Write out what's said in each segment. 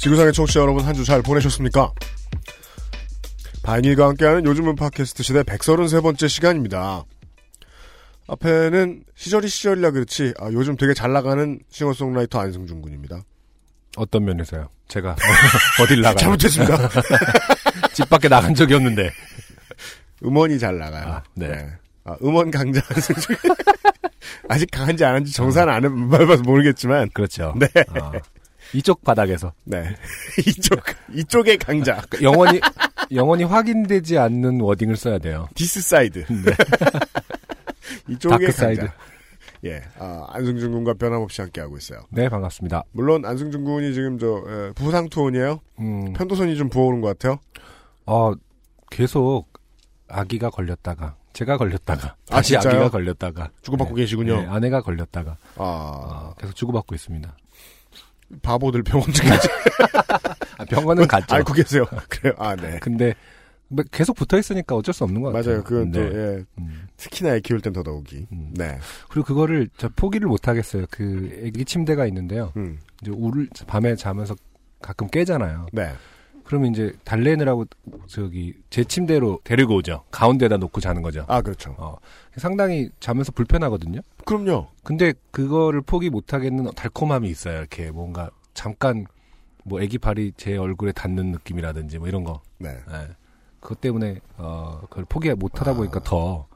지구상의 청취자 여러분, 한 주 잘 보내셨습니까? 바이닐과 함께하는 요즘은 팟캐스트 시대 133번째 시간입니다. 앞에는 시절이라 그렇지 요즘 되게 잘 나가는 싱어송라이터 안승준 군입니다. 어떤 면에서요? 제가 어딜 나가요? 잘못했습니다. 집 밖에 나간 적이 없는데. 음원이 잘 나가요. 네. 음원 강자 안승준. 아직 강한지 안 한지 정산 안 해봐서 모르겠지만. 그렇죠. 네. 이쪽 바닥에서. 네. 이쪽의 강자. 영원히 확인되지 않는 워딩을 써야 돼요. 디스 사이드. 네. 이쪽에 강자. 예, 안승준 군과 변함없이 함께하고 있어요. 네, 반갑습니다. 물론 안승준 군이 지금 부상 투혼이에요. 편도선이 좀 부어오는 것 같아요. 계속 아기가 걸렸다가 제가 걸렸다가 다시 진짜요? 아기가 걸렸다가 주고받고 네, 계시군요. 네, 아내가 걸렸다가 계속 주고받고 있습니다. 바보들 병원 좀 가지. 병원은 갔죠. 알고 계세요. 그래요. 네. 근데 계속 붙어 있으니까 어쩔 수 없는 것 같아요. 맞아요. 그건 또, 예. 특히나 애 키울 땐 더더욱이. 네. 그리고 그거를 저 포기를 못 하겠어요. 그 애기 침대가 있는데요. 이제 밤에 자면서 가끔 깨잖아요. 네. 그러면 이제 달래느라고 제 침대로 데리고 오죠. 가운데다 놓고 자는 거죠. 그렇죠. 상당히 자면서 불편하거든요. 그럼요. 근데 그거를 포기 못 하겠는 달콤함이 있어요. 이렇게 뭔가 잠깐 뭐 애기 발이 제 얼굴에 닿는 느낌이라든지 뭐 이런 거. 네. 네. 그것 때문에 그걸 포기 못 하다 보니까 더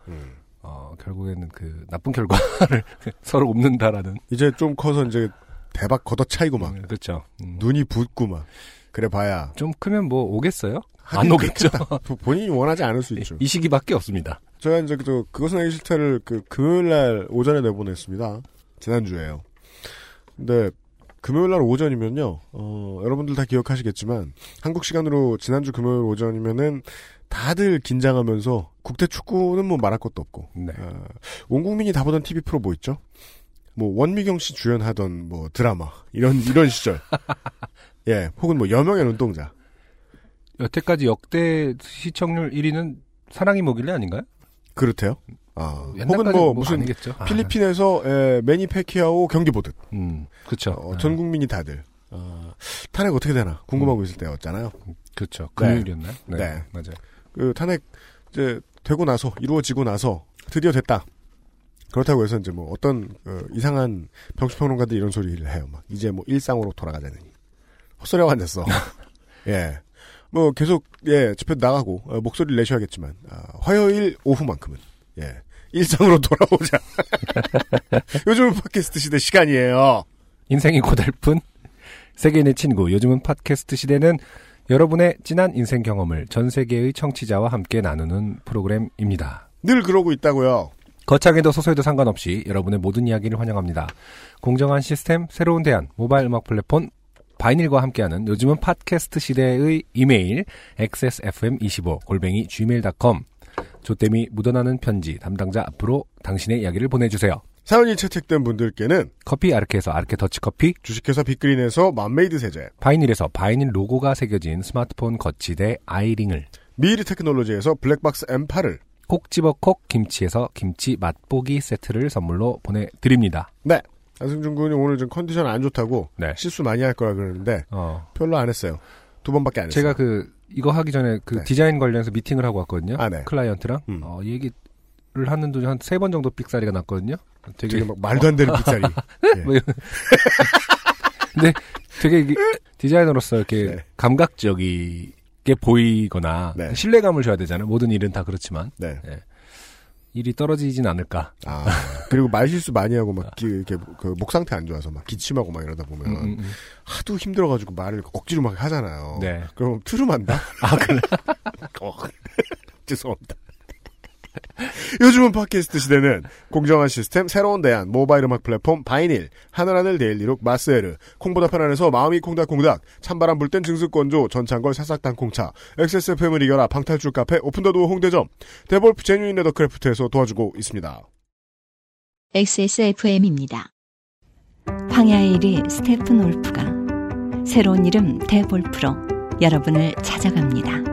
결국에는 그 나쁜 결과를 서로 옮는다라는. 이제 좀 커서 이제 대박 걷어차이고 막. 그렇죠. 눈이 붓고 막. 그래 봐야. 좀 크면 뭐 오겠어요? 안 오겠죠. 본인이 원하지 않을 수 있죠. 이 시기밖에 없습니다. 제가 이제 그것은 알기 싫다를 금요일날 오전에 내보냈습니다. 지난주에요. 근데 금요일날 오전이면요, 여러분들 다 기억하시겠지만 한국 시간으로 지난주 금요일 오전이면은 다들 긴장하면서 국대 축구는 뭐 말할 것도 없고, 네. 온 국민이 다 보던 TV 프로 뭐 있죠? 뭐 원미경 씨 주연하던 뭐 드라마 이런 시절, 예, 혹은 뭐 여명의 눈동자. 여태까지 역대 시청률 1위는 사랑이 뭐길래 아닌가요? 그렇대요. 혹은 뭐 무슨 아니겠죠. 필리핀에서 매니 패키아오 경기 보듯. 그렇죠. 전 국민이 다들 탄핵 어떻게 되나 궁금하고 있을 때였잖아요. 그렇죠. 금요일이었나요? 네. 네, 맞아요. 그 탄핵 이제 되고 나서 이루어지고 나서 드디어 됐다. 그렇다고 해서 이제 뭐 어떤 이상한 병수평론가들 이런 소리를 해요. 막 이제 뭐 일상으로 돌아가자니 헛소리하고 앉았어. 예. 뭐 계속 예 집회 나가고 목소리를 내셔야겠지만 화요일 오후만큼은. 예. 일상으로 돌아오자. 요즘은 팟캐스트 시대 시간이에요. 인생이 고달픈 세계인의 친구. 요즘은 팟캐스트 시대는 여러분의 진한 인생 경험을 전 세계의 청취자와 함께 나누는 프로그램입니다. 늘 그러고 있다고요. 거창해도 소소해도 상관없이 여러분의 모든 이야기를 환영합니다. 공정한 시스템, 새로운 대안, 모바일 음악 플랫폼, 바이닐과 함께하는 요즘은 팟캐스트 시대의 이메일 xsfm25@gmail.com 조땜이 묻어나는 편지 담당자 앞으로 당신의 이야기를 보내주세요. 사연이 채택된 분들께는 커피 아르케에서 아르케 더치커피, 주식회사 빅그린에서 맘메이드 세제, 바이닐에서 바이닐 로고가 새겨진 스마트폰 거치대 아이링을, 미리 테크놀로지에서 블랙박스 M8을, 콕 집어 콕 김치에서 김치 맛보기 세트를 선물로 보내드립니다. 네. 안승준 군이 오늘 좀 컨디션 안 좋다고 네. 실수 많이 할 거라 그러는데 별로 안 했어요. 2번밖에 안 했어요. 제가 이거 하기 전에 네. 디자인 관련해서 미팅을 하고 왔거든요. 네. 클라이언트랑. 얘기를 하는 도중에 한 3번 정도 삑사리가 났거든요. 되게 막 말도 안 되는 삑사리. 예. 근데 되게 디자이너로서 이렇게 네. 감각적이게 보이거나 네. 신뢰감을 줘야 되잖아요. 모든 일은 다 그렇지만. 네. 예. 일이 떨어지진 않을까. 그리고 말실수 많이 하고 막 이렇게 목 상태 안 좋아서 막 기침하고 막 이러다 보면 하도 힘들어가지고 말을 억지로 막 하잖아요. 네. 그럼 트름한다. 그래. 죄송합니다. 요즘은 팟캐스트 시대는 공정한 시스템, 새로운 대안, 모바일 음악 플랫폼 바이닐, 하늘하늘 데일리룩 마스에르, 콩보다 편안해서 마음이 콩닥콩닥, 찬바람 불 땐 증습건조, 전창걸 사싹당콩차, XSFM을 이겨라 방탈출 카페 오픈더도어 홍대점, 데볼프 제뉴인 레더크래프트에서 도와주고 있습니다. XSFM입니다. 황야의 1위 스테픈 올프가 새로운 이름 데볼프로 여러분을 찾아갑니다.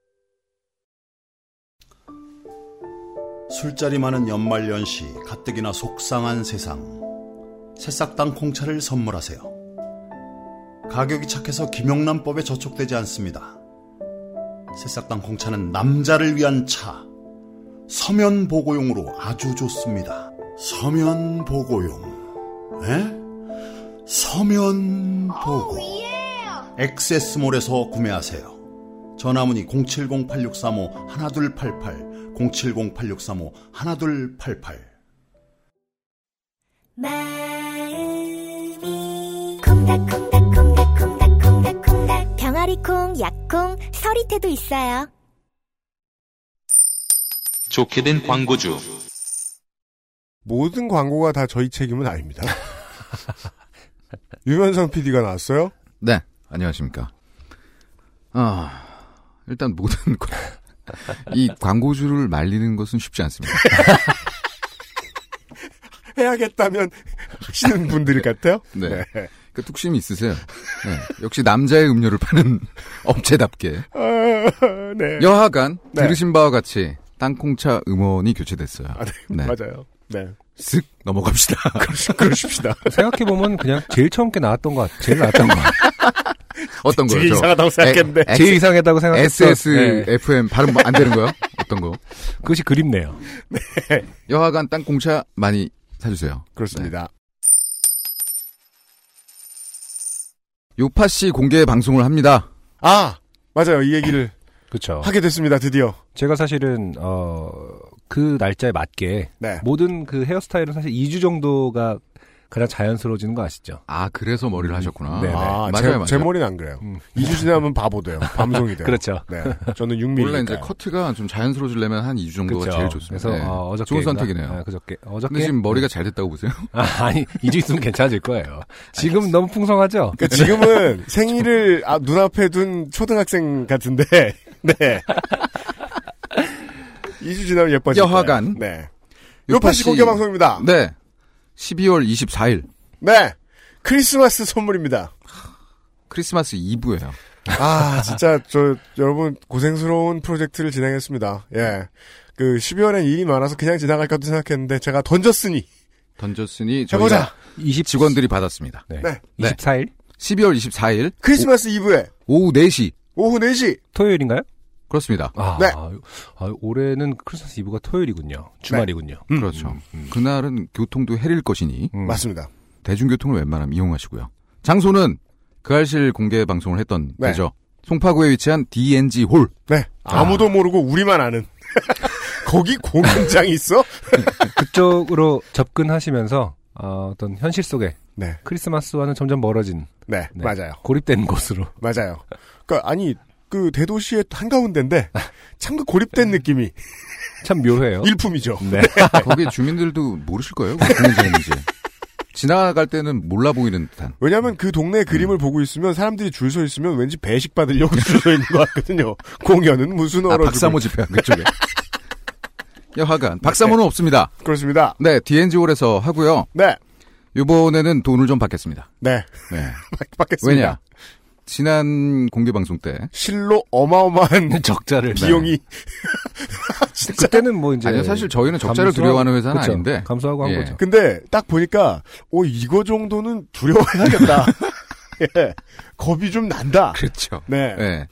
술자리 많은 연말연시 가뜩이나 속상한 세상, 새싹당 콩차를 선물하세요. 가격이 착해서 김영란법에 저촉되지 않습니다. 새싹당 콩차는 남자를 위한 차, 서면 보고용으로 아주 좋습니다. 서면 보고용, 에? 서면 보고. 엑세스몰에서 구매하세요. 전화문의 070-8635-1288, 070-8635-1288. 마음이 콩닥콩닥콩닥콩닥콩닥. 병아리콩, 약콩, 서리태도 있어요. 좋게 된 광고주. 모든 광고가 다 저희 책임은 아닙니다. 유면상 PD가 나왔어요? 네, 안녕하십니까. 일단 모든 이 광고주를 말리는 것은 쉽지 않습니다. 해야겠다면 하시는 분들 같아요? 네. 네. 그 뚝심이 있으세요. 네. 역시 남자의 음료를 파는 업체답게. 네. 여하간 네. 들으신 바와 같이 땅콩차 음원이 교체됐어요. 아, 네. 네. 맞아요. 네. 쓱 넘어갑시다. 그러십시다. 생각해보면 그냥 제일 처음께 나왔던 것 같아요. 제일 나왔던 것 같아요. 어떤 거요? 제일 이상하다고 생각했는데. 제일 이상하다고 생각했죠. SSFM 네. 발음 안 되는 거요? 어떤 거? 그것이 그립네요. 네. 여하간 땅콩차 많이 사주세요. 그렇습니다. 네. 요파씨 공개 방송을 합니다. 아! 맞아요. 이 얘기를 그쵸. 하게 됐습니다. 드디어. 제가 사실은 그 날짜에 맞게 네. 모든 그 헤어스타일은 사실 2주 정도가 그냥 자연스러워지는 거 아시죠? 아, 그래서 머리를 하셨구나. 네, 아, 맞아요. 제 머리는 안 그래요. 2주 지나면 바보 돼요. 밤송이 돼요. 그렇죠. 네, 저는 6mm. 원래 이제 커트가 좀 자연스러워지려면 한 2주 정도가 그렇죠. 제일 좋습니다. 그래서 네. 어저께 좋은 선택이네요. 아, 그저께. 근데 지금 머리가 잘 됐다고 보세요? 아, 아니 2주 있으면 괜찮아질 거예요. 지금 너무 풍성하죠? 그러니까 지금은 생일을 눈앞에 둔 초등학생 같은데, 네. 2주 지나면 예뻐질 거예요. 여하간, 네. 요파씨 공개 방송입니다. 네. 12월 24일. 네. 크리스마스 선물입니다. 크리스마스 이브예요. 아, 진짜 여러분 고생스러운 프로젝트를 진행했습니다. 예. 그 12월엔 일이 많아서 그냥 지나갈까도 생각했는데 제가 던졌으니 해보자. 20 직원들이 받았습니다. 네. 네. 24일. 12월 24일 크리스마스 이브에 오후 4시 토요일인가요? 그렇습니다. 아, 네. 올해는 크리스마스 이브가 토요일이군요. 주말이군요. 네. 그렇죠. 그날은 교통도 해릴 것이니. 맞습니다. 대중교통을 웬만하면 이용하시고요. 장소는 그 알실 공개 방송을 했던 네. 데죠. 송파구에 위치한 DNG홀. 네. 아무도 모르고 우리만 아는. 거기 공연장이 있어? 그쪽으로 접근하시면서 어떤 현실 속에 네. 크리스마스와는 점점 멀어진. 네. 네. 맞아요. 고립된 곳으로. 맞아요. 그러니까 대도시의 한가운데인데, 참 고립된 느낌이. 참 묘해요. 일품이죠. 네. 거기 주민들도 모르실 거예요. 지나갈 때는 몰라 보이는 듯한. 왜냐면 그 동네 그림을 보고 있으면 사람들이 줄 서 있으면 왠지 배식 받으려고 줄 서 있는 것 같거든요. 공연은 무슨 얼어주고. 박사모 집회한 그쪽에. 여하간, 박사모는 네. 없습니다. 그렇습니다. 네, DNG홀에서 하고요. 네. 이번에는 돈을 좀 받겠습니다. 네. 네. 받겠습니다. 왜냐. 지난 공개 방송 때 실로 어마어마한 적자를 비용이 네. 그때는 뭐 이제 아니요 사실 저희는 적자를 두려워하는 회사는 그쵸. 아닌데 감수하고 한 거죠. 근데 딱 보니까 이거 정도는 두려워해야겠다. 예. 겁이 좀 난다. 그렇죠. 네. 네.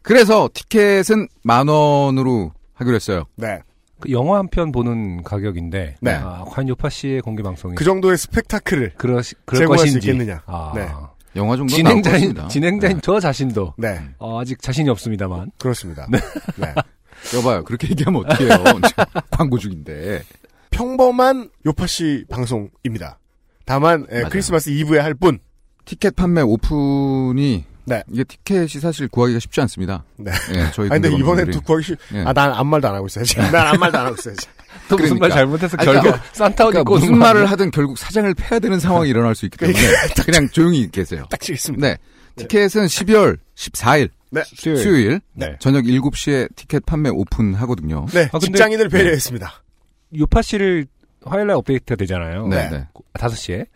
그래서 티켓은 10,000원으로 하기로 했어요. 네. 그 영화 한 편 보는 가격인데 네. 아, 과연 요파 씨의 공개 방송이 그 정도의 스펙타클을 그럴 것인지 있겠느냐. 아, 네. 영화 정도 진행자인 네. 저 자신도 네. 아직 자신이 없습니다만 그렇습니다. 네. 네. 여봐요 그렇게 얘기하면 어떡해요. 광고 중인데 평범한 요파 씨 방송입니다. 다만 크리스마스 이브에 할 뿐 티켓 판매 오픈이 네. 이게 티켓이 사실 구하기가 쉽지 않습니다. 네. 네 저희 아니, 근데 이번에 또 구하기 네. 아, 난 아무 말도 안 하고 있어야지. 또 무슨 말 잘못해서 결국 산타 옷 입고 무슨 말을 하든 결국 사장을 패야 되는 상황이 일어날 수 있기 때문에 그냥 조용히 계세요. 딱 치겠습니다. 네. 티켓은 12월 14일. 네. 수요일. 네. 저녁 7시에 티켓 판매 오픈하거든요. 네. 아, 직장인을 배려했습니다. 네. 요파 씨를 화요일날 업데이트가 되잖아요. 네. 네. 5시에.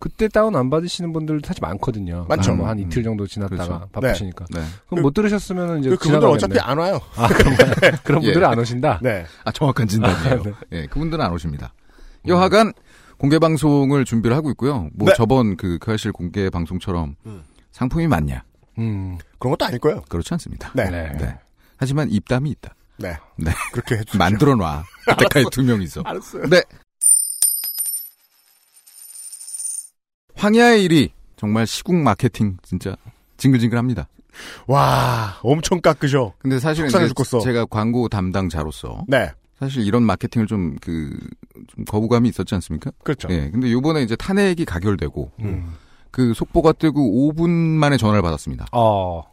그때 다운 안 받으시는 분들도 사실 많거든요. 많죠. 아, 뭐 한 이틀 정도 지났다가 그렇죠. 바쁘시니까. 네. 네. 그럼 못 들으셨으면 이제 그분들 어차피 안 와요. 아, 그런 분들은 예. 안 오신다. 네. 아 정확한 진단이에요. 네. 예, 그분들은 안 오십니다. 여하간 공개 방송을 준비를 하고 있고요. 뭐 네. 저번 그 쾌활실 공개 방송처럼 상품이 많냐? 그런 것도 아닐 거예요. 그렇지 않습니다. 네. 네. 네. 하지만 입담이 있다. 네. 네. 그렇게 해주세요. 만들어 놔. 그때까지 두 명이서. 알았어요. 네. 황야의 1위 정말 시국 마케팅 진짜 징글징글합니다. 와 엄청 깎으셔. 근데 사실은 제가 광고 담당자로서 네. 사실 이런 마케팅을 좀 좀 거부감이 있었지 않습니까? 그렇죠. 예. 근데 요번에 이제 탄핵이 가결되고 그 속보가 뜨고 5분 만에 전화를 받았습니다.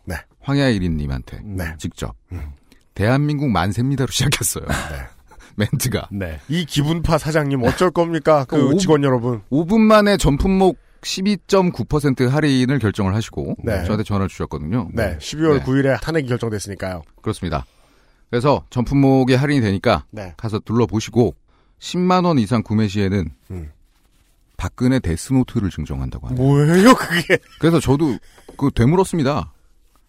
네. 황야의 1위님한테 네. 직접 대한민국 만세입니다로 시작했어요. 네. 멘트가 네. 이 기분파 사장님 어쩔 겁니까? 그 직원 여러분. 5분 만에 전품목 12.9% 할인을 결정을 하시고 네. 저한테 전화를 주셨거든요. 네, 12월 네. 9일에 탄핵이 결정됐으니까요. 그렇습니다. 그래서 전품목에 할인이 되니까 네. 가서 둘러보시고 10만 원 이상 구매 시에는 박근혜 데스노트를 증정한다고 하네요. 뭐예요 그게? 그래서 저도 그 되물었습니다.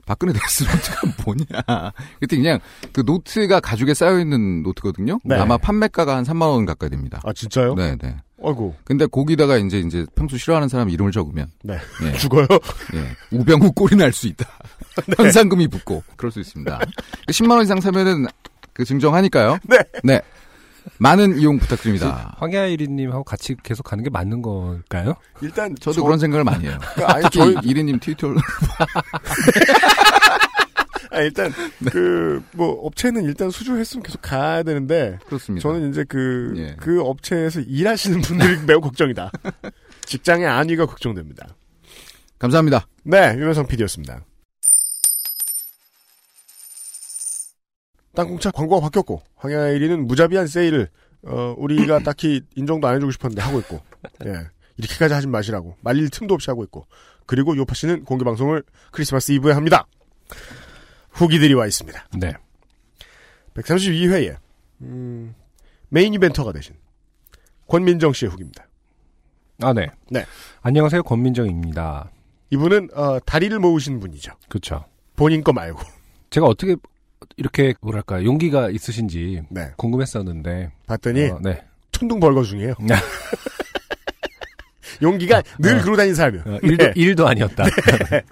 박근혜 데스노트가 뭐냐? 그때 그냥 그 노트가 가죽에 쌓여 있는 노트거든요. 네. 아마 판매가가 한 3만 원 가까이 됩니다. 아 진짜요? 네, 네. 아이고. 근데 거기다가 이제 평소 싫어하는 사람 이름을 적으면 네. 예. 죽어요. 예. 우병우 꼴이 날 수 있다. 네. 현상금이 붙고 그럴 수 있습니다. 10만 원 이상 사면은 그 증정하니까요. 네. 네. 많은 이용 부탁드립니다. 황야의 1위님하고 같이 계속 가는 게 맞는 걸까요? 일단 저도 그런 생각을 많이 해요. 아니, 저희 1위님 트위터를 아, 일단 네. 업체는 일단 수주했으면 계속 가야 되는데 그렇습니다. 저는 이제 그 업체에서 일하시는 분들이 매우 걱정이다. 직장의 안위가 걱정됩니다. 감사합니다. 네, 유명성 PD였습니다. 땅콩차 광고가 바뀌었고 황야의 1위는 무자비한 세일을 우리가 딱히 인정도 안 해주고 싶었는데 하고 있고 예, 이렇게까지 하지 마시라고 말릴 틈도 없이 하고 있고 그리고 요파 씨는 공개 방송을 크리스마스 이브에 합니다. 후기들이 와 있습니다. 네. 132회에 메인 이벤터가 되신 권민정 씨의 후기입니다. 아, 네. 네. 안녕하세요, 권민정입니다. 이분은 다리를 모으신 분이죠. 그렇죠. 본인 거 말고. 제가 어떻게 이렇게 뭐랄까 용기가 있으신지 네. 궁금했었는데 봤더니 네. 천둥 벌거 중이에요. 용기가 늘 그러고 다니는 사람이요. 네. 일도 아니었다. 네.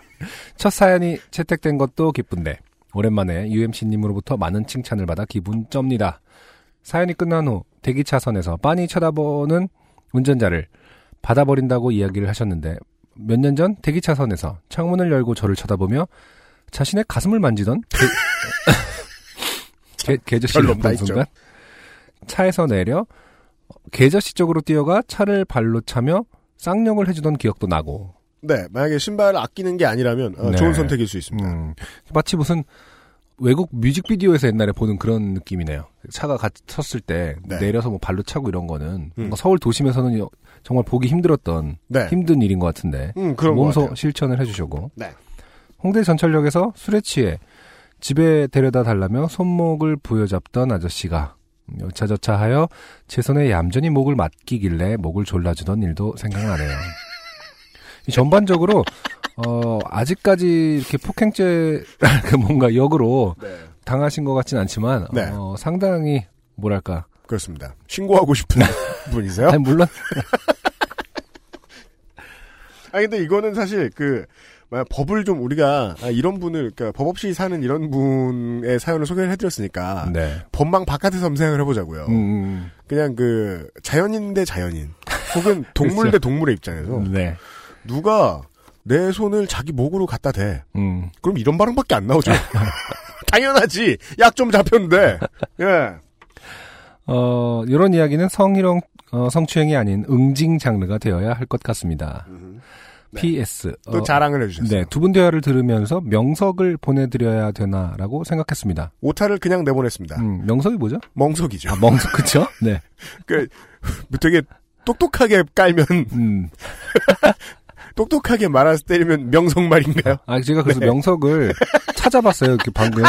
첫 사연이 채택된 것도 기쁜데 오랜만에 UMC님으로부터 많은 칭찬을 받아 기분 쩝니다. 사연이 끝난 후 대기차선에서 빤히 쳐다보는 운전자를 받아버린다고 이야기를 하셨는데 몇 년 전 대기차선에서 창문을 열고 저를 쳐다보며 자신의 가슴을 만지던 개저씨를 넘는 순간 차에서 내려 개저씨 쪽으로 뛰어가 차를 발로 차며 쌍욕을 해주던 기억도 나고. 네, 만약에 신발을 아끼는 게 아니라면 네. 좋은 선택일 수 있습니다. 마치 무슨 외국 뮤직비디오에서 옛날에 보는 그런 느낌이네요. 차가 같이 섰을 때 네. 내려서 뭐 발로 차고 이런 거는 뭔가 서울 도심에서는 정말 보기 힘들었던 네. 힘든 일인 것 같은데 그런 몸소 것 같아요. 실천을 해주시고 네. 홍대 전철역에서 술에 취해 집에 데려다 달라며 손목을 부여잡던 아저씨가 여차저차 하여 제 손에 얌전히 목을 맡기길래 목을 졸라주던 일도 생각나네요. 전반적으로 아직까지 이렇게 폭행죄 뭔가 역으로 네. 당하신 것 같진 않지만 네. 상당히 뭐랄까 그렇습니다. 신고하고 싶은 분이세요? 아니 물론. 아니 근데 이거는 사실 법을 좀 우리가 이런 분을 그러니까 법 없이 사는 이런 분의 사연을 소개를 해드렸으니까 네. 법망 바깥에서 검색을 해보자고요. 그냥 그 자연인 대 자연인 혹은 동물 대 동물의 입장에서 네. 누가 내 손을 자기 목으로 갖다 대. 그럼 이런 발음밖에 안 나오죠. 당연하지. 약 좀 잡혔는데. 예. 이런 이야기는 성희롱 성추행이 아닌 응징 장르가 되어야 할 것 같습니다. 네. P.S. 또 자랑을 해주셨어요. 네, 두 분 대화를 들으면서 명석을 보내드려야 되나라고 생각했습니다. 오타를 그냥 내보냈습니다. 명석이 뭐죠? 멍석이죠. 아, 멍석 그렇죠? 네. 그 되게 똑똑하게 깔면. 똑똑하게 말아서 때리면 명석 말인가요? 아, 제가 그래서 네. 명석을 찾아봤어요, 이렇게 방금.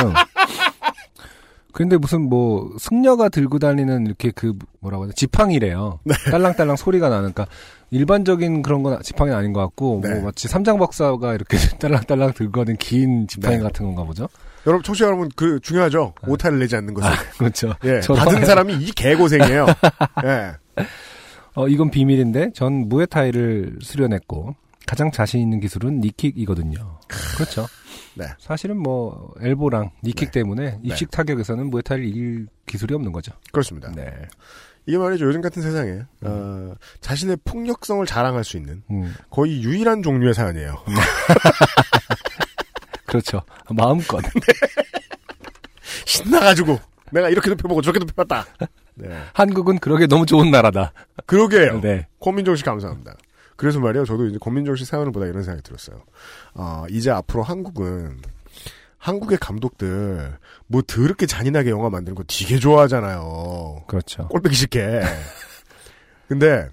근데 무슨 뭐, 승려가 들고 다니는 이렇게 그, 뭐라고 하죠? 지팡이래요. 네. 딸랑딸랑 소리가 나니까. 일반적인 그런 건 지팡이는 아닌 것 같고, 네. 뭐 마치 삼장박사가 이렇게 딸랑딸랑 들고 가는 긴 지팡이 네. 같은 건가 보죠? 여러분, 청취자 여러분, 그, 중요하죠? 오타를 내지 않는 것은. 아, 그렇죠. 예. 받은 사람이 이 개고생이에요. 예. 이건 비밀인데, 전 무에타이를 수련했고, 가장 자신 있는 기술은 니킥이거든요. 그렇죠. 네. 사실은 뭐 엘보랑 니킥 네. 때문에 입식 타격에서는 무에타이를 이길 기술이 없는 거죠. 그렇습니다. 네. 이게 말이죠. 요즘 같은 세상에 자신의 폭력성을 자랑할 수 있는 거의 유일한 종류의 사연이에요. 그렇죠. 마음껏. 네. 신나가지고 내가 이렇게도 펴보고 저렇게도 펴봤다. 네. 한국은 그러게 너무 좋은 나라다. 그러게요. 네. 고민정 씨 감사합니다. 그래서 말이에요. 저도 이제 고민정 씨 사연을 보다 이런 생각이 들었어요. 이제 앞으로 한국은 한국의 감독들 뭐 더럽게 잔인하게 영화 만드는 거 되게 좋아하잖아요. 그렇죠. 꼴보기 싫게. 근데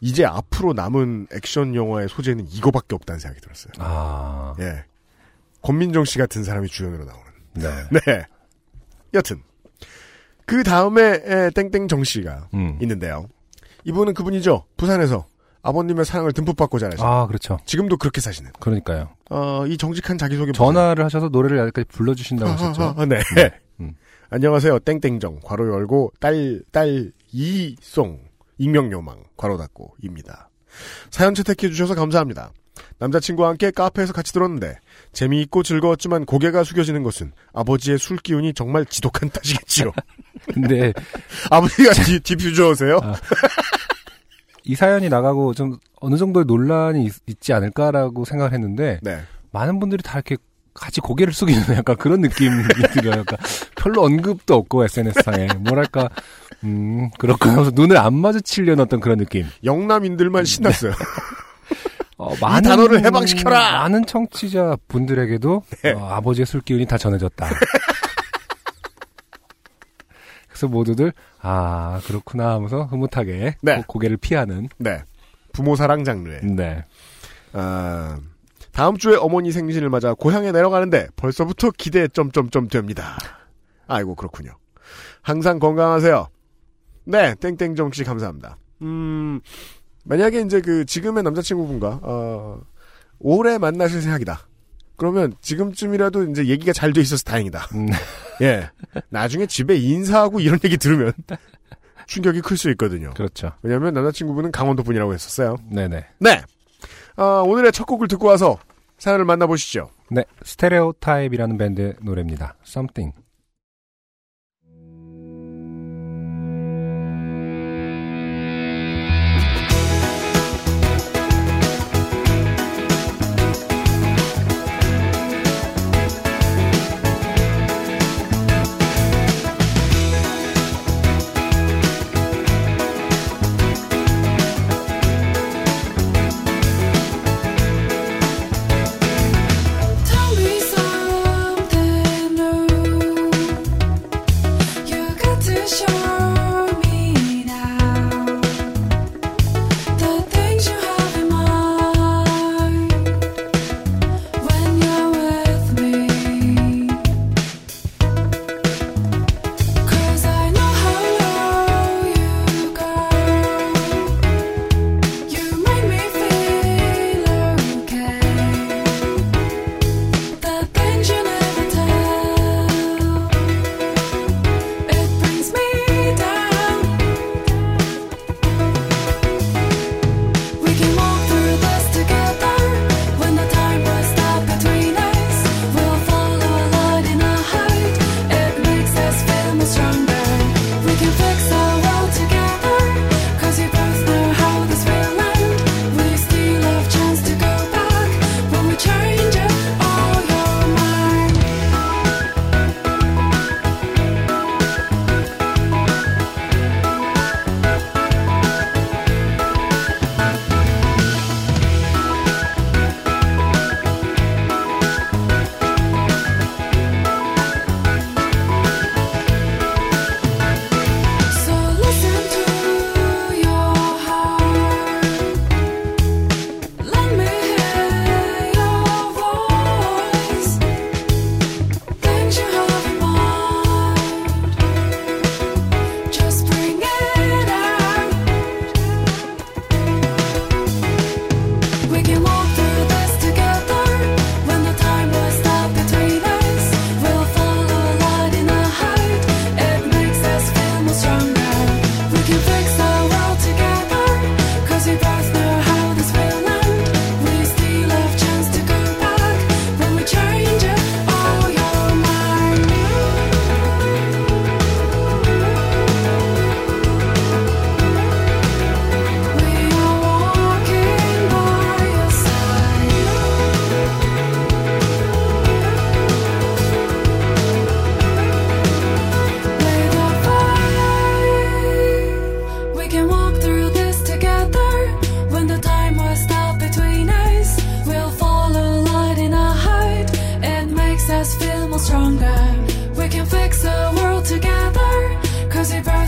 이제 앞으로 남은 액션 영화의 소재는 이거밖에 없다는 생각이 들었어요. 아, 예. 권민정 씨 같은 사람이 주연으로 나오는. 네. 네. 여튼 그 다음에 땡땡정 씨가 있는데요. 이분은 그분이죠. 부산에서. 아버님의 사랑을 듬뿍 받고 자라신. 아, 그렇죠. 지금도 그렇게 사시는. 그러니까요. 이 정직한 자기소개. 전화를 하셔서 노래를 아직까지 불러주신다고 하셨죠. 네. 네. 안녕하세요. 땡땡정. 괄호 열고, 딸, 이송. 익명요망. 괄호 닫고. 입니다. 사연 채택해주셔서 감사합니다. 남자친구와 함께 카페에서 같이 들었는데, 재미있고 즐거웠지만 고개가 숙여지는 것은 아버지의 술 기운이 정말 지독한 탓이겠지요. 근데. 아버지가 디퓨저세요? 아. 이 사연이 나가고 좀 어느 정도의 논란이 있지 않을까라고 생각을 했는데 네. 많은 분들이 다 이렇게 같이 고개를 숙이는 약간 그런 느낌이 들어요. 약간 별로 언급도 없고 SNS상에 뭐랄까 그렇고 눈을 안 마주치려는 어떤 그런 느낌. 영남인들만 신났어요. 많은, 이 단어를 해방시켜라. 많은 청취자 분들에게도 네. 아버지의 술 기운이 다 전해졌다. 그래서 모두들 아 그렇구나 하면서 흐뭇하게 네. 고개를 피하는 네. 부모 사랑 장르에 네. 다음 주에 어머니 생신을 맞아 고향에 내려가는데 벌써부터 기대 점점점 됩니다. 아이고 그렇군요. 항상 건강하세요. 네 땡땡정 씨 감사합니다. 만약에 이제 그 지금의 남자친구분과 오래 만나실 생각이다. 그러면 지금쯤이라도 이제 얘기가 잘 돼 있어서 다행이다. 예. 나중에 집에 인사하고 이런 얘기 들으면 충격이 클 수 있거든요. 그렇죠. 왜냐면 남자친구분은 강원도 분이라고 했었어요. 네네. 네. 오늘의 첫 곡을 듣고 와서 사연을 만나보시죠. 네. 스테레오타입이라는 밴드의 노래입니다. Something.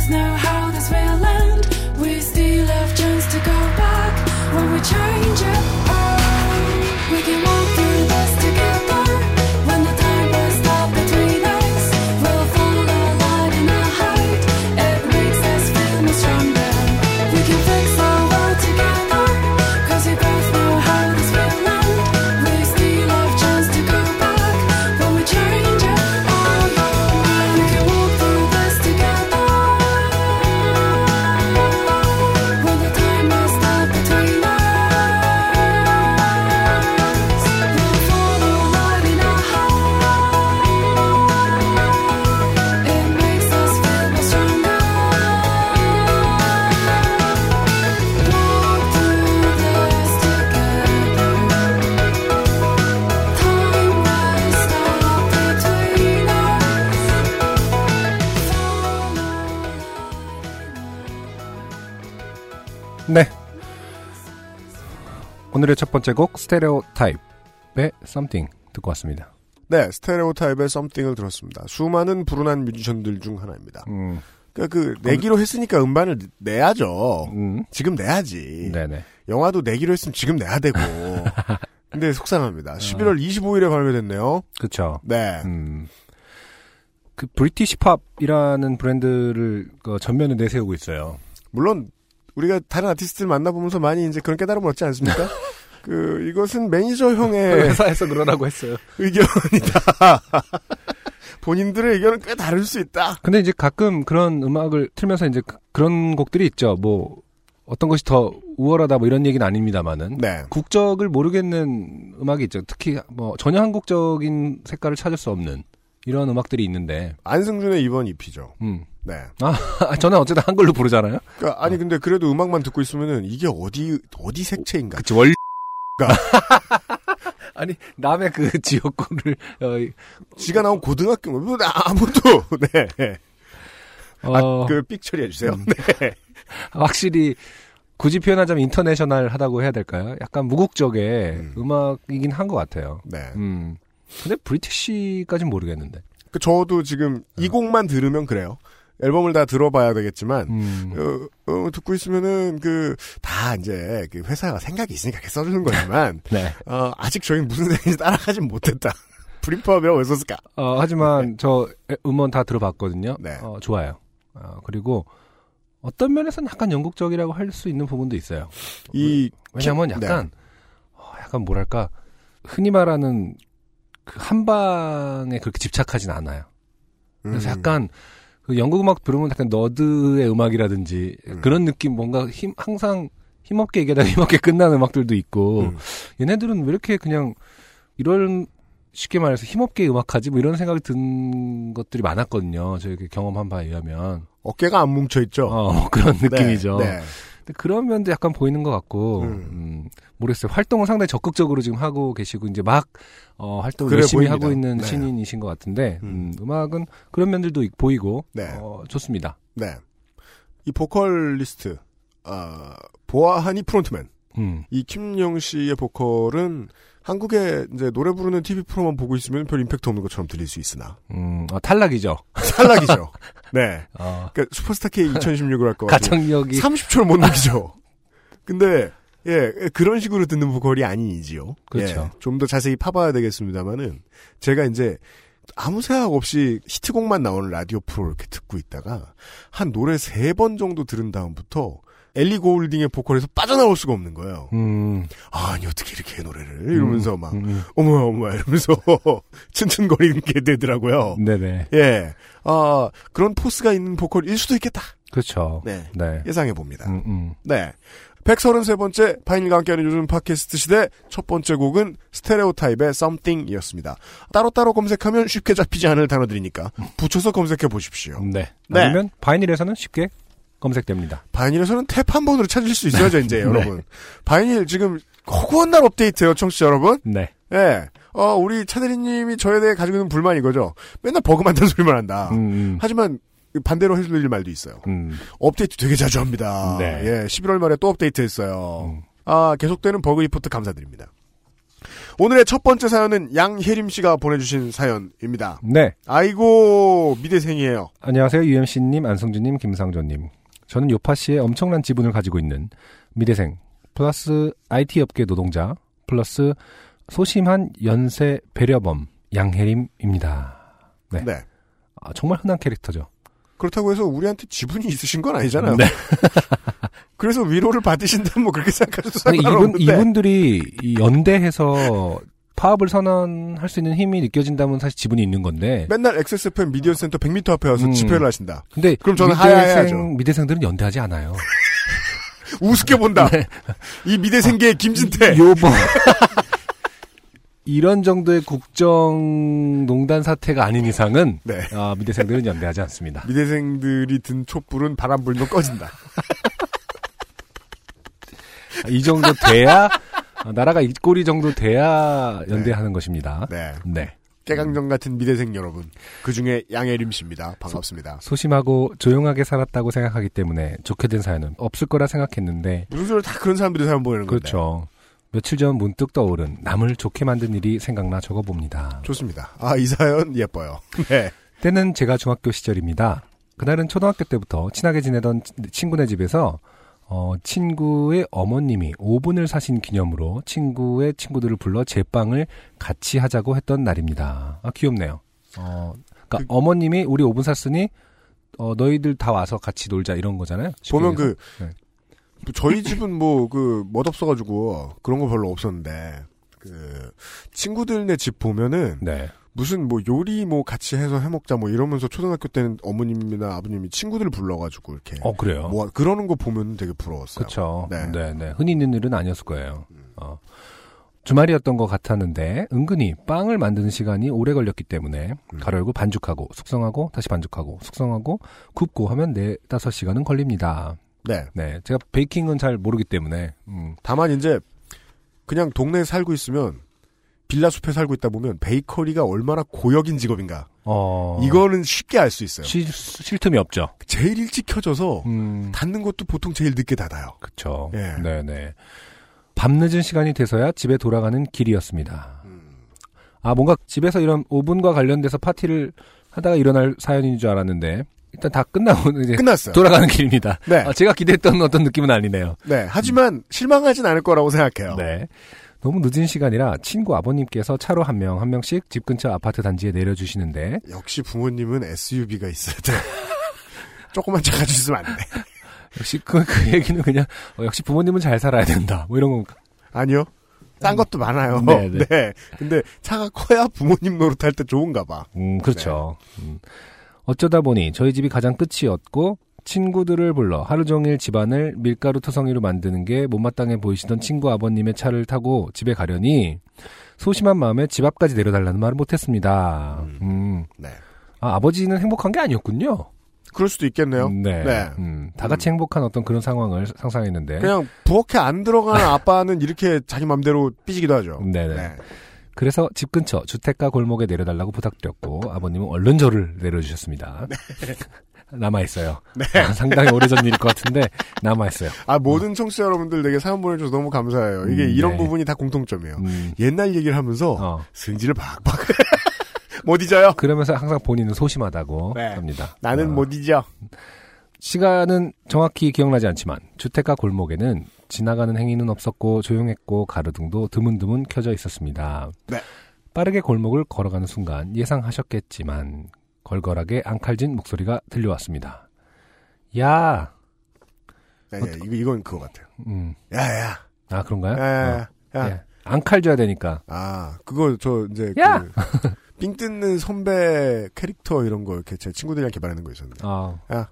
us know how this will end. We still have chance to go back when we change it all. We can walk through this together when the time will stop between us. We'll follow the light in our heart. It makes us feel much stronger. We can fix our world together, 'cause we both know how this will end. We still have chance to go back when we change it all. We can walk through this together when the time will stop between us. We'll follow the light in our heart. It makes us feel much stronger. Walk through this together. Time will stop between us. 네. 오늘의 첫 번째 곡 스테레오타입의 Something 듣고 왔습니다. 네, 스테레오타입의 썸띵을 들었습니다. 수많은 불운한 뮤지션들 중 하나입니다. 그러니까 내기로 했으니까 음반을 내야죠. 지금 내야지. 네네. 영화도 내기로 했으면 지금 내야 되고. 근데 속상합니다. 11월 25일에 발매됐네요. 그쵸. 네. 그 브리티시 팝이라는 브랜드를 전면에 내세우고 있어요. 물론 우리가 다른 아티스트를 만나보면서 많이 이제 그런 깨달음을 얻지 않습니까? 이것은 매니저형의 회사에서 그러라고 했어요. 의견이다. 본인들의 의견은 꽤 다를 수 있다. 근데 이제 가끔 그런 음악을 틀면서 이제 그런 곡들이 있죠. 뭐 어떤 것이 더 우월하다 뭐 이런 얘기는 아닙니다만은 네. 국적을 모르겠는 음악이 있죠. 특히 뭐 전혀 한국적인 색깔을 찾을 수 없는 이런 음악들이 있는데 안승준의 이번 EP죠. 네. 아, 저는 어쨌든 한글로 부르잖아요. 그러니까 아니 근데 그래도 음악만 듣고 있으면은 이게 어디 색채인가? 그치 원리가 아니 남의 그 지역구를 지가 나온 고등학교 뭐 아무도 네. 그 삑 처리해 주세요. 네. 확실히 굳이 표현하자면 인터내셔널하다고 해야 될까요? 약간 무국적의 음악이긴 한 것 같아요. 네. 근데 브리티시까진 모르겠는데. 그 저도 지금 이 곡만 들으면 그래요. 앨범을 다 들어봐야 되겠지만 듣고 있으면은 다 이제 회사가 생각이 있으니까 이렇게 써주는 거지만 네. 아직 저희는 무슨 생각인지 따라가진 못했다. 브리팝이라고 왜 썼을까? 하지만 네. 저 음원 다 들어봤거든요. 네. 좋아요. 그리고 어떤 면에서는 약간 영국적이라고 할 수 있는 부분도 있어요. 왜냐면 약간 네. 약간 뭐랄까 흔히 말하는 그 한방에 그렇게 집착하진 않아요. 그래서 약간 그 영국 음악 들으면 약간 너드의 음악이라든지 그런 느낌 뭔가 항상 힘없게 얘기하다가 힘없게 끝나는 음악들도 있고 얘네들은 왜 이렇게 그냥 이런 쉽게 말해서 힘없게 음악하지 뭐 이런 생각이 든 것들이 많았거든요. 저희 경험한 바에 의하면 어깨가 안 뭉쳐있죠. 그런 느낌이죠. 네, 네. 근데 그런 면도 약간 보이는 것 같고 모르겠어요. 활동을 상당히 적극적으로 지금 하고 계시고 이제 막 활동을 그래 열심히 보입니다. 하고 있는 네. 신인이신 것 같은데 음악은 그런 면들도 보이고 네. 좋습니다. 네, 이 보컬리스트 보아하니 프론트맨 이 김영 씨의 보컬은 한국에 이제 노래 부르는 TV 프로만 보고 있으면 별 임팩트 없는 것처럼 들릴 수 있으나 탈락이죠. 탈락이죠. 네. 그러니까 슈퍼스타 K 2016을 할 것 같아요. 가창력이 30초를 못 넘기죠. 근데 예 그런 식으로 듣는 보컬이 아니지요. 그렇죠. 예, 좀 더 자세히 파봐야 되겠습니다만은 제가 이제 아무 생각 없이 히트곡만 나오는 라디오 프로를 이렇게 듣고 있다가 한 노래 3번 정도 들은 다음부터 엘리 고울딩의 보컬에서 빠져나올 수가 없는 거예요. 아니 어떻게 이렇게 노래를 이러면서 막 어머야 어머야 이러면서 츤츤거리는 게 되더라고요. 네네. 예, 그런 포스가 있는 보컬일 수도 있겠다. 그렇죠. 네, 네. 예상해 봅니다. 네, 133번째 바이닐과 함께하는 요즘 팟캐스트 시대 첫 번째 곡은 스테레오타입의 Something이었습니다. 따로따로 검색하면 쉽게 잡히지 않을 단어들이니까 붙여서 검색해 보십시오. 네. 네. 아니면 바이닐에서는 쉽게 검색됩니다. 바이닐에서는 탭 한 번으로 찾을 수 있어야죠, 이제 네. 여러분. 바이닐 지금 허구한 날 업데이트예요, 청취자 여러분. 네. 예. 네. 우리 차대리님이 저에 대해 가지고 있는 불만이 이거죠. 맨날 버그 만드는 소리만 한다. 하지만 반대로 해줄 말도 있어요. 업데이트 되게 자주 합니다. 네. 예, 11월 말에 또 업데이트했어요. 계속되는 버그 리포트 감사드립니다. 오늘의 첫 번째 사연은 양혜림 씨가 보내주신 사연입니다. 네. 아이고 미대생이에요. 안녕하세요. UMC님, 안승준님, 김상조님. 저는 요파 씨의 엄청난 지분을 가지고 있는 미대생 플러스 IT업계 노동자 플러스 소심한 연쇄 배려범 양혜림입니다. 네. 네. 아, 정말 흔한 캐릭터죠. 그렇다고 해서 우리한테 지분이 있으신 건 아니잖아요. 네. 그래서 위로를 받으신다면 뭐 그렇게 생각하셔도 상관없는데. 이분들이 연대해서 파업을 선언할 수 있는 힘이 느껴진다면 사실 지분이 있는 건데. 맨날 XSFM 미디어 센터 100m 앞에 와서 집회를 하신다. 근데 그럼 저는 하야해야죠. 미대생들은 연대하지 않아요. 우습게 본다. 네. 이 미대생계의 김진태. 요번. 이런 정도의 국정농단 사태가 아닌 이상은 네. 미대생들은 연대하지 않습니다. 미대생들이 든 촛불은 바람 불면 꺼진다. 이 정도 돼야 나라가 이 꼴이 정도 돼야 연대하는 네. 것입니다. 네. 네. 깨강정 같은 미대생 여러분, 그중에 양혜림 씨입니다. 반갑습니다. 소심하고 조용하게 살았다고 생각하기 때문에 좋게 된 사연은 없을 거라 생각했는데 무슨 소리를 다 그런 사람들이 사연 보내는 건데. 그렇죠. 며칠 전 문득 떠오른 남을 좋게 만든 일이 생각나 적어봅니다. 좋습니다. 아, 이 사연 예뻐요. 네. 때는 제가 중학교 시절입니다. 그날은 초등학교 때부터 친하게 지내던 친구네 집에서 친구의 어머님이 오븐을 사신 기념으로 친구의 친구들을 불러 제빵을 같이 하자고 했던 날입니다. 아, 귀엽네요. 그러니까 어머님이 우리 오븐 샀으니 너희들 다 와서 같이 놀자 이런 거잖아요. 보면 그... 네. 저희 집은 뭐, 멋없어가지고, 그런 거 별로 없었는데, 친구들네 집 보면은, 네. 무슨 뭐 요리 뭐 같이 해서 해먹자 뭐 이러면서 초등학교 때는 어머님이나 아버님이 친구들을 불러가지고 이렇게. 그래요? 뭐, 그러는 거 보면 되게 부러웠어요. 그쵸. 네. 네. 흔히 있는 일은 아니었을 거예요. 주말이었던 것 같았는데, 은근히 빵을 만드는 시간이 오래 걸렸기 때문에, 가열고 반죽하고, 숙성하고, 다시 반죽하고, 숙성하고, 굽고 하면 4-5시간은 걸립니다. 네. 네. 제가 베이킹은 잘 모르기 때문에. 다만, 이제, 그냥 동네에 살고 있으면, 빌라숲에 살고 있다 보면, 베이커리가 얼마나 고역인 직업인가. 이거는 쉽게 알 수 있어요. 쉴 틈이 없죠. 제일 일찍 켜져서, 닫는 것도 보통 제일 늦게 닫아요. 그쵸. 예. 네네. 밤늦은 시간이 돼서야 집에 돌아가는 길이었습니다. 아, 뭔가 집에서 이런 오븐과 관련돼서 파티를 하다가 일어날 사연인 줄 알았는데, 일단 다 끝나고 이제 끝났어요. 돌아가는 길입니다. 네. 제가 기대했던 어떤 느낌은 아니네요. 네. 하지만 실망하진 않을 거라고 생각해요. 네. 너무 늦은 시간이라 친구 아버님께서 차로 한 명씩 집 근처 아파트 단지에 내려주시는데 역시 부모님은 SUV가 있어야 돼. 조금만 차 가지고 있으면 안 돼. 역시 그 얘기는 그냥 역시 부모님은 잘 살아야 된다. 뭐 이런 건가? 아니요. 딴 것도 많아요. 네네. 네. 근데 차가 커야 부모님 노릇할 때 좋은가 봐. 그렇죠. 네. 어쩌다 보니 저희 집이 가장 끝이었고 친구들을 불러 하루 종일 집안을 밀가루 투성이로 만드는 게 못마땅해 보이시던 친구 아버님의 차를 타고 집에 가려니 소심한 마음에 집 앞까지 내려달라는 말을 못했습니다. 네. 아, 아버지는 행복한 게 아니었군요. 그럴 수도 있겠네요. 네. 네. 다 같이 행복한 어떤 그런 상황을 상상했는데 그냥 부엌에 안 들어가는 아빠는 이렇게 자기 맘대로 삐지기도 하죠. 네네. 네. 그래서 집 근처 주택가 골목에 내려달라고 부탁드렸고 아버님은 얼른 저를 내려주셨습니다. 네. 남아있어요. 네. 상당히 오래전 일일 것 같은데 남아있어요. 아, 모든 청취자 여러분들 되게 사연 보내줘서 너무 감사해요. 이게 이런 네. 부분이 다 공통점이에요. 옛날 얘기를 하면서 승질을 박박 못 잊어요. 그러면서 항상 본인은 소심하다고 네. 합니다. 나는 못 잊어. 시간은 정확히 기억나지 않지만 주택가 골목에는 지나가는 행위는 없었고 조용했고 가로등도 드문드문 켜져 있었습니다. 네. 빠르게 골목을 걸어가는 순간 예상하셨겠지만 걸걸하게 앙칼진 목소리가 들려왔습니다. 야! 이건 그거 같아요. 야야! 아, 그런가요? 야야야. 야. 앙칼 줘야 되니까. 아, 그거 저 이제... 야! 삥 뜯는 선배 캐릭터 이런 거 이렇게 제 친구들이랑 개발하는 거 있었는데. 야!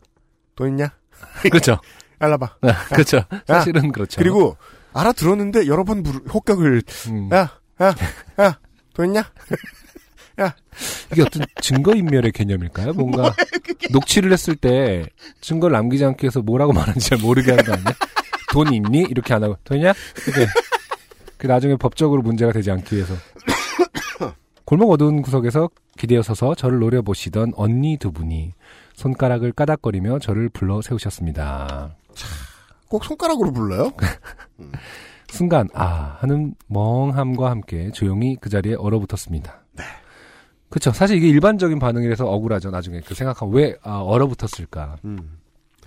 돈 있냐? 그렇죠. 알라봐. 아, 그렇죠. 야. 사실은 그렇죠. 그리고 알아들었는데 여러 번 혹격을 돈 있냐? 야. 이게 어떤 증거인멸의 개념일까요? 뭔가 뭐예요, 녹취를 했을 때 증거를 남기지 않기 위해서 뭐라고 말하는지 잘 모르게 하는 거 아니야? 돈 있니? 이렇게 안 하고 돈 있냐? 그 나중에 법적으로 문제가 되지 않기 위해서. 골목 어두운 구석에서 기대어 서서 저를 노려보시던 언니 두 분이 손가락을 까닥거리며 저를 불러 세우셨습니다. 꼭 손가락으로 불러요? 순간 아 하는 멍함과 함께 조용히 그 자리에 얼어붙었습니다. 네. 그렇죠. 사실 이게 일반적인 반응이라서 억울하죠. 나중에 그 생각하면 왜 아, 얼어붙었을까.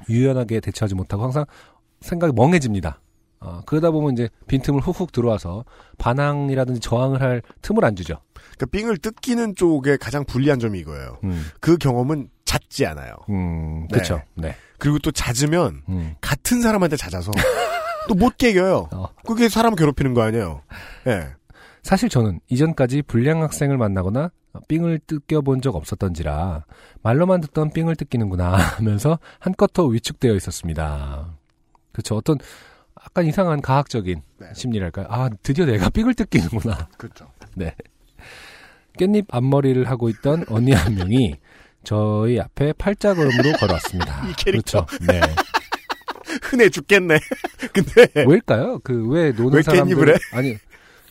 유연하게 대처하지 못하고 항상 생각이 멍해집니다. 그러다 보면 이제 빈틈을 훅훅 들어와서 반항이라든지 저항을 할 틈을 안 주죠. 그러니까 삥을 뜯기는 쪽에 가장 불리한 점이 이거예요. 그 경험은 잦지 않아요. 네. 그렇죠. 네. 그리고 또 잦으면 같은 사람한테 잦아서 또 못 깨겨요. 그게 사람 괴롭히는 거 아니에요. 네. 사실 저는 이전까지 불량 학생을 만나거나 삥을 뜯겨본 적 없었던지라 말로만 듣던 삥을 뜯기는구나 하면서 한껏 더 위축되어 있었습니다. 그렇죠. 어떤 약간 이상한 과학적인 네. 심리랄까요? 아, 드디어 내가 삥을 뜯기는구나. 그렇죠. 네. 깻잎 앞머리를 하고 있던 언니 한 명이 저희 앞에 팔자걸음으로 걸어왔습니다. 이 캐릭터. 그렇죠. 네. 흔해 죽겠네. 근데 왜일까요? 그 왜 노는 사람들 깻잎을 해? 아니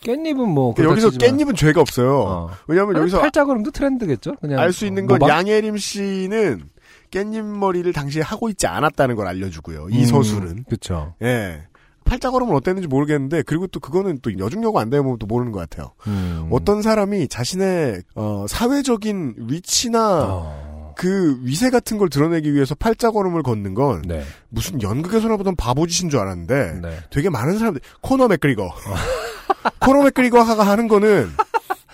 깻잎은 뭐 여기서 치지만... 깻잎은 죄가 없어요. 왜냐하면 여기서 팔자걸음도 트렌드겠죠. 그냥 알 수 있는 건 뭐 양혜림 씨는 깻잎 머리를 당시에 하고 있지 않았다는 걸 알려주고요. 이 서술은 그렇죠. 예. 팔자걸음은 어땠는지 모르겠는데 그리고 또 그거는 또 여중여고 안 되면 또 모르는 것 같아요. 어떤 사람이 자신의 사회적인 위치나 그 위세 같은 걸 드러내기 위해서 팔자걸음을 걷는 건 네. 무슨 연극에서나 보던 바보짓인 줄 알았는데 네. 되게 많은 사람들 코너 맥그리거 코너 맥그리거가 하는 거는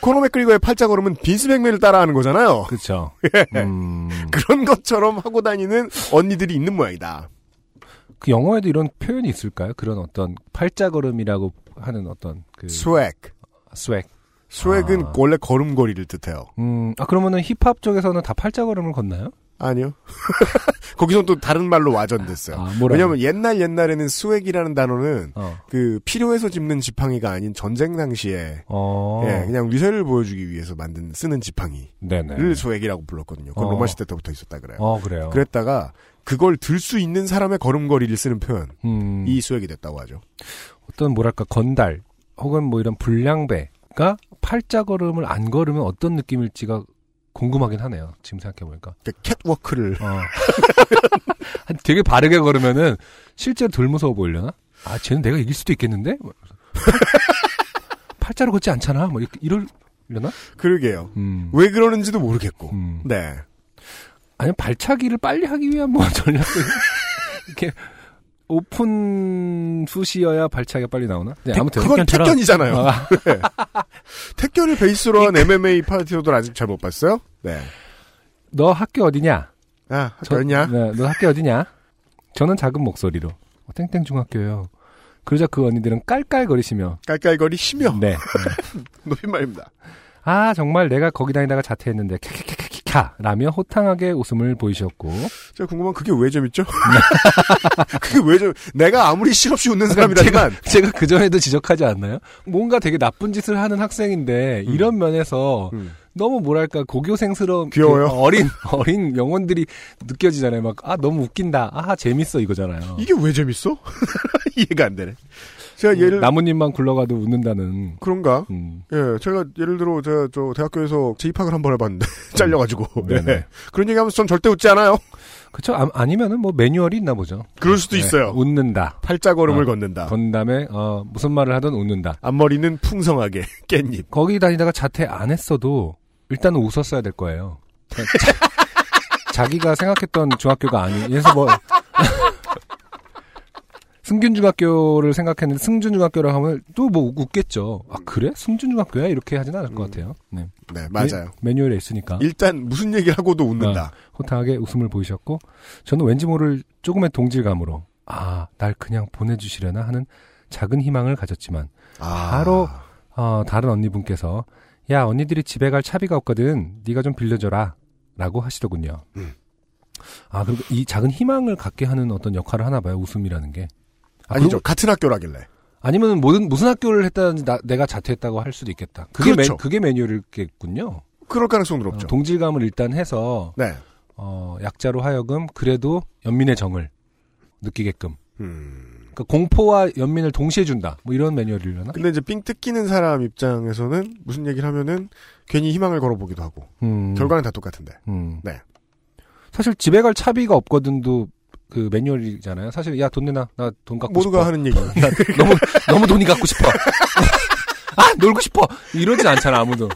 코너 맥그리거의 팔자걸음은 빈스 백맨을 따라하는 거잖아요. 그렇죠. 예. 그런 것처럼 하고 다니는 언니들이 있는 모양이다. 그 영어에도 이런 표현이 있을까요? 그런 어떤 팔자걸음이라고 하는 어떤 그 스웩은 원래 걸음걸이를 뜻해요. 아 그러면은 힙합 쪽에서는 다 팔자걸음을 걷나요? 아니요. 거기서 또 다른 말로 와전됐어요. 아, 왜냐하면 옛날에는 스웩이라는 단어는 그 필요해서 짚는 지팡이가 아닌 전쟁 당시에 예, 그냥 위세를 보여주기 위해서 만든 쓰는 지팡이를 네네. 스웩이라고 불렀거든요. 그건 로마 시대 때부터 있었다 그래요. 그래요. 그랬다가 그걸 들 수 있는 사람의 걸음걸이를 쓰는 표현, 이 수액이 됐다고 하죠. 어떤 뭐랄까 건달 혹은 뭐 이런 불량배가 팔자걸음을 안 걸으면 어떤 느낌일지가 궁금하긴 하네요. 지금 생각해보니까. 캣워크를. 되게 바르게 걸으면은 실제로 덜 무서워 보이려나? 아, 쟤는 내가 이길 수도 있겠는데? 팔자로 걷지 않잖아. 뭐 이러려나? 그러게요. 왜 그러는지도 모르겠고. 네. 아니 발차기를 빨리 하기 위한 뭐 전략을 이렇게 오픈 수시여야 발차기가 빨리 나오나? 네, 아무튼 그건 택견이잖아요. 네. 택견을 베이스로 한 MMA 파티로도 아직 잘 못 봤어요? 네. 너 학교 어디냐? 아, 학교 어디냐? 네, 너 학교 어디냐? 저는 작은 목소리로 땡땡 중학교요. 그러자 그 언니들은 깔깔거리시며. 네. 높임말입니다. 아 정말 내가 거기 다니다가 자퇴했는데 캬캬캬캬캬 라며 호탕하게 웃음을 보이셨고 제가 궁금한 그게 왜 재밌죠? 그게 왜 내가 아무리 실없이 웃는 사람이라지만 제가 그전에도 지적하지 않나요? 뭔가 되게 나쁜 짓을 하는 학생인데 이런 면에서 너무 뭐랄까 고교생스러운 귀여워요. 그 어린 영혼들이 느껴지잖아요. 막 아 너무 웃긴다. 아 재밌어 이거잖아요. 이게 왜 재밌어? 이해가 안 되네. 제가 얘를 나뭇잎만 굴러가도 웃는다는 그런가? 예, 제가 예를 들어 제가 저 대학교에서 재입학을 한번 해봤는데 잘려가지고 네. 그런 얘기하면서 전 절대 웃지 않아요. 그렇죠? 아니면은 뭐 매뉴얼이 있나 보죠. 그럴 수도 네. 있어요. 웃는다. 팔자걸음을 걷는다. 건 다음에 무슨 말을 하든 웃는다. 앞머리는 풍성하게 깻잎. 거기 다니다가 자퇴 안 했어도 일단 웃었어야 될 거예요. 자기가 생각했던 중학교가 아니. 그래서 뭐. 승균중학교를 생각했는데 승준중학교라고 하면 또 뭐 웃겠죠. 아 그래? 승준중학교야? 이렇게 하진 않을 것 같아요. 네 맞아요. 매뉴얼에 있으니까. 일단 무슨 얘기하고도 웃는다. 호탕하게 웃음을 보이셨고 저는 왠지 모를 조금의 동질감으로 아 날 그냥 보내주시려나 하는 작은 희망을 가졌지만 바로 다른 언니분께서 야 언니들이 집에 갈 차비가 없거든 네가 좀 빌려줘라 라고 하시더군요. 아 그리고 이 작은 희망을 갖게 하는 어떤 역할을 하나 봐요. 웃음이라는 게. 아니죠. 같은 학교라길래. 아니면 무슨 학교를 했다든지 내가 자퇴했다고 할 수도 있겠다. 그렇죠. 그게 매뉴얼이겠군요. 그럴 가능성은 높죠. 동질감을 일단 해서 네. 약자로 하여금 그래도 연민의 정을 느끼게끔. 그러니까 공포와 연민을 동시에 준다. 뭐 이런 매뉴얼이려나? 근데 이제 삥 뜯기는 사람 입장에서는 무슨 얘기를 하면은 괜히 희망을 걸어보기도 하고. 결과는 다 똑같은데. 네. 사실 집에 갈 차비가 없거든도 그 매뉴얼이잖아요. 사실 야 돈 내놔. 나 돈 갖고 모두가 싶어. 모두가 하는 얘기. 나 너무 돈이 갖고 싶어. 아 놀고 싶어. 이러진 않잖아 아무도.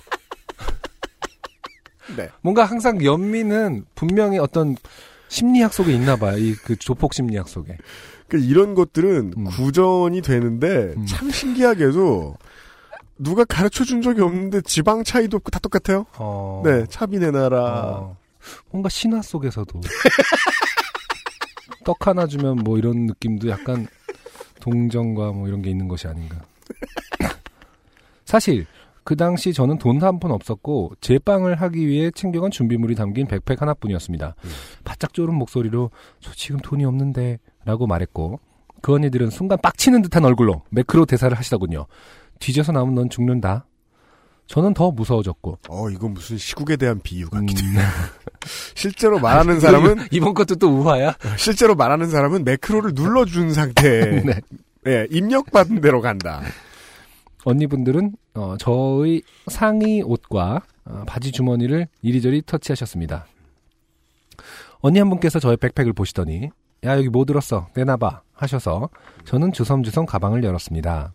네. 뭔가 항상 연민은 분명히 어떤 심리학 속에 있나 봐요. 이 그 조폭 심리학 속에. 그러니까 이런 것들은 구전이 되는데 참 신기하게도 누가 가르쳐준 적이 없는데 지방 차이도 없고 다 똑같아요. 네, 차비 내놔라. 뭔가 신화 속에서도 떡 하나 주면 뭐 이런 느낌도 약간 동정과 뭐 이런 게 있는 것이 아닌가. 사실 그 당시 저는 돈 한 푼 없었고 제빵을 하기 위해 챙겨간 준비물이 담긴 백팩 하나뿐이었습니다. 바짝 졸은 목소리로 저 지금 돈이 없는데 라고 말했고 그 언니들은 순간 빡치는 듯한 얼굴로 매크로 대사를 하시더군요. 뒤져서 나면 넌 죽는다. 저는 더 무서워졌고. 이건 무슨 시국에 대한 비유 같기도 해요. 실제로 말하는 사람은 이번 것도 또 우화야? 실제로 말하는 사람은 매크로를 눌러준 상태에 네. 네, 입력받은 대로 간다. 언니분들은 저의 상의 옷과 바지 주머니를 이리저리 터치하셨습니다. 언니 한 분께서 저의 백팩을 보시더니 야 여기 뭐 들었어? 내놔봐 하셔서 저는 주섬주섬 가방을 열었습니다.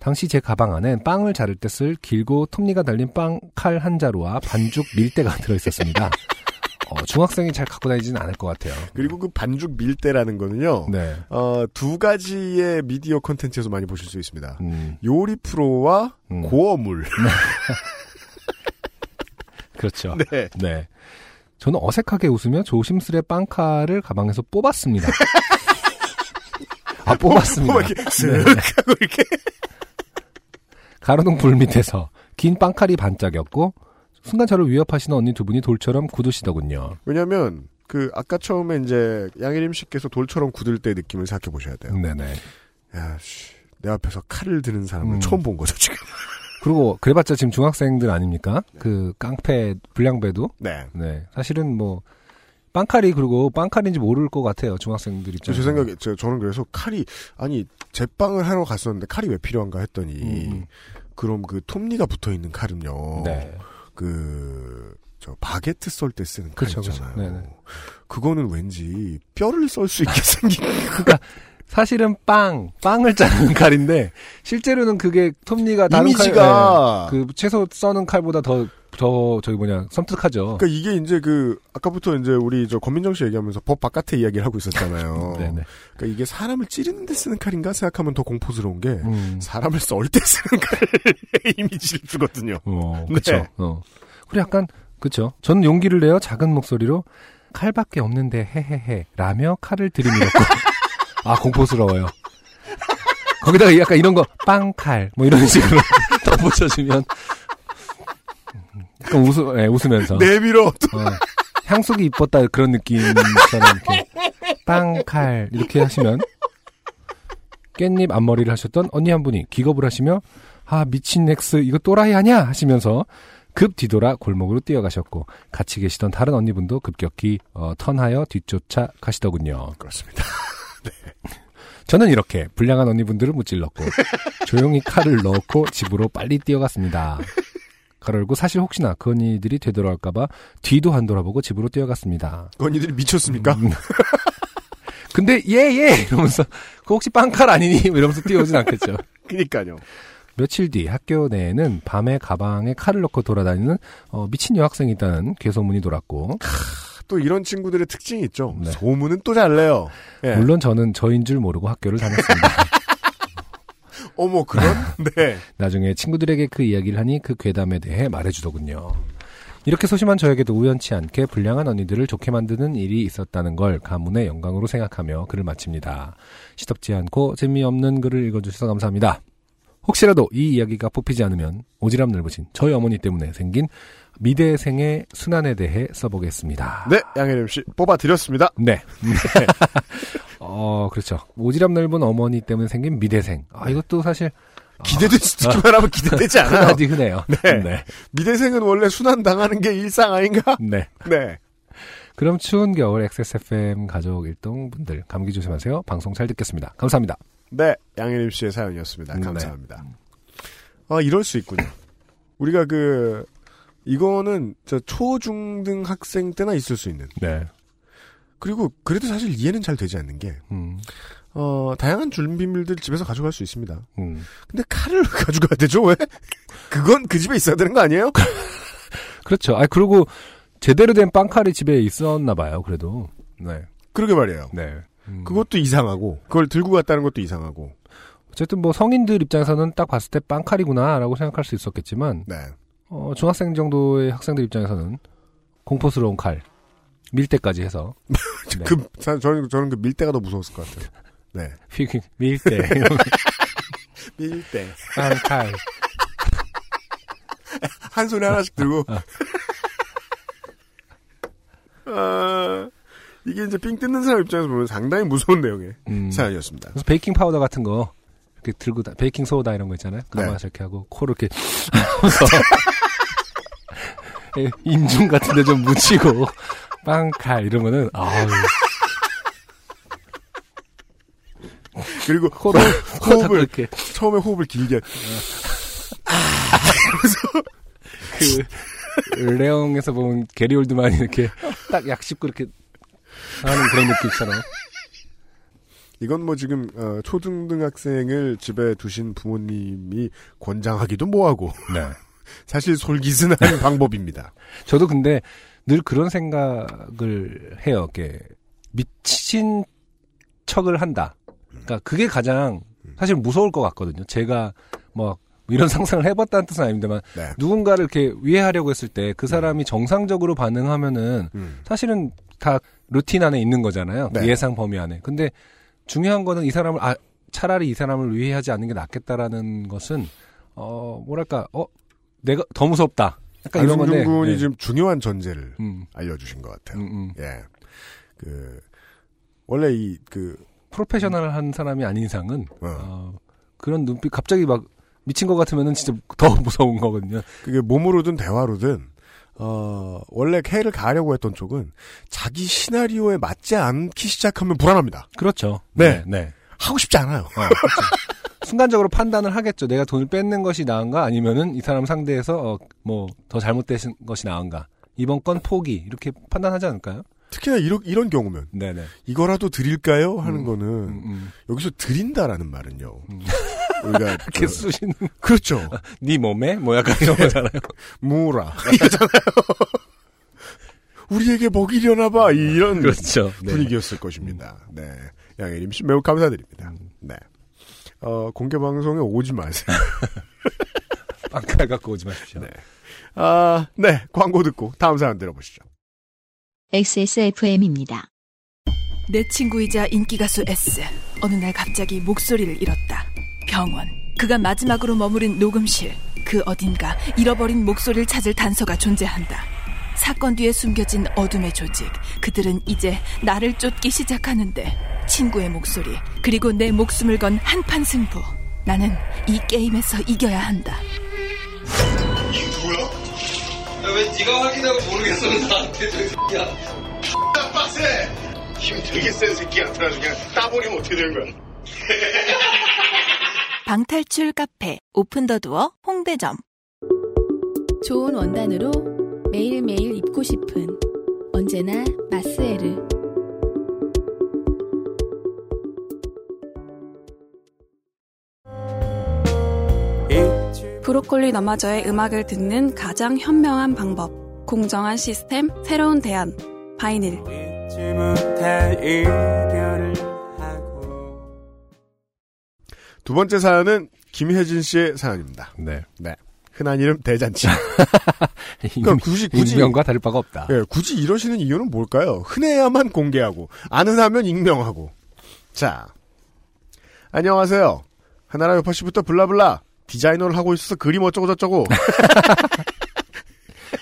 당시 제 가방 안엔 빵을 자를 때 쓸 길고 톱니가 달린 빵 칼 한 자루와 반죽 밀대가 들어있었습니다. 중학생이 잘 갖고 다니지는 않을 것 같아요. 그리고 그 반죽 밀대라는 거는요. 네. 두 가지의 미디어 콘텐츠에서 많이 보실 수 있습니다. 요리 프로와 고어물. 그렇죠. 네. 네. 저는 어색하게 웃으며 조심스레 빵칼을 가방에서 뽑았습니다. 아, 뽑았습니다. 쓱 하고 이렇게. 가로등 불 밑에서 긴 빵칼이 반짝였고 순간 저를 위협하시는 언니 두 분이 돌처럼 굳으시더군요. 왜냐하면 그 아까 처음에 이제 양일임 씨께서 돌처럼 굳을 때 느낌을 생각해 보셔야 돼요. 네네. 야, 씨, 내 앞에서 칼을 드는 사람을 처음 본 거죠 지금. 그리고 그래봤자 지금 중학생들 아닙니까? 네. 그 깡패 불량배도. 네. 네. 사실은 뭐 빵칼이 그리고 빵칼인지 모를 것 같아요 중학생들 입장에서. 제 생각에 저는 그래서 칼이 아니 제빵을 하러 갔었는데 칼이 왜 필요한가 했더니 그럼 그 톱니가 붙어 있는 칼은요. 네. 저 바게트 썰 때 쓰는 칼이잖아요. 그렇죠. 그거는 왠지 뼈를 썰 수 있게 생긴. 그러니까 사실은 빵을 자르는 칼인데 실제로는 그게 톱니가 다른 이미지가 네, 그 채소 써는 칼보다 더 저기 섬뜩하죠. 그러니까 이게 이제 그 아까부터 이제 우리 저 권민정 씨 얘기하면서 법 바깥의 이야기를 하고 있었잖아요. 네네. 그러니까 이게 사람을 찌르는 데 쓰는 칼인가 생각하면 더 공포스러운 게 사람을 썰 때 쓰는 칼의 이미지를 주거든요. 그렇죠. 네. 그리고 약간 그렇죠. 저는 용기를 내어 작은 목소리로 칼밖에 없는데 헤헤헤라며 칼을 들이밀었고 아 공포스러워요. 거기다가 약간 이런 거 빵칼 뭐 이런 식으로 덧붙여주면. 약간 네, 웃으면서. 내밀어. 향수기 이뻤다, 그런 느낌처럼 이렇게. 빵칼, 이렇게 하시면. 깻잎 앞머리를 하셨던 언니 한 분이 기겁을 하시며, 아, 미친 X, 이거 또라이 하냐? 하시면서 급 뒤돌아 골목으로 뛰어가셨고, 같이 계시던 다른 언니분도 급격히 턴하여 뒤쫓아 가시더군요. 그렇습니다. 네. 저는 이렇게 불량한 언니분들을 무찔렀고, 조용히 칼을 넣고 집으로 빨리 뛰어갔습니다. 가로열고 사실 혹시나 그 언니들이 되돌아올까봐 뒤도 안 돌아보고 집으로 뛰어갔습니다. 그 언니들이 미쳤습니까? 근데 예 이러면서 그 혹시 빵칼 아니니? 이러면서 뛰어오진 않겠죠. 그러니까요. 며칠 뒤 학교 내에는 밤에 가방에 칼을 넣고 돌아다니는 미친 여학생이 있다는 괴소문이 돌았고 또 이런 친구들의 특징이 있죠. 네. 소문은 또 잘 내요. 예. 물론 저는 저인 줄 모르고 학교를 다녔습니다. 어머 그런? 네. 나중에 친구들에게 그 이야기를 하니 그 괴담에 대해 말해주더군요. 이렇게 소심한 저에게도 우연치 않게 불량한 언니들을 좋게 만드는 일이 있었다는 걸 가문의 영광으로 생각하며 글을 마칩니다. 시덥지 않고 재미없는 글을 읽어주셔서 감사합니다. 혹시라도 이 이야기가 뽑히지 않으면 오지랖 넓으신 저희 어머니 때문에 생긴 미대생의 순환에 대해 써보겠습니다. 네, 양혜림 씨 뽑아드렸습니다. 네. 네. 그렇죠. 오지랖 넓은 어머니 때문에 생긴 미대생. 아, 이것도 사실. 듣기만 하면 기대되지 않아요. 흔하디 흔해요. 네. 네. 미대생은 원래 순환당하는 게 일상 아닌가? 네. 네. 그럼 추운 겨울 XSFM 가족 일동분들, 감기 조심하세요. 방송 잘 듣겠습니다. 감사합니다. 네. 양일임 씨의 사연이었습니다. 감사합니다. 네. 아, 이럴 수 있군요. 우리가 이거는 저 초중등 학생 때나 있을 수 있는. 네. 그리고 그래도 사실 이해는 잘 되지 않는 게 다양한 준비물들 집에서 가져갈 수 있습니다. 근데 칼을 가져가야 되죠? 왜? 그건 그 집에 있어야 되는 거 아니에요? 그렇죠. 아 그리고 제대로 된 빵칼이 집에 있었나 봐요. 그래도. 네. 그러게 말이에요. 네. 그것도 이상하고 그걸 들고 갔다는 것도 이상하고. 어쨌든 뭐 성인들 입장에서는 딱 봤을 때 빵칼이구나라고 생각할 수 있었겠지만 네. 중학생 정도의 학생들 입장에서는 공포스러운 칼. 밀대까지 해서. 네. 저는 그 밀대가 더 무서웠을 것 같아요. 네. 밀대. 밀대. 칼. 한 손에 하나씩 들고. 이게 이제 삥 뜯는 사람 입장에서 보면 상당히 무서운 내용의 사연이었습니다. 그래서 베이킹 파우더 같은 거 이렇게 들고 베이킹 소다 이런 거 있잖아요. 가방에서 네. 이렇게 하고 코로 이렇게 하면서 인중 같은 데 좀 묻히고 빵칼 이러면은 아우. 그리고 코로 호흡을 이렇게 처음에 호흡을 길게. 그래서 그 레옹에서 보면 게리 올드만이 이렇게 딱 약 씹고 이렇게 하는 그런 느낌처럼. 이건 뭐 지금 초등학생을 집에 두신 부모님이 권장하기도 뭐하고 네. 사실 솔깃은 한 방법입니다. 저도 근데 늘 그런 생각을 해요. 이렇게 미친 척을 한다. 그러니까 그게 가장 사실 무서울 것 같거든요. 제가 뭐 이런 상상을 해봤다는 뜻은 아닙니다만 네. 누군가를 이렇게 위해하려고 했을 때 그 사람이 정상적으로 반응하면은 사실은 다 루틴 안에 있는 거잖아요. 네. 예상 범위 안에. 근데 중요한 거는 이 사람을 차라리 이 사람을 위해하지 않는 게 낫겠다라는 것은 내가 더 무섭다. 약간 이런 건데. 안승준 군이 네. 지금 중요한 전제를 알려주신 것 같아요. 예, 그 원래 프로페셔널한 사람이 아닌 이상은 그런 눈빛 갑자기 막 미친 것 같으면은 진짜 더 무서운 거거든요. 그게 몸으로든 대화로든. 원래 해를 가하려고 했던 쪽은 자기 시나리오에 맞지 않기 시작하면 불안합니다. 그렇죠. 네. 네. 하고 싶지 않아요. 그렇죠. 순간적으로 판단을 하겠죠. 내가 돈을 뺏는 것이 나은가 아니면은 이 사람 상대해서 더 잘못된 것이 나은가. 이번 건 포기. 이렇게 판단하지 않을까요? 특히나 이런 경우면. 네네. 이거라도 드릴까요? 하는 거는 여기서 드린다라는 말은요. 우리가 개수신 그렇죠. 네 몸에 약간 이런 거잖아요. 무라 이거잖아요. 우리에게 먹이려나 봐 이런 그렇죠. 분위기였을 네. 것입니다. 네, 양혜림 씨 매우 감사드립니다. 네, 공개 방송에 오지 마세요. 빵칼 갖고 오지 마십시오. 네, 네 광고 듣고 다음 사연 들어보시죠. XSFM입니다. 내 친구이자 인기 가수 S 어느 날 갑자기 목소리를 잃었다. 병원, 그가 마지막으로 머무른 녹음실, 그 어딘가 잃어버린 목소리를 찾을 단서가 존재한다. 사건 뒤에 숨겨진 어둠의 조직, 그들은 이제 나를 쫓기 시작하는데 친구의 목소리, 그리고 내 목숨을 건 한판 승부. 나는 이 게임에서 이겨야 한다. 이게 누구야? 야, 왜 네가 확인하고 모르겠어? 나한테 저 새끼야. 야, 빡세! 힘 되게 센 새끼한테 아주 그냥 따버리면 어떻게 되는 거야? 방탈출 카페 오픈더도어 홍대점. 좋은 원단으로 매일매일 입고 싶은 언제나 마스에르. 브로콜리 너마저의 음악을 듣는 가장 현명한 방법. 공정한 시스템, 새로운 대안. 바이닐. 두 번째 사연은 김혜진 씨의 사연입니다. 네, 네. 흔한 이름 대잔치. 그럼 굳이 익명과 다를 바가 없다. 예, 굳이 이러시는 이유는 뭘까요? 흔해야만 공개하고 안 흔하면 익명하고. 자, 안녕하세요. 하나라 요파시부터 블라블라 디자이너를 하고 있어서 그림 어쩌고 저쩌고.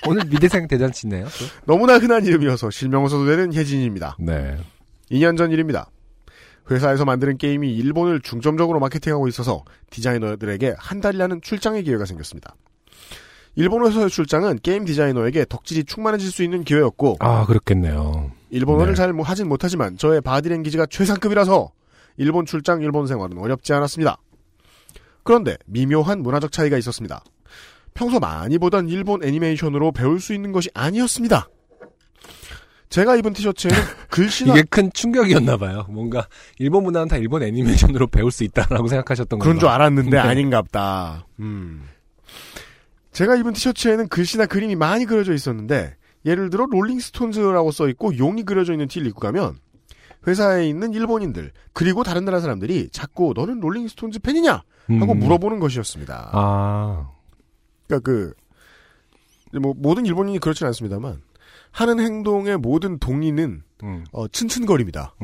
오늘 미대생 대잔치네요. 너무나 흔한 이름이어서 실명을 써도 되는 혜진입니다. 네. 2년 전 일입니다. 회사에서 만드는 게임이 일본을 중점적으로 마케팅하고 있어서 디자이너들에게 한 달이라는 출장의 기회가 생겼습니다. 일본 회사의 출장은 게임 디자이너에게 덕질이 충만해질 수 있는 기회였고 아 그렇겠네요. 일본어를 네. 잘 하진 못하지만 저의 바디랭귀지가 최상급이라서 일본 출장, 일본 생활은 어렵지 않았습니다. 그런데 미묘한 문화적 차이가 있었습니다. 평소 많이 보던 일본 애니메이션으로 배울 수 있는 것이 아니었습니다. 제가 입은 티셔츠에는 글씨나 이게 큰 충격이었나 봐요. 뭔가 일본 문화는 다 일본 애니메이션으로 배울 수 있다라고 생각하셨던 그런 건가? 줄 알았는데 아닌갑다. 제가 입은 티셔츠에는 글씨나 그림이 많이 그려져 있었는데 예를 들어 롤링스톤즈라고 써 있고 용이 그려져 있는 티를 입고 가면 회사에 있는 일본인들 그리고 다른 나라 사람들이 자꾸 너는 롤링스톤즈 팬이냐 하고 물어보는 것이었습니다. 아, 그러니까 뭐 모든 일본인이 그렇진 않습니다만. 하는 행동의 모든 동의는 츤츤거립니다.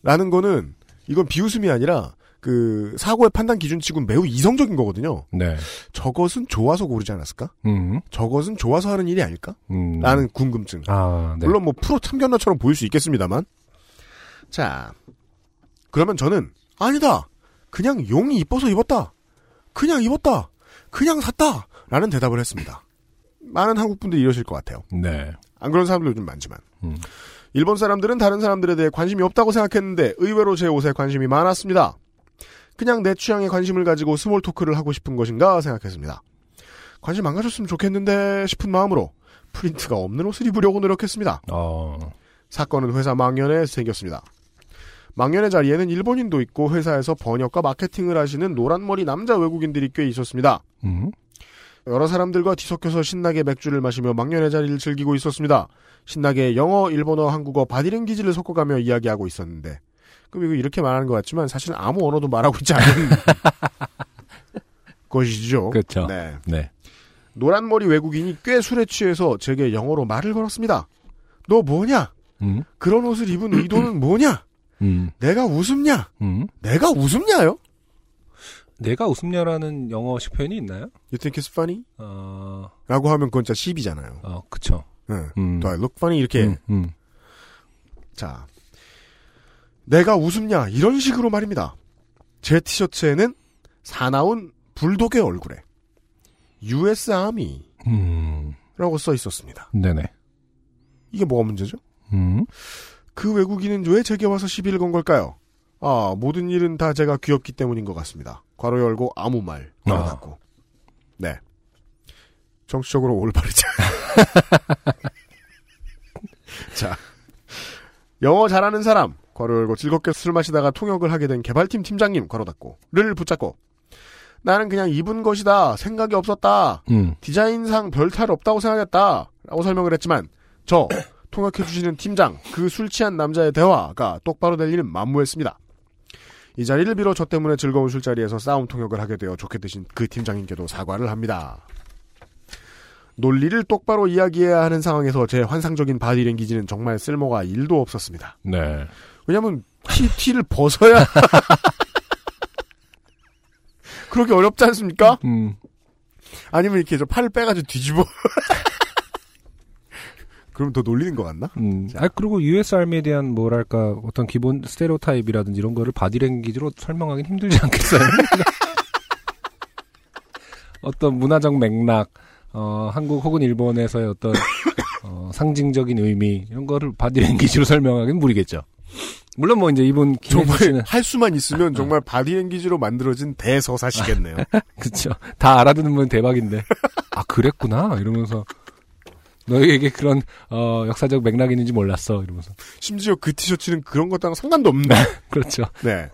라는 거는 이건 비웃음이 아니라 그 사고의 판단 기준치고는 매우 이성적인 거거든요. 네. 저것은 좋아서 고르지 않았을까? 저것은 좋아서 하는 일이 아닐까? 라는 궁금증. 아, 네. 물론 뭐 프로 참견러처럼 보일 수 있겠습니다만. 자, 그러면 저는 아니다. 그냥 용이 이뻐서 입었다. 그냥 입었다. 그냥 샀다. 라는 대답을 했습니다. 많은 한국분들이 이러실 것 같아요. 네. 안 그런 사람들도 좀 많지만. 일본 사람들은 다른 사람들에 대해 관심이 없다고 생각했는데 의외로 제 옷에 관심이 많았습니다. 그냥 내 취향에 관심을 가지고 스몰 토크를 하고 싶은 것인가 생각했습니다. 관심 안 가졌으면 좋겠는데 싶은 마음으로 프린트가 없는 옷을 입으려고 노력했습니다. 사건은 회사 망연에 생겼습니다. 망연의 자리에는 일본인도 있고 회사에서 번역과 마케팅을 하시는 노란머리 남자 외국인들이 꽤 있었습니다. 여러 사람들과 뒤섞여서 신나게 맥주를 마시며 망연의 자리를 즐기고 있었습니다. 신나게 영어, 일본어, 한국어, 바디랭귀지를 섞어가며 이야기하고 있었는데 그럼 이거 이렇게 말하는 것 같지만 사실은 아무 언어도 말하고 있지 않은 것이죠. 그렇죠. 네. 네. 노란머리 외국인이 꽤 술에 취해서 제게 영어로 말을 걸었습니다. 너 뭐냐? 그런 옷을 입은 의도는 뭐냐? 내가 웃음냐? 내가 웃음냐요? 내가 웃음냐라는 영어식 표현이 있나요? You think it's funny? 라고 하면 그건 진짜 시비잖아요. 그쵸. 네. Do I look funny? 이렇게. 자, 내가 웃음냐? 이런 식으로 말입니다. 제 티셔츠에는 사나운 불독의 얼굴에 US Army 라고 써 있었습니다. 네네. 이게 뭐가 문제죠? 그 외국인은 왜 제게 와서 시비를 건 걸까요? 아, 모든 일은 다 제가 귀엽기 때문인 것 같습니다. 괄호 열고 아무 말 괄호 닫고. 네. 정치적으로 올바르지. 자, 영어 잘하는 사람 괄호 열고 즐겁게 술 마시다가 통역을 하게 된 개발팀 팀장님 괄호 닫고를 붙잡고 나는 그냥 입은 것이다. 생각이 없었다. 디자인상 별탈 없다고 생각했다. 라고 설명을 했지만 저 통역해주시는 팀장 그 술 취한 남자의 대화가 똑바로 될 일은 만무했습니다. 이 자리를 빌어 저 때문에 즐거운 술자리에서 싸움 통역을 하게 되어 좋게 되신 그 팀장님께도 사과를 합니다. 논리를 똑바로 이야기해야 하는 상황에서 제 환상적인 바디랭귀지는 정말 쓸모가 1도 없었습니다. 네. 왜냐면 티를 벗어야 그러기 어렵지 않습니까? 아니면 이렇게 저 팔을 빼가지고 뒤집어 그럼 더 놀리는 것 같나? 아, 그리고 US Army에 대한 뭐랄까 어떤 기본 스테레오타입이라든지 이런 거를 바디랭귀지로 설명하기는 힘들지 않겠어요? 어떤 문화적 맥락, 한국 혹은 일본에서의 어떤 상징적인 의미 이런 거를 바디랭귀지로 설명하기는 무리겠죠. 물론 뭐 이제 이분 정말 씨는... 할 수만 있으면 정말 바디랭귀지로 만들어진 대서사시겠네요. 그렇죠. 다 알아듣는 분 대박인데. 아 그랬구나 이러면서. 너에게 그런 역사적 맥락이 있는지 몰랐어 이러면서 심지어 그 티셔츠는 그런 것랑 상관도 없는데 그렇죠. 네.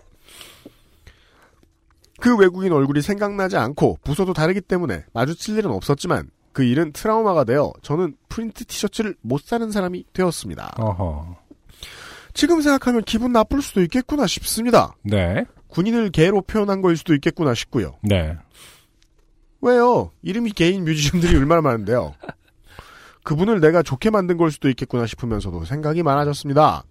그 외국인 얼굴이 생각나지 않고 부서도 다르기 때문에 마주칠 일은 없었지만 그 일은 트라우마가 되어 저는 프린트 티셔츠를 못 사는 사람이 되었습니다. 어허. 지금 생각하면 기분 나쁠 수도 있겠구나 싶습니다. 네. 군인을 개로 표현한 거일 수도 있겠구나 싶고요. 네. 왜요? 이름이 개인 뮤지션들이 얼마나 많은데요. 그분을 내가 좋게 만든 걸 수도 있겠구나 싶으면서도 생각이 많아졌습니다.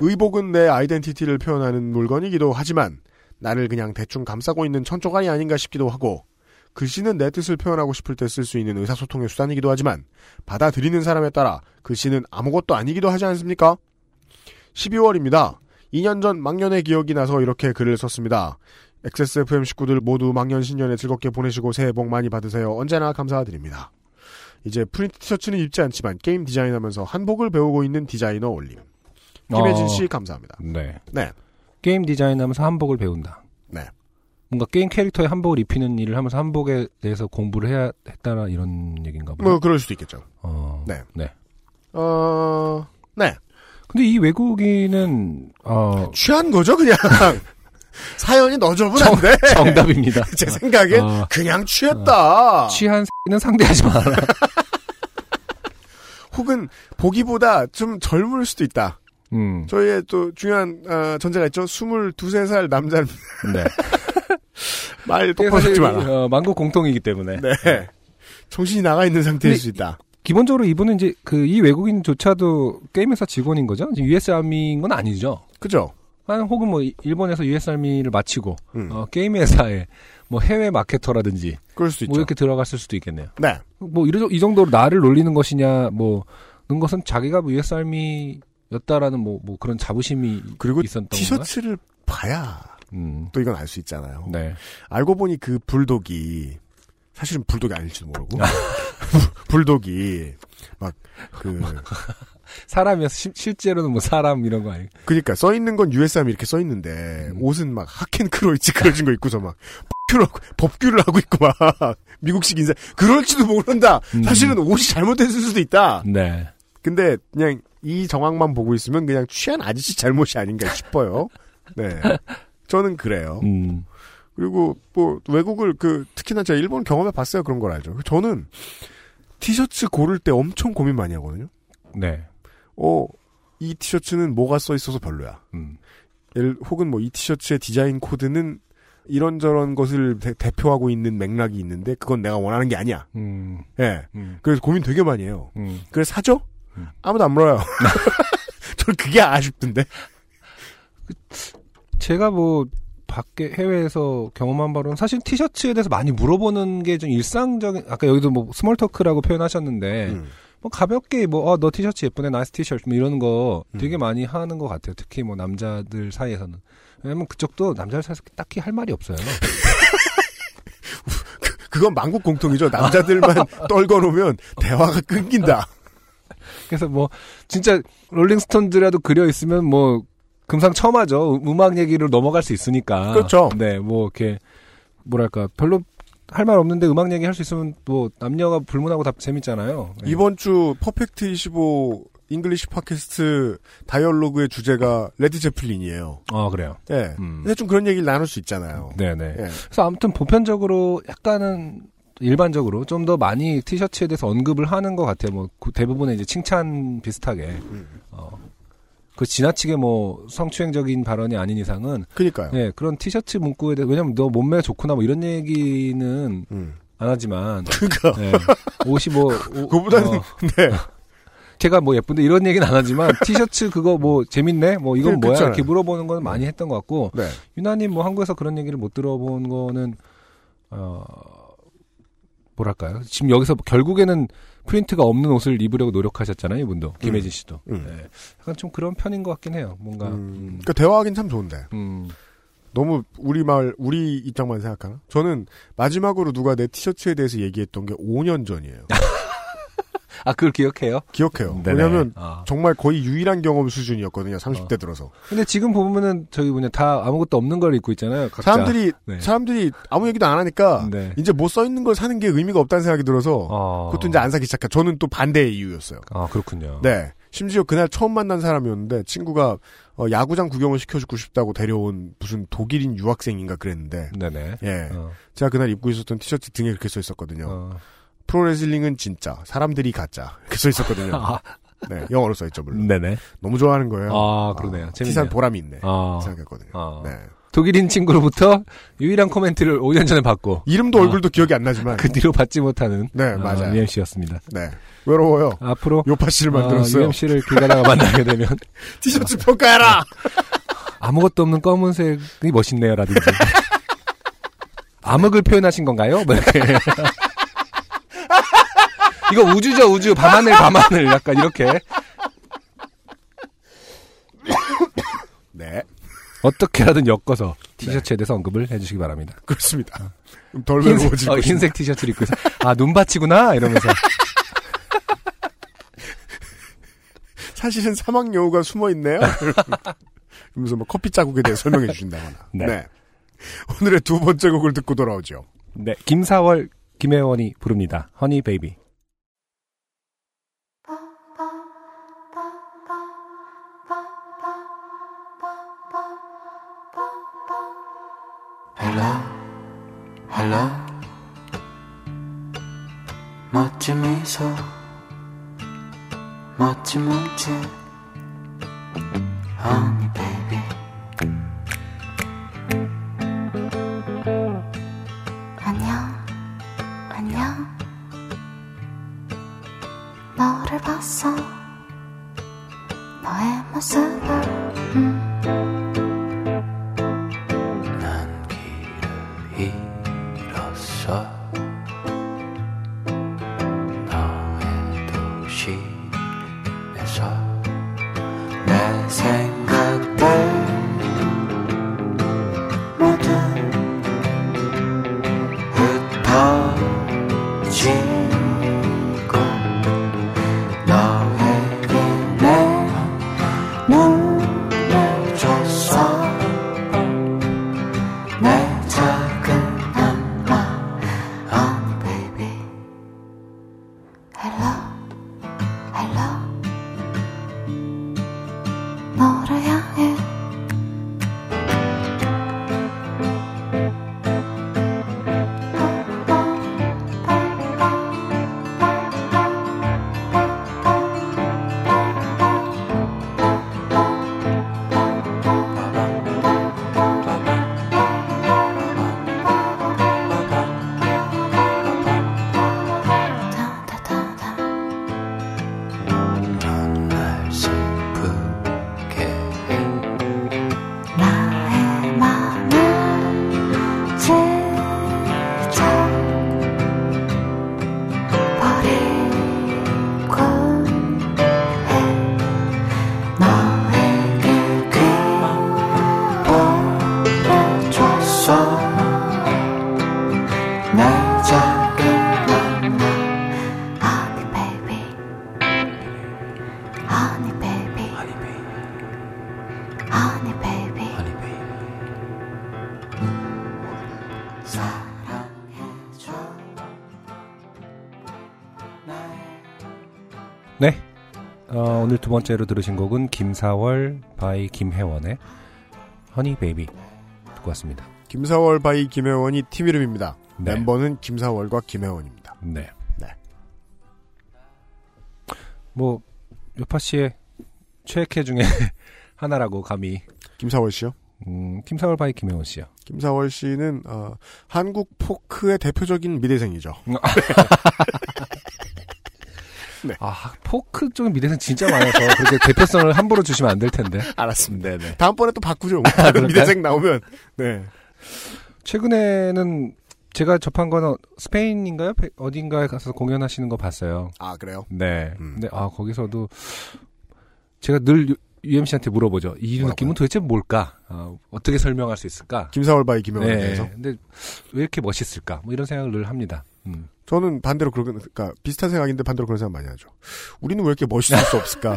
의복은 내 아이덴티티를 표현하는 물건이기도 하지만 나를 그냥 대충 감싸고 있는 천조가리 아닌가 싶기도 하고 글씨는 내 뜻을 표현하고 싶을 때 쓸 수 있는 의사소통의 수단이기도 하지만 받아들이는 사람에 따라 글씨는 아무것도 아니기도 하지 않습니까? 12월입니다. 2년 전 망년의 기억이 나서 이렇게 글을 썼습니다. XSFM 식구들 모두 망년 신년에 즐겁게 보내시고 새해 복 많이 받으세요. 언제나 감사드립니다. 이제 프린트 티셔츠는 입지 않지만 게임 디자인하면서 한복을 배우고 있는 디자이너 올림. 김혜진 씨 감사합니다. 네. 네. 게임 디자인하면서 한복을 배운다. 네. 뭔가 게임 캐릭터에 한복을 입히는 일을 하면서 한복에 대해서 공부를 했다라 이런 얘기인가 봐요. 뭐 그럴 수도 있겠죠. 네. 네. 네. 근데 이 외국인은 취한 거죠, 그냥. 사연이 너저분한데 정답입니다. 제 생각엔 그냥 취했다. 취한 X는 상대하지 마라. 혹은 보기보다 좀 젊을 수도 있다. 저희의 또 중요한 전제가 있죠. 22~23살 남자는 네. 말 똑바로 듣지 마라. 만국 공통이기 때문에 네. 정신이 나가 있는 상태일 수 있다. 기본적으로 이분은 이제 이 외국인조차도 게임회사 직원인 거죠. US 아미인 건 아니죠. 그죠. 혹은 일본에서 US 아미를 마치고 게임 회사에 해외 마케터라든지 그럴 수 있죠. 이렇게 들어갔을 수도 있겠네요. 네. 이 정도로 나를 놀리는 것이냐 는 것은 자기가 US 아미였다라는 그런 자부심이 그리고 있었던 건가요? 티셔츠를 봐야 또 이건 알 수 있잖아요. 네. 알고 보니 그 불독이 사실은 불독이 아닐지도 모르고 불독이 사람이어서 실제로는 사람 이런 거 아니에요. 그러니까 써 있는 건 USM 이렇게 써 있는데 옷은 하켄크로이츠 그려진 거 입고서 법규를 하고 있고 미국식 인사 그럴지도 모른다. 사실은 옷이 잘못됐을 수도 있다. 네. 근데 그냥 이 정황만 보고 있으면 그냥 취한 아저씨 잘못이 아닌가 싶어요. 네. 저는 그래요. 그리고 외국을 특히나 제가 일본 경험해 봤어요. 그런 걸 알죠. 저는 티셔츠 고를 때 엄청 고민 많이 하거든요. 네. 이 티셔츠는 뭐가 써 있어서 별로야. 혹은 이 티셔츠의 디자인 코드는 이런저런 것을 대표하고 있는 맥락이 있는데 그건 내가 원하는 게 아니야. 예. 그래서 고민 되게 많이 해요. 그래서 사죠? 아무도 안 물어요. 저는 그게 아쉽던데. 제가 밖에 해외에서 경험한 바로는 사실 티셔츠에 대해서 많이 물어보는 게 좀 일상적인 아까 여기도 스몰 토크라고 표현하셨는데 가볍게 너 티셔츠 예쁘네 나이스 티셔츠 이런 거 되게 많이 하는 것 같아요. 특히 남자들 사이에서는 왜냐면 그쪽도 남자들 사이에서 딱히 할 말이 없어요. 그건 만국 공통이죠. 남자들만 떨거놓으면 대화가 끊긴다. 그래서 진짜 롤링스톤즈라도 그려 있으면 금상첨화죠. 음악 얘기를 넘어갈 수 있으니까. 그렇죠. 네, 이렇게 뭐랄까 별로 할 말 없는데 음악 얘기 할 수 있으면 남녀가 불문하고 다 재밌잖아요. 네. 이번 주 퍼펙트 25 잉글리시 팟캐스트 다이얼로그의 주제가 레드 제플린이에요. 그래요. 네. 근데 좀 그런 얘기를 나눌 수 있잖아요. 네네. 네. 그래서 아무튼 보편적으로 약간은 일반적으로 좀 더 많이 티셔츠에 대해서 언급을 하는 것 같아요. 대부분의 이제 칭찬 비슷하게. 지나치게 성추행적인 발언이 아닌 이상은. 그니까요. 예, 그런 티셔츠 문구에 대해, 왜냐면 너 몸매 좋구나 이런 얘기는 안 하지만. 그니까. 예, 옷이 그거보다는, 네. 제가 예쁜데 이런 얘기는 안 하지만 티셔츠 그거 재밌네? 이건 뭐야? 그렇잖아요. 이렇게 물어보는 건 많이 했던 것 같고. 네. 유난히 한국에서 그런 얘기를 못 들어본 거는, 뭐랄까요? 지금 여기서 결국에는 프린트가 없는 옷을 입으려고 노력하셨잖아요, 이분도. 김혜진 씨도. 네. 약간 좀 그런 편인 것 같긴 해요, 뭔가. 그러니까 대화하긴 참 좋은데. 너무 우리 입장만 생각하나? 저는 마지막으로 누가 내 티셔츠에 대해서 얘기했던 게 5년 전이에요. 그걸 기억해요? 기억해요. 네네. 왜냐면 정말 거의 유일한 경험 수준이었거든요, 30대 들어서. 근데 지금 보면은 저기 다 아무것도 없는 걸 입고 있잖아요, 각자. 사람들이 아무 얘기도 안 하니까 네. 이제 써 있는 걸 사는 게 의미가 없다는 생각이 들어서 그것도 이제 안 사기 시작해. 저는 또 반대의 이유였어요. 아, 그렇군요. 네. 심지어 그날 처음 만난 사람이었는데 친구가 야구장 구경을 시켜주고 싶다고 데려온 무슨 독일인 유학생인가 그랬는데. 네네. 예. 제가 그날 입고 있었던 티셔츠 등에 그렇게 써 있었거든요. 프로레슬링은 진짜, 사람들이 가짜. 이렇게 써 있었거든요. 네, 영어로 써 있죠, 물론. 네네. 너무 좋아하는 거예요. 그러네요. 티산 보람이 있네. 생각했거든요. 네. 독일인 친구로부터 유일한 코멘트를 5년 전에 받고. 이름도 얼굴도 기억이 안 나지만. 그 뒤로 받지 못하는. 네, 맞아요. UMC였습니다. 네. 외로워요. 앞으로. 요파 씨를 만들었어요. UMC를 길 가다가 만나게 되면. 티셔츠 평가해라! 아무것도 없는 검은색이 멋있네요, 라든지. 암흑을 표현하신 건가요? 이렇게. 이거 우주죠, 우주. 밤하늘. 약간 이렇게. 네. 어떻게라든 엮어서 티셔츠에 대해서 언급을 해주시기 바랍니다. 그렇습니다. 덜 외로워지고. 흰색 티셔츠를 입고 있어요. 눈밭이구나? 이러면서. 사실은 사막 여우가 숨어있네요? 이러면서 커피 자국에 대해 설명해 주신다거나. 네. 오늘의 두 번째 곡을 듣고 돌아오죠. 네. 김사월, 김혜원이 부릅니다. 허니 베이비. Hello, hello. 멋진 미소, 멋진 문제. Honey, baby. 안녕, 안녕. 너를 봤어, 너의 모습을. 난 길을 잃었어, 너의 도시에서. 내 생각들 모두 흩어진 오늘 두 번째로 들으신 곡은 김사월 바이 김혜원의 허니 베이비 듣고 왔습니다. 김사월 바이 김혜원이 팀 이름입니다. 네. 멤버는 김사월과 김혜원입니다. 네. 네. 뭐 요파 씨의 최애캐 중에 하나라고 감히. 김사월 씨요? 김사월 바이 김혜원 씨요. 김사월 씨는 한국 포크의 대표적인 미대생이죠. 네. 아, 포크 쪽은 미대생 진짜 많아서 그렇게 대표성을 함부로 주시면 안 될 텐데. 알았습니다. 네네. 다음번에 또 바꾸죠. 미대생 나오면. 네. 최근에는 제가 접한 거는 스페인인가요? 어딘가에 가서 공연하시는 거 봤어요. 아, 그래요? 네. 근데 아, 거기서도 제가 늘 UMC한테 물어보죠. 이 뭐라고요? 느낌은 도대체 뭘까? 어떻게 설명할 수 있을까? 김사월 바이 김영원에 대해서. 네. 근데 왜 이렇게 멋있을까? 뭐 이런 생각을 늘 합니다. 저는 반대로 그러니까 비슷한 생각인데 반대로 그런 생각 많이 하죠. 우리는 왜 이렇게 멋있을 수 없을까?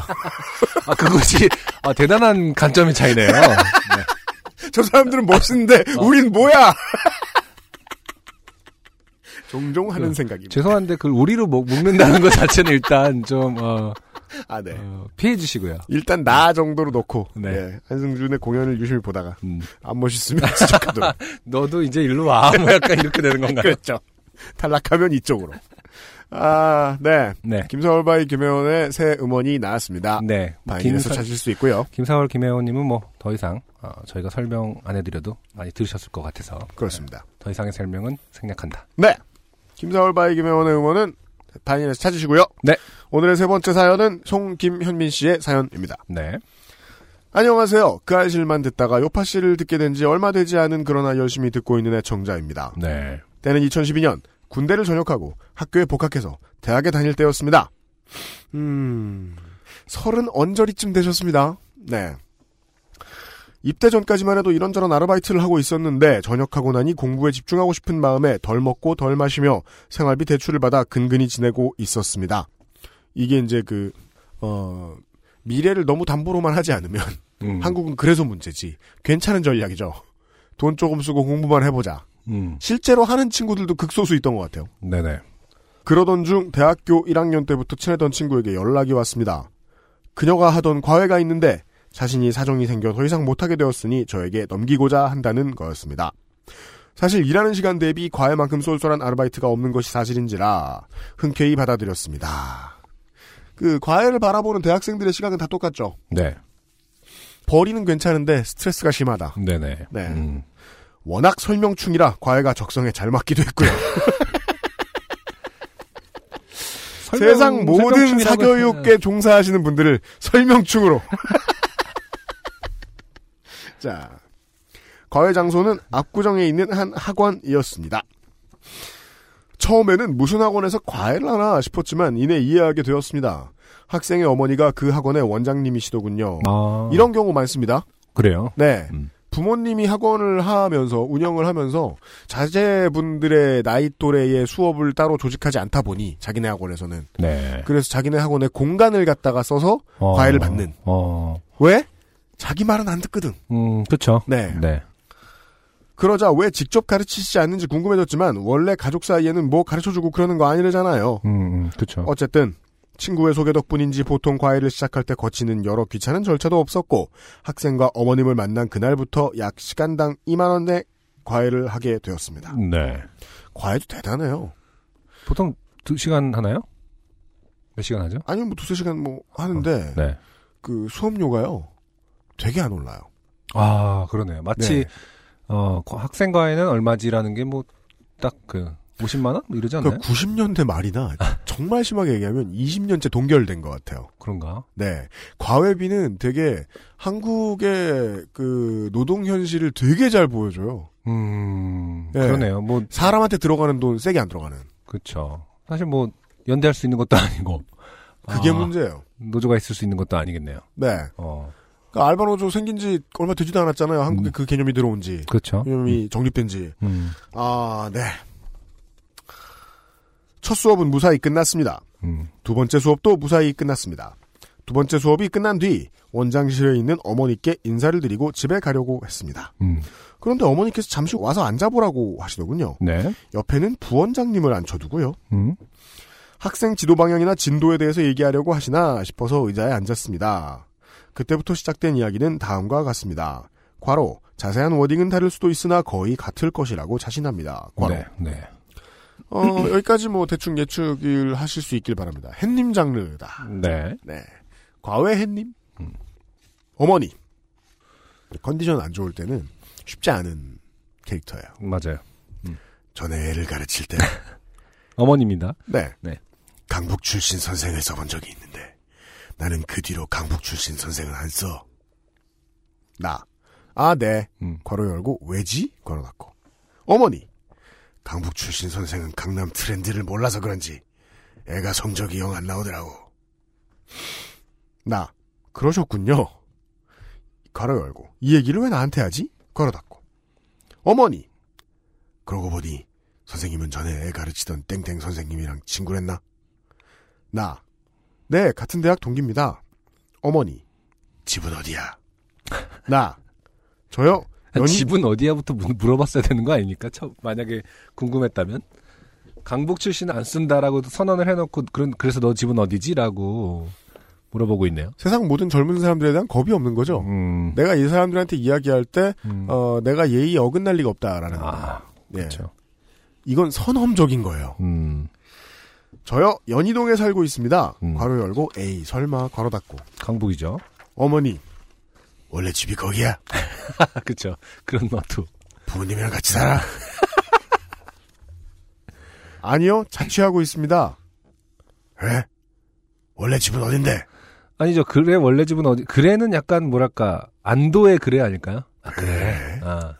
아, 그것이 대단한 관점의 차이네요. 네. 저 사람들은 멋있는데 우린 뭐야? 종종 하는 생각입니다. 죄송한데 그걸 우리로 묶는다는 것 자체는 일단 좀 네. 피해 주시고요. 일단 나 정도로 놓고. 네. 네. 한승준의 공연을 유심히 보다가 안 멋있으면 지적하도록. 너도 이제 일로 와. 뭐 약간 이렇게 되는 건가요? 그렇죠. 탈락하면 이쪽으로. 아, 네. 네. 김사월 바이 김혜원의 새 음원이 나왔습니다. 네. 바이닐에서 찾으실 수 있고요. 김사월 김혜원님은 뭐 더 이상 저희가 설명 안 해드려도 많이 들으셨을 것 같아서. 그렇습니다. 더 이상의 설명은 생략한다. 네. 김사월 바이 김혜원의 음원은 바이닐에서 찾으시고요. 네. 오늘의 세 번째 사연은 송김현민 씨의 사연입니다. 네. 안녕하세요. 그 아이실만 듣다가 요파 씨를 듣게 된 지 얼마 되지 않은 그러나 열심히 듣고 있는 애청자입니다. 네. 때는 2012년 군대를 전역하고 학교에 복학해서 대학에 다닐 때였습니다. 30 언저리쯤 되셨습니다. 네. 입대 전까지만 해도 이런저런 아르바이트를 하고 있었는데 전역하고 나니 공부에 집중하고 싶은 마음에 덜 먹고 덜 마시며 생활비 대출을 받아 근근히 지내고 있었습니다. 이게 이제 미래를 너무 담보로만 하지 않으면 한국은 그래서 문제지. 괜찮은 전략이죠. 돈 조금 쓰고 공부만 해보자. 실제로 하는 친구들도 극소수 있던 것 같아요. 네네. 그러던 중 대학교 1학년 때부터 친했던 친구에게 연락이 왔습니다. 그녀가 하던 과외가 있는데 자신이 사정이 생겨 더 이상 못하게 되었으니 저에게 넘기고자 한다는 거였습니다. 사실 일하는 시간 대비 과외만큼 쏠쏠한 아르바이트가 없는 것이 사실인지라 흔쾌히 받아들였습니다. 그 과외를 바라보는 대학생들의 시각은 다 똑같죠. 네. 벌이는 괜찮은데 스트레스가 심하다. 네네. 네. 워낙 설명충이라 과외가 적성에 잘 맞기도 했고요. 세상 모든 사교육에 종사하시는 분들을 설명충으로. 자, 과외 장소는 압구정에 있는 한 학원이었습니다. 처음에는 무슨 학원에서 과외를 하나 싶었지만 이내 이해하게 되었습니다. 학생의 어머니가 그 학원의 원장님이시더군요. 아... 이런 경우 많습니다. 그래요? 네. 부모님이 학원을 하면서 운영을 하면서 자제분들의 나이 또래의 수업을 따로 조직하지 않다 보니 자기네 학원에서는 네. 그래서 자기네 학원에 공간을 갖다가 써서 과외를 받는. 왜? 자기 말은 안 듣거든. 그렇죠. 네. 네. 그러자 왜 직접 가르치시지 않는지 궁금해졌지만 원래 가족 사이에는 뭐 가르쳐주고 그러는 거 아니래잖아요. 그렇죠. 어쨌든 친구의 소개 덕분인지 보통 과외를 시작할 때 거치는 여러 귀찮은 절차도 없었고 학생과 어머님을 만난 그날부터 약 시간당 2만원에 과외를 하게 되었습니다. 네. 과외도 대단해요. 보통 2시간 하나요? 몇 시간 하죠? 아니면 뭐 2-3시간 뭐 하는데 네. 그 수업료가요 되게 안 올라요. 아 그러네요. 마치 네. 학생 과외는 얼마지라는 게 뭐 딱 그 50만원? 뭐 이러지 않나요? 그러니까 90년대 말이나 정말 심하게 얘기하면 20년째 동결된 것 같아요. 그런가? 네. 과외비는 되게 한국의 그 노동 현실을 되게 잘 보여줘요. 네. 그러네요. 뭐. 사람한테 들어가는 돈 세게 안 들어가는. 그렇죠. 사실 뭐 연대할 수 있는 것도 아니고. 그게 문제예요. 노조가 있을 수 있는 것도 아니겠네요. 네. 그러니까 알바 노조 생긴 지 얼마 되지도 않았잖아요. 한국에 그 개념이 들어온 지. 그렇죠. 개념이 정립된 지. 아, 네. 첫 수업은 무사히 끝났습니다. 두 번째 수업도 무사히 끝났습니다. 두 번째 수업이 끝난 뒤 원장실에 있는 어머니께 인사를 드리고 집에 가려고 했습니다. 그런데 어머니께서 잠시 와서 앉아보라고 하시더군요. 네. 옆에는 부원장님을 앉혀두고요. 학생 지도 방향이나 진도에 대해서 얘기하려고 하시나 싶어서 의자에 앉았습니다. 그때부터 시작된 이야기는 다음과 같습니다. 괄호, 자세한 워딩은 다를 수도 있으나 거의 같을 것이라고 자신합니다. 괄호. 네, 네. 여기까지 뭐 대충 예측을 하실 수 있길 바랍니다. 햇님 장르다. 네. 네. 과외 햇님? 어머니. 컨디션 안 좋을 때는 쉽지 않은 캐릭터예요. 맞아요. 전에 애를 가르칠 때. 어머니입니다. 네. 네. 강북 출신 선생을 써본 적이 있는데 나는 그 뒤로 강북 출신 선생은 안 써. 나. 아, 네. 괄호 열고 왜지? 괄호 닫고. 어머니. 강북 출신 선생은 강남 트렌드를 몰라서 그런지 애가 성적이 영 안 나오더라고. 나. 그러셨군요. 괄호 열고. 이 얘기를 왜 나한테 하지? 괄호 닫고. 어머니. 그러고 보니 선생님은 전에 애 가르치던 땡땡 선생님이랑 친구랬나? 나. 네. 같은 대학 동기입니다. 어머니. 집은 어디야? 나. 저요? 집은 어디야부터 물어봤어야 되는 거 아닙니까? 만약에 궁금했다면 강북 출신 안 쓴다라고 선언을 해놓고 그래서 너 집은 어디지라고 물어보고 있네요. 세상 모든 젊은 사람들에 대한 겁이 없는 거죠. 내가 이 사람들한테 이야기할 때 내가 예의에 어긋날 리가 없다라는 거. 그렇죠. 예. 이건 선험적인 거예요. 저요 연희동에 살고 있습니다. 괄호 열고 에이 설마 괄호 닫고 강북이죠. 어머니. 원래 집이 거기야. 그렇죠. 그런 것도 부모님이랑 같이 살아. 아니요, 자취하고 있습니다. 그래? 원래 집은 어딘데? 아니죠. 그래 원래 집은 어디? 그래는 약간 뭐랄까 안도의 그래 아닐까요? 아, 그래. 아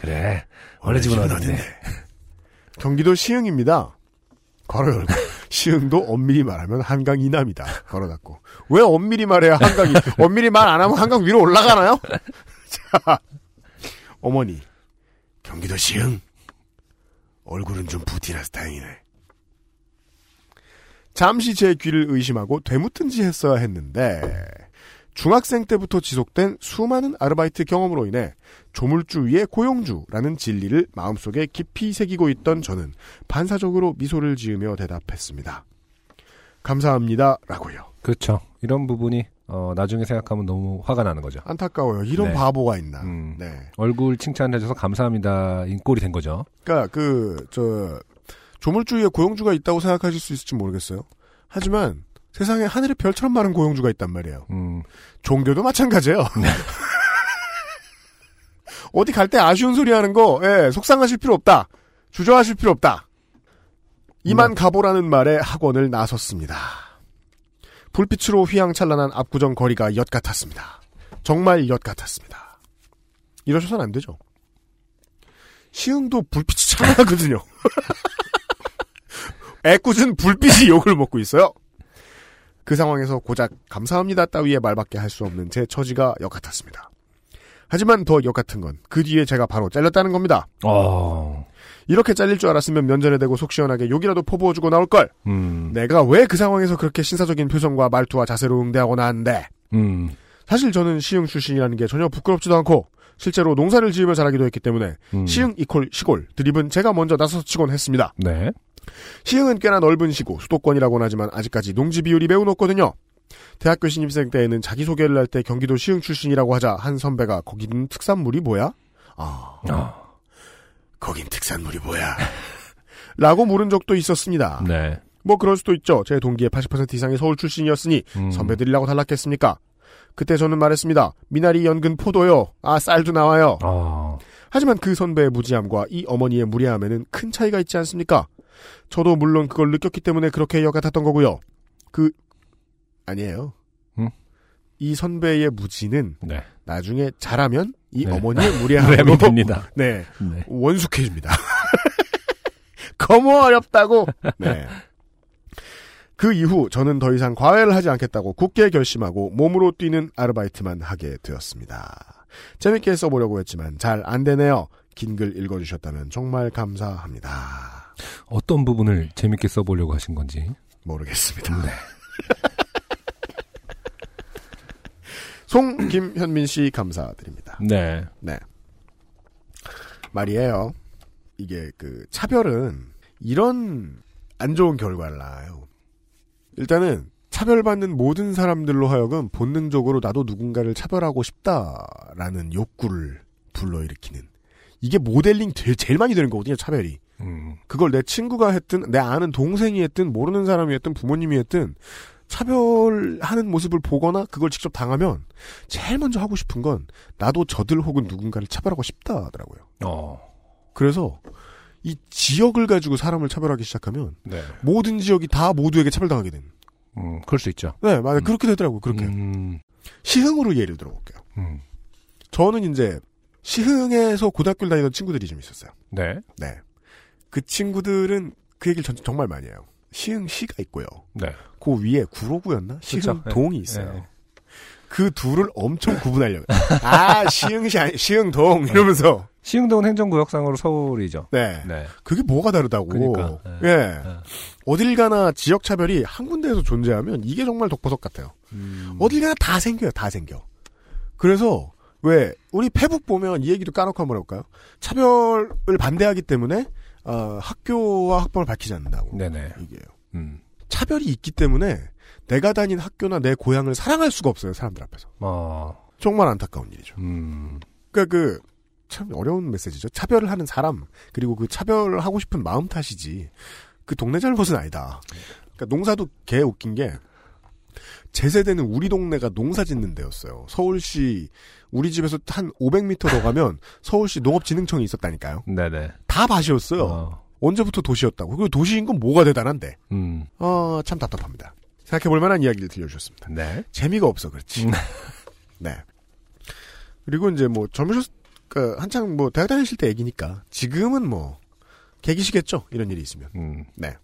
그래. 원래 집은 어딘데? 경기도 시흥입니다. 괄호 열고. 시흥도 엄밀히 말하면 한강 이남이다. 걸어놨고. 왜 엄밀히 말해야 한강이, 엄밀히 말 안 하면 한강 위로 올라가나요? 자, 어머니. 경기도 시흥. 얼굴은 좀 부티라서 다행이네. 잠시 제 귀를 의심하고 되묻든지 했어야 했는데, 중학생 때부터 지속된 수많은 아르바이트 경험으로 인해 조물주 위에 고용주라는 진리를 마음속에 깊이 새기고 있던 저는 반사적으로 미소를 지으며 대답했습니다. 감사합니다. 라고요. 그렇죠. 이런 부분이 나중에 생각하면 너무 화가 나는 거죠. 안타까워요. 이런 네. 바보가 있나. 네. 얼굴 칭찬해줘서 감사합니다. 인꼴이 된 거죠. 그러니까 조물주의에 고용주가 있다고 생각하실 수 있을지 모르겠어요. 하지만 세상에 하늘에 별처럼 많은 고용주가 있단 말이에요. 종교도 마찬가지예요. 어디 갈 때 아쉬운 소리 하는 거 예, 속상하실 필요 없다. 주저하실 필요 없다. 이만 가보라는 말에 학원을 나섰습니다. 불빛으로 휘황찬란한 압구정 거리가 엿같았습니다. 정말 엿같았습니다. 이러셔서는 안 되죠. 시흥도 불빛이 찬란하거든요. 애꿎은 불빛이 욕을 먹고 있어요. 그 상황에서 고작 감사합니다 따위의 말밖에 할 수 없는 제 처지가 역같았습니다. 하지만 더 역같은 건 그 뒤에 제가 바로 잘렸다는 겁니다. 이렇게 잘릴 줄 알았으면 면전에 대고 속 시원하게 욕이라도 퍼부어주고 나올걸. 내가 왜 그 상황에서 그렇게 신사적인 표정과 말투와 자세로 응대하고 나왔는데. 사실 저는 시흥 출신이라는 게 전혀 부끄럽지도 않고 실제로 농사를 지으며 자라기도 했기 때문에 시흥 이퀄 시골 드립은 제가 먼저 나서서 치곤 했습니다. 네. 시흥은 꽤나 넓은 시고 수도권이라고는 하지만 아직까지 농지 비율이 매우 높거든요. 대학교 신입생 때에는 자기소개를 할 때 경기도 시흥 출신이라고 하자 한 선배가 거긴 특산물이 뭐야? 거긴 특산물이 뭐야? 라고 물은 적도 있었습니다. 네. 뭐 그럴 수도 있죠. 제 동기의 80% 이상이 서울 출신이었으니 선배들이라고 달랐겠습니까? 그때 저는 말했습니다. 미나리 연근 포도요. 아 쌀도 나와요. 하지만 그 선배의 무지함과 이 어머니의 무례함에는 큰 차이가 있지 않습니까? 저도 물론 그걸 느꼈기 때문에 그렇게 여같았던 거고요. 아니에요. 이 선배의 무지는 네. 나중에 잘하면 이 네. 어머니의 무례함으로 네. 네. 원숙해집니다. 거무 어렵다고. 네. 그 이후 저는 더 이상 과외를 하지 않겠다고 굳게 결심하고 몸으로 뛰는 아르바이트만 하게 되었습니다. 재밌게 써보려고 했지만 잘 안 되네요. 긴 글 읽어주셨다면 정말 감사합니다. 어떤 부분을 재밌게 써보려고 하신 건지 모르겠습니다. 네. 송김현민 씨 감사드립니다. 네. 네. 말이에요. 이게 차별은 이런 안 좋은 결과를 낳아요. 일단은 차별받는 모든 사람들로 하여금 본능적으로 나도 누군가를 차별하고 싶다라는 욕구를 불러일으키는 이게 모델링 제일 많이 되는 거거든요. 차별이. 그걸 내 친구가 했든 내 아는 동생이 했든 모르는 사람이 했든 부모님이 했든 차별하는 모습을 보거나 그걸 직접 당하면 제일 먼저 하고 싶은 건 나도 저들 혹은 누군가를 차별하고 싶다 하더라고요. 그래서 이 지역을 가지고 사람을 차별하기 시작하면 네. 모든 지역이 다 모두에게 차별당하게 되는. 그럴 수 있죠. 네, 맞아요. 그렇게 되더라고요. 그렇게. 시흥으로 예를 들어볼게요. 저는 이제 시흥에서 고등학교를 다니던 친구들이 좀 있었어요. 네. 네. 그 친구들은 그 얘기를 정말 많이 해요. 시흥시가 있고요. 네. 그 위에 구로구였나? 시흥동이 있어요. 네. 그 둘을 엄청 구분하려고. 시흥시 아니, 시흥동 이러면서. 시흥동은 행정구역상으로 서울이죠. 네. 네. 그게 뭐가 다르다고. 그러니까. 네. 네. 네. 어딜 가나 지역 차별이 한 군데에서 존재하면 이게 정말 독버섯 같아요. 어딜 가나 다 생겨요. 다 생겨. 그래서 왜 우리 페북 보면 이 얘기도 까놓고 한번 해볼까요? 차별을 반대하기 때문에 학교와 학번을 밝히지 않는다고. 네네. 얘기해요. 차별이 있기 때문에 내가 다닌 학교나 내 고향을 사랑할 수가 없어요. 사람들 앞에서. 정말 안타까운 일이죠. 그러니까 참 어려운 메시지죠. 차별을 하는 사람 그리고 그 차별을 하고 싶은 마음 탓이지 그 동네 잘못은 아니다. 그러니까 농사도 개 웃긴 게 제 세대는 우리 동네가 농사 짓는 데였어요. 서울시 우리 집에서 한 500m 더 가면 서울시 농업진흥청이 있었다니까요. 네네. 다 밭이었어요. 언제부터 도시였다고. 그리고 도시인 건 뭐가 대단한데. 참 답답합니다. 생각해볼 만한 이야기를 들려주셨습니다. 네. 재미가 없어 그렇지. 네. 그리고 이제 한창 대학 다니실 때 얘기니까 지금은 개기시겠죠. 이런 일이 있으면. 네.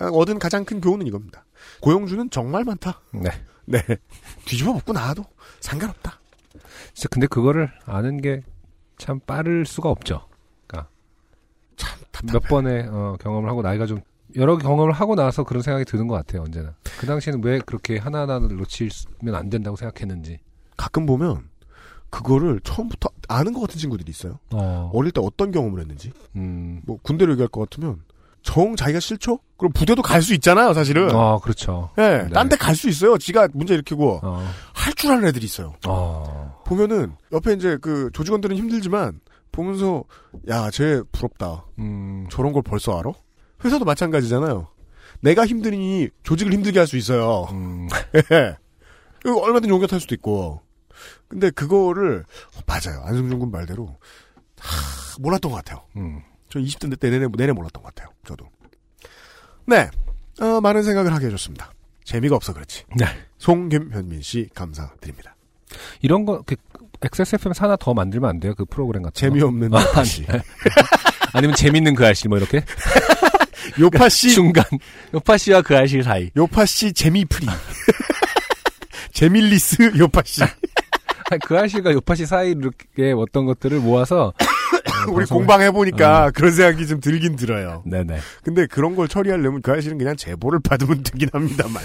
얻은 가장 큰 교훈은 이겁니다. 고용주는 정말 많다. 네. 네. 뒤집어 먹고 나와도 상관없다. 진짜 근데 그거를 아는 게 참 빠를 수가 없죠. 그러니까 참 답답해. 몇 번의 경험을 하고 나이가 좀 여러 경험을 하고 나서 그런 생각이 드는 것 같아요. 언제나. 그 당시에는 왜 그렇게 하나하나를 놓치면 안 된다고 생각했는지. 가끔 보면 그거를 처음부터 아는 것 같은 친구들이 있어요. 어릴 때 어떤 경험을 했는지. 군대를 얘기할 것 같으면 자기가 싫죠? 그럼 부대도 갈 수 있잖아요, 사실은. 그렇죠. 네. 딴 데 갈 수 있어요. 지가 문제 일으키고. 탈출하는 애들이 있어요. 보면은 옆에 이제 그 조직원들은 힘들지만 보면서 야, 쟤 부럽다. 저런 걸 벌써 알아? 회사도 마찬가지잖아요. 내가 힘드니 조직을 힘들게 할 수 있어요. 예. 얼마든지 용역할 수도 있고. 근데 그거를 맞아요. 안승준 군 말대로 몰랐던 것 같아요. 전 20대 때 내내 몰랐던 것 같아요. 저도. 네. 많은 생각을 하게 해줬습니다. 재미가 없어 그렇지. 네. 송김현민 씨 감사드립니다. 이런 거 그 XSFM 하나 더 만들면 안 돼요? 그 프로그램 같은 재미없는 거. 요파 씨. 아니면 재밌는 그 아저씨 뭐 이렇게? 요파 씨 중간. 요파 씨와 그 아저씨 사이. 요파 씨 재미프리. 재밀리스 요파 씨. 그 아저씨가 요파 씨 사이 이렇게 어떤 것들을 모아서 우리 방송을... 공방해보니까 그런 생각이 좀 들긴 들어요. 네네. 근데 그런 걸 처리하려면 그 아저씨는 그냥 제보를 받으면 되긴 합니다만.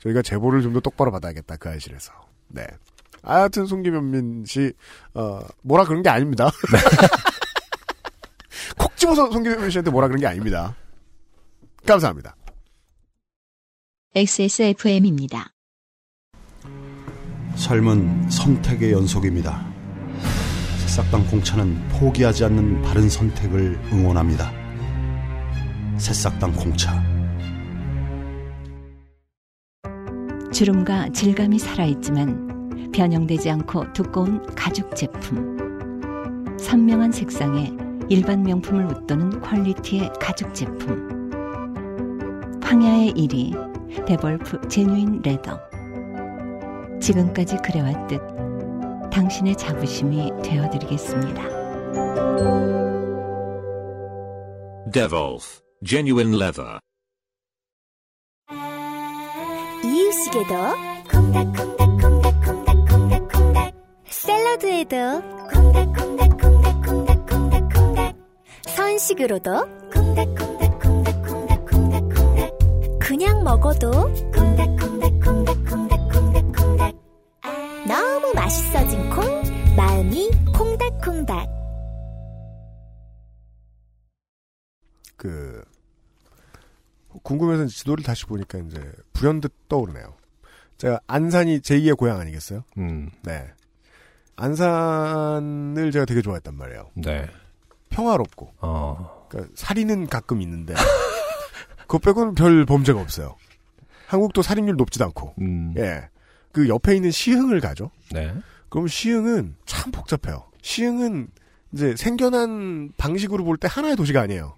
저희가 제보를 좀 더 똑바로 받아야겠다, 그 아저씨에서. 네. 하여튼 송기면민 씨, 뭐라 그런 게 아닙니다. 콕 집어서 송기면민 씨한테 뭐라 그런 게 아닙니다. 감사합니다. XSFM입니다. 삶은 선택의 연속입니다. 새싹당 공차는 포기하지 않는 바른 선택을 응원합니다. 새싹당 공차. 주름과 질감이 살아있지만 변형되지 않고 두꺼운 가죽 제품. 선명한 색상에 일반 명품을 웃도는 퀄리티의 가죽 제품. 황야의 1위 데볼프 제뉴인 레더. 지금까지 그래왔듯 당신의 자부심이 되어드리겠습니다. Devolf Genuine Leather. 이유식에도 콩닥콩닥콩닥콩닥콩닥콩닥, 샐러드에도 콩닥콩닥콩닥콩닥콩닥콩닥, 선식으로도 콩닥콩닥콩닥콩닥콩닥콩닥, 그냥 먹어도 콩닥콩닥콩닥콩닥. 너무 맛있어진 콩, 마음이 콩닥콩닥. 그 궁금해서 지도를 다시 보니까 이제 불현듯 떠오르네요. 제가 안산이 제2의 고향 아니겠어요? 네. 안산을 제가 되게 좋아했단 말이에요. 네. 평화롭고. 그러니까 살인은 가끔 있는데 그거 빼고는 별 범죄가 없어요. 한국도 살인률 높지도 않고. 예. 그 옆에 있는 시흥을 가죠. 네. 그럼 시흥은 참 복잡해요. 시흥은 이제 생겨난 방식으로 볼 때 하나의 도시가 아니에요.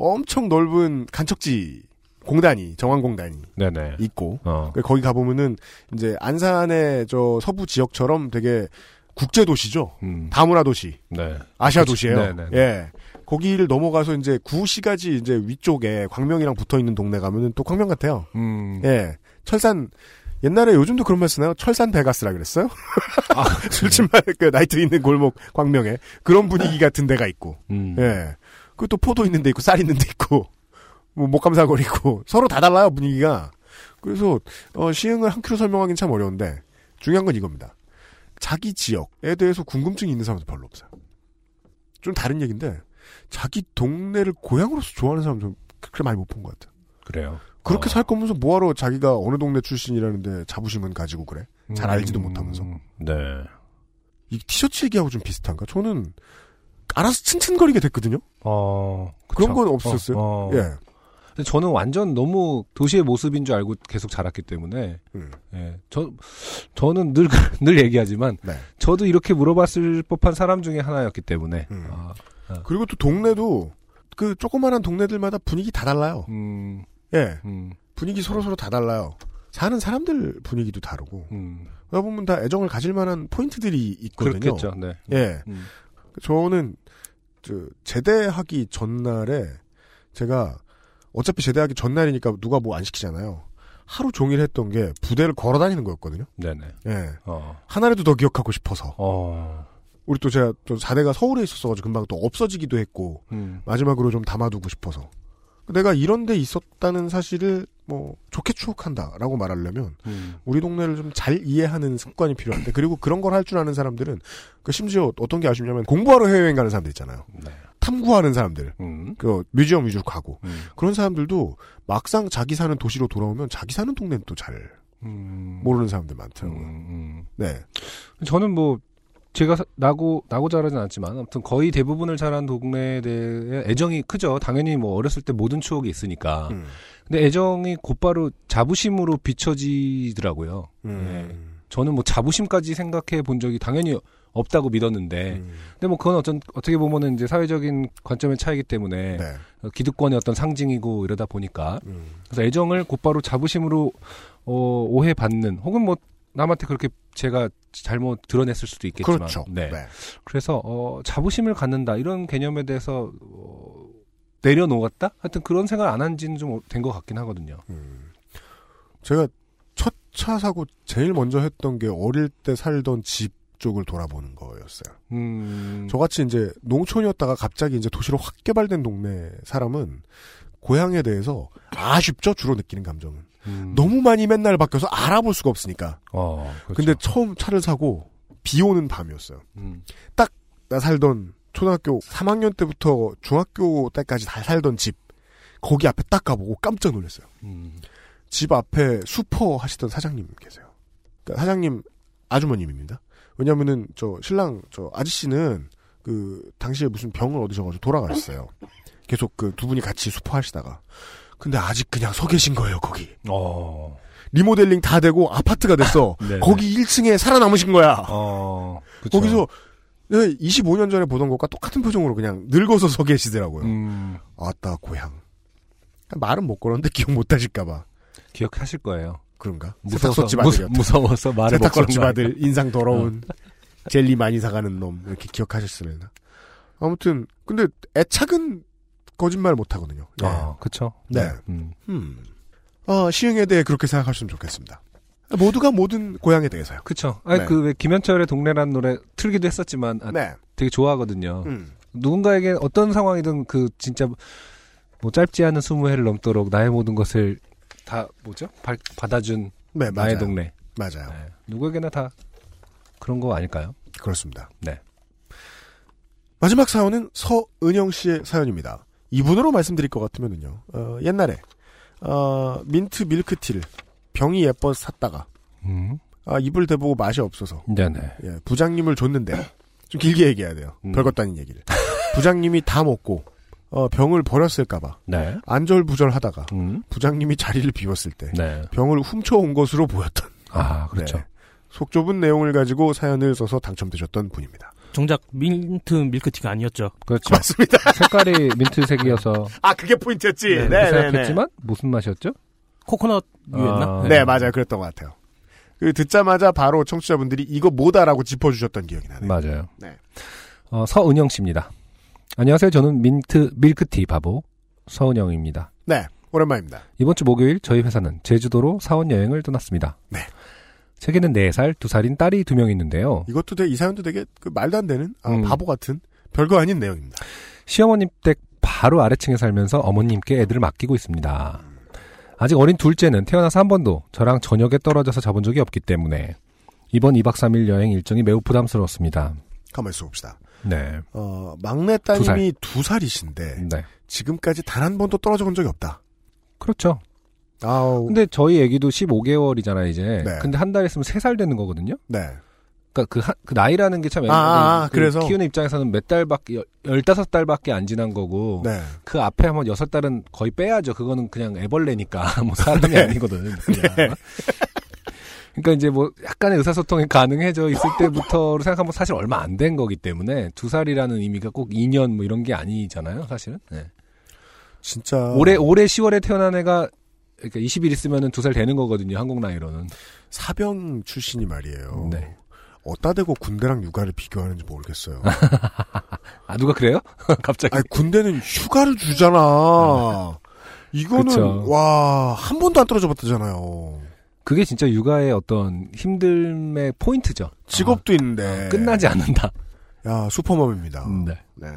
엄청 넓은 간척지 공단이, 정환공단이 네네. 있고 거기 가보면은 이제 안산의 저 서부 지역처럼 되게 국제 도시죠. 다문화 도시, 네. 아시아 도시예요. 네네네. 예, 거기를 넘어가서 이제 구시까지 이제 위쪽에 광명이랑 붙어 있는 동네 가면은 또 광명 같아요. 예, 철산. 옛날에 요즘도 그런 말 쓰나요? 철산 베가스라 그랬어요? 아, 술집 말, 그, 나이트 있는 골목, 광명에. 그런 분위기 같은 데가 있고, 예. 그리고 또 포도 있는 데 있고, 쌀 있는 데 있고, 뭐, 목감사거리 있고, 서로 다 달라요, 분위기가. 그래서, 시흥을 한 큐로 설명하기는 참 어려운데, 중요한 건 이겁니다. 자기 지역에 대해서 궁금증이 있는 사람도 별로 없어요. 좀 다른 얘기인데, 자기 동네를 고향으로서 좋아하는 사람 좀 그렇게 많이 못 본 것 같아요. 그래요. 그렇게 살 거면서 뭐하러 자기가 어느 동네 출신이라는데 자부심은 가지고 그래? 잘 알지도 못하면서. 네. 이 티셔츠 얘기하고 좀 비슷한가? 저는 알아서 츤츤거리게 됐거든요. 그쵸. 그런 건 없었어요. 예. 근데 저는 완전 너무 도시의 모습인 줄 알고 계속 자랐기 때문에. 예. 저는 늘 얘기하지만 네. 저도 이렇게 물어봤을 법한 사람 중에 하나였기 때문에. 그리고 또 동네도 그 조그마한 동네들마다 분위기 다 달라요. 예. 분위기 서로서로 다 달라요. 사는 사람들 분위기도 다르고. 그러다 보면 다 애정을 가질 만한 포인트들이 있거든요. 그렇겠죠. 네. 예. 저는 제대하기 전날에 제가 어차피 제대하기 전날이니까 누가 뭐 안 시키잖아요. 하루 종일 했던 게 부대를 걸어 다니는 거였거든요. 네네. 예. 하나라도 더 기억하고 싶어서. 우리 또 제가 또 4대가 서울에 있었어가지고 금방 또 없어지기도 했고 마지막으로 좀 담아두고 싶어서. 내가 이런 데 있었다는 사실을 뭐 좋게 추억한다라고 말하려면 우리 동네를 좀 잘 이해하는 습관이 필요한데 그리고 그런 걸 할 줄 아는 사람들은 그 심지어 어떤 게 아쉽냐면 공부하러 해외여행 가는 사람들 있잖아요. 네. 탐구하는 사람들. 그 뮤지엄 위주로 가고. 그런 사람들도 막상 자기 사는 도시로 돌아오면 자기 사는 동네는 또 잘 모르는 사람들 많더라고요. 네. 저는 뭐 제가 나고 자라진 않지만 아무튼 거의 대부분을 자란 동네에 대해 애정이 크죠. 당연히 뭐 어렸을 때 모든 추억이 있으니까. 근데 애정이 곧바로 자부심으로 비춰지더라고요. 네. 저는 뭐 자부심까지 생각해 본 적이 당연히 없다고 믿었는데, 근데 뭐 그건 어떻게 보면은 이제 사회적인 관점의 차이기 때문에 네. 기득권의 어떤 상징이고 이러다 보니까 그래서 애정을 곧바로 자부심으로 오해받는 혹은 뭐 남한테 그렇게 제가 잘못 드러냈을 수도 있겠지만, 그렇죠. 네. 네. 그래서 자부심을 갖는다 이런 개념에 대해서 내려놓았다. 하여튼 그런 생각 안 한지는 좀 된 것 같긴 하거든요. 제가 첫 차 사고 제일 먼저 했던 게 어릴 때 살던 집 쪽을 돌아보는 거였어요. 저같이 이제 농촌이었다가 갑자기 이제 도시로 확 개발된 동네 사람은 고향에 대해서 아쉽죠? 주로 느끼는 감정은. 너무 많이 맨날 바뀌어서 알아볼 수가 없으니까. 그렇죠. 근데 처음 차를 사고 비 오는 밤이었어요. 딱 나 살던 초등학교 3학년 때부터 중학교 때까지 다 살던 집. 거기 앞에 딱 가보고 깜짝 놀랐어요. 집 앞에 슈퍼 하시던 사장님 계세요. 그러니까 사장님 아주머님입니다. 왜냐면은, 신랑, 아저씨는, 당시에 무슨 병을 얻으셔가지고 돌아가셨어요. 계속 두 분이 같이 수포하시다가. 근데 아직 그냥 서 계신 거예요, 거기. 리모델링 다 되고 아파트가 됐어. 거기 1층에 살아남으신 거야. 그쵸. 거기서 25년 전에 보던 것과 똑같은 표정으로 그냥 늙어서 서 계시더라고요. 아따, 고향. 말은 못 걸었는데 기억 못 하실까봐. 기억하실 거예요. 그런가? 무서워서 말을 못 걸었나? 세탁소집 아들 인상 더러운 젤리 많이 사가는 놈 이렇게 기억하셨으려나? 아무튼 근데 애착은 거짓말 못 하거든요. 네. 그렇죠. 네. 시흥에 대해 그렇게 생각하시면 좋겠습니다. 모두가 모든 고향에 대해서요. 그렇죠. 네. 왜 김현철의 동네란 노래 틀기도 했었지만 네. 되게 좋아하거든요. 누군가에게 어떤 상황이든 진짜 뭐 짧지 않은 20회를 넘도록 나의 모든 것을 다 뭐죠? 받아준 네, 나의 동네. 맞아요. 네, 누구에게나 다 그런 거 아닐까요? 그렇습니다. 네. 마지막 사연은 서은영 씨의 사연입니다. 이분으로 말씀드릴 것 같으면요. 옛날에 민트 밀크티를 병이 예뻐서 샀다가 입을 대보고 맛이 없어서 네네. 예, 부장님을 줬는데 좀 길게 얘기해야 돼요. 별것도 아닌 얘기를. 부장님이 다 먹고 병을 버렸을까봐 네. 안절부절하다가 부장님이 자리를 비웠을 때 네. 병을 훔쳐온 것으로 보였던 그렇죠. 네. 속 좁은 내용을 가지고 사연을 써서 당첨되셨던 분입니다. 정작 민트 밀크티가 아니었죠. 그렇죠. 맞습니다. 색깔이 민트색이어서 그게 포인트였지. 네, 네, 생각했지만 네, 네. 무슨 맛이었죠? 코코넛 우유였나? 네. 네 맞아요. 그랬던 것 같아요. 듣자마자 바로 청취자분들이 이거 뭐다라고 짚어주셨던 기억이 나네요. 맞아요. 네. 서은영 씨입니다. 안녕하세요. 저는 민트 밀크티 바보 서은영입니다. 네. 오랜만입니다. 이번 주 목요일 저희 회사는 제주도로 사원 여행을 떠났습니다. 네. 제게는 4살, 2살인 딸이 2명 있는데요. 이것도 되게 이 사연도 되게 말도 안 되는 바보 같은 별거 아닌 내용입니다. 시어머님 댁 바로 아래층에 살면서 어머님께 애들을 맡기고 있습니다. 아직 어린 둘째는 태어나서 한 번도 저랑 저녁에 떨어져서 자본 적이 없기 때문에 이번 2박 3일 여행 일정이 매우 부담스러웠습니다. 가만히 있어 봅시다. 네. 막내 따님이 2살이신데 네. 지금까지 단 한 번도 떨어져 본 적이 없다. 그렇죠. 근데 저희 애기도 15개월이잖아요, 이제. 네. 근데 한 달 있으면 3살 되는 거거든요. 네. 그러니까 그 나이라는 게 참 그래서 키우는 입장에서는 몇 달밖에 15달밖에 안 지난 거고 네. 그 앞에 한번 6달은 거의 빼야죠. 그거는 그냥 애벌레니까 뭐 사람이 네. 아니거든. 네. 그러니까 이제 뭐 약간의 의사소통이 가능해져 있을 때부터로 생각하면 사실 얼마 안 된 거기 때문에 2살이라는 의미가 꼭 2년 뭐 이런 게 아니잖아요, 사실은. 네. 진짜 올해 10월에 태어난 애가 그러니까 20일 있으면은 2살 되는 거거든요, 한국 나이로는. 사병 출신이 말이에요. 네. 어따 대고 군대랑 육아를 비교하는지 모르겠어요. 누가 그래요? 갑자기. 군대는 휴가를 주잖아. 이거는 그쵸. 와, 한 번도 안 떨어져 봤다잖아요. 그게 진짜 육아의 어떤 힘듦의 포인트죠. 직업도 있는데. 끝나지 않는다. 야, 슈퍼맘입니다. 네. 네.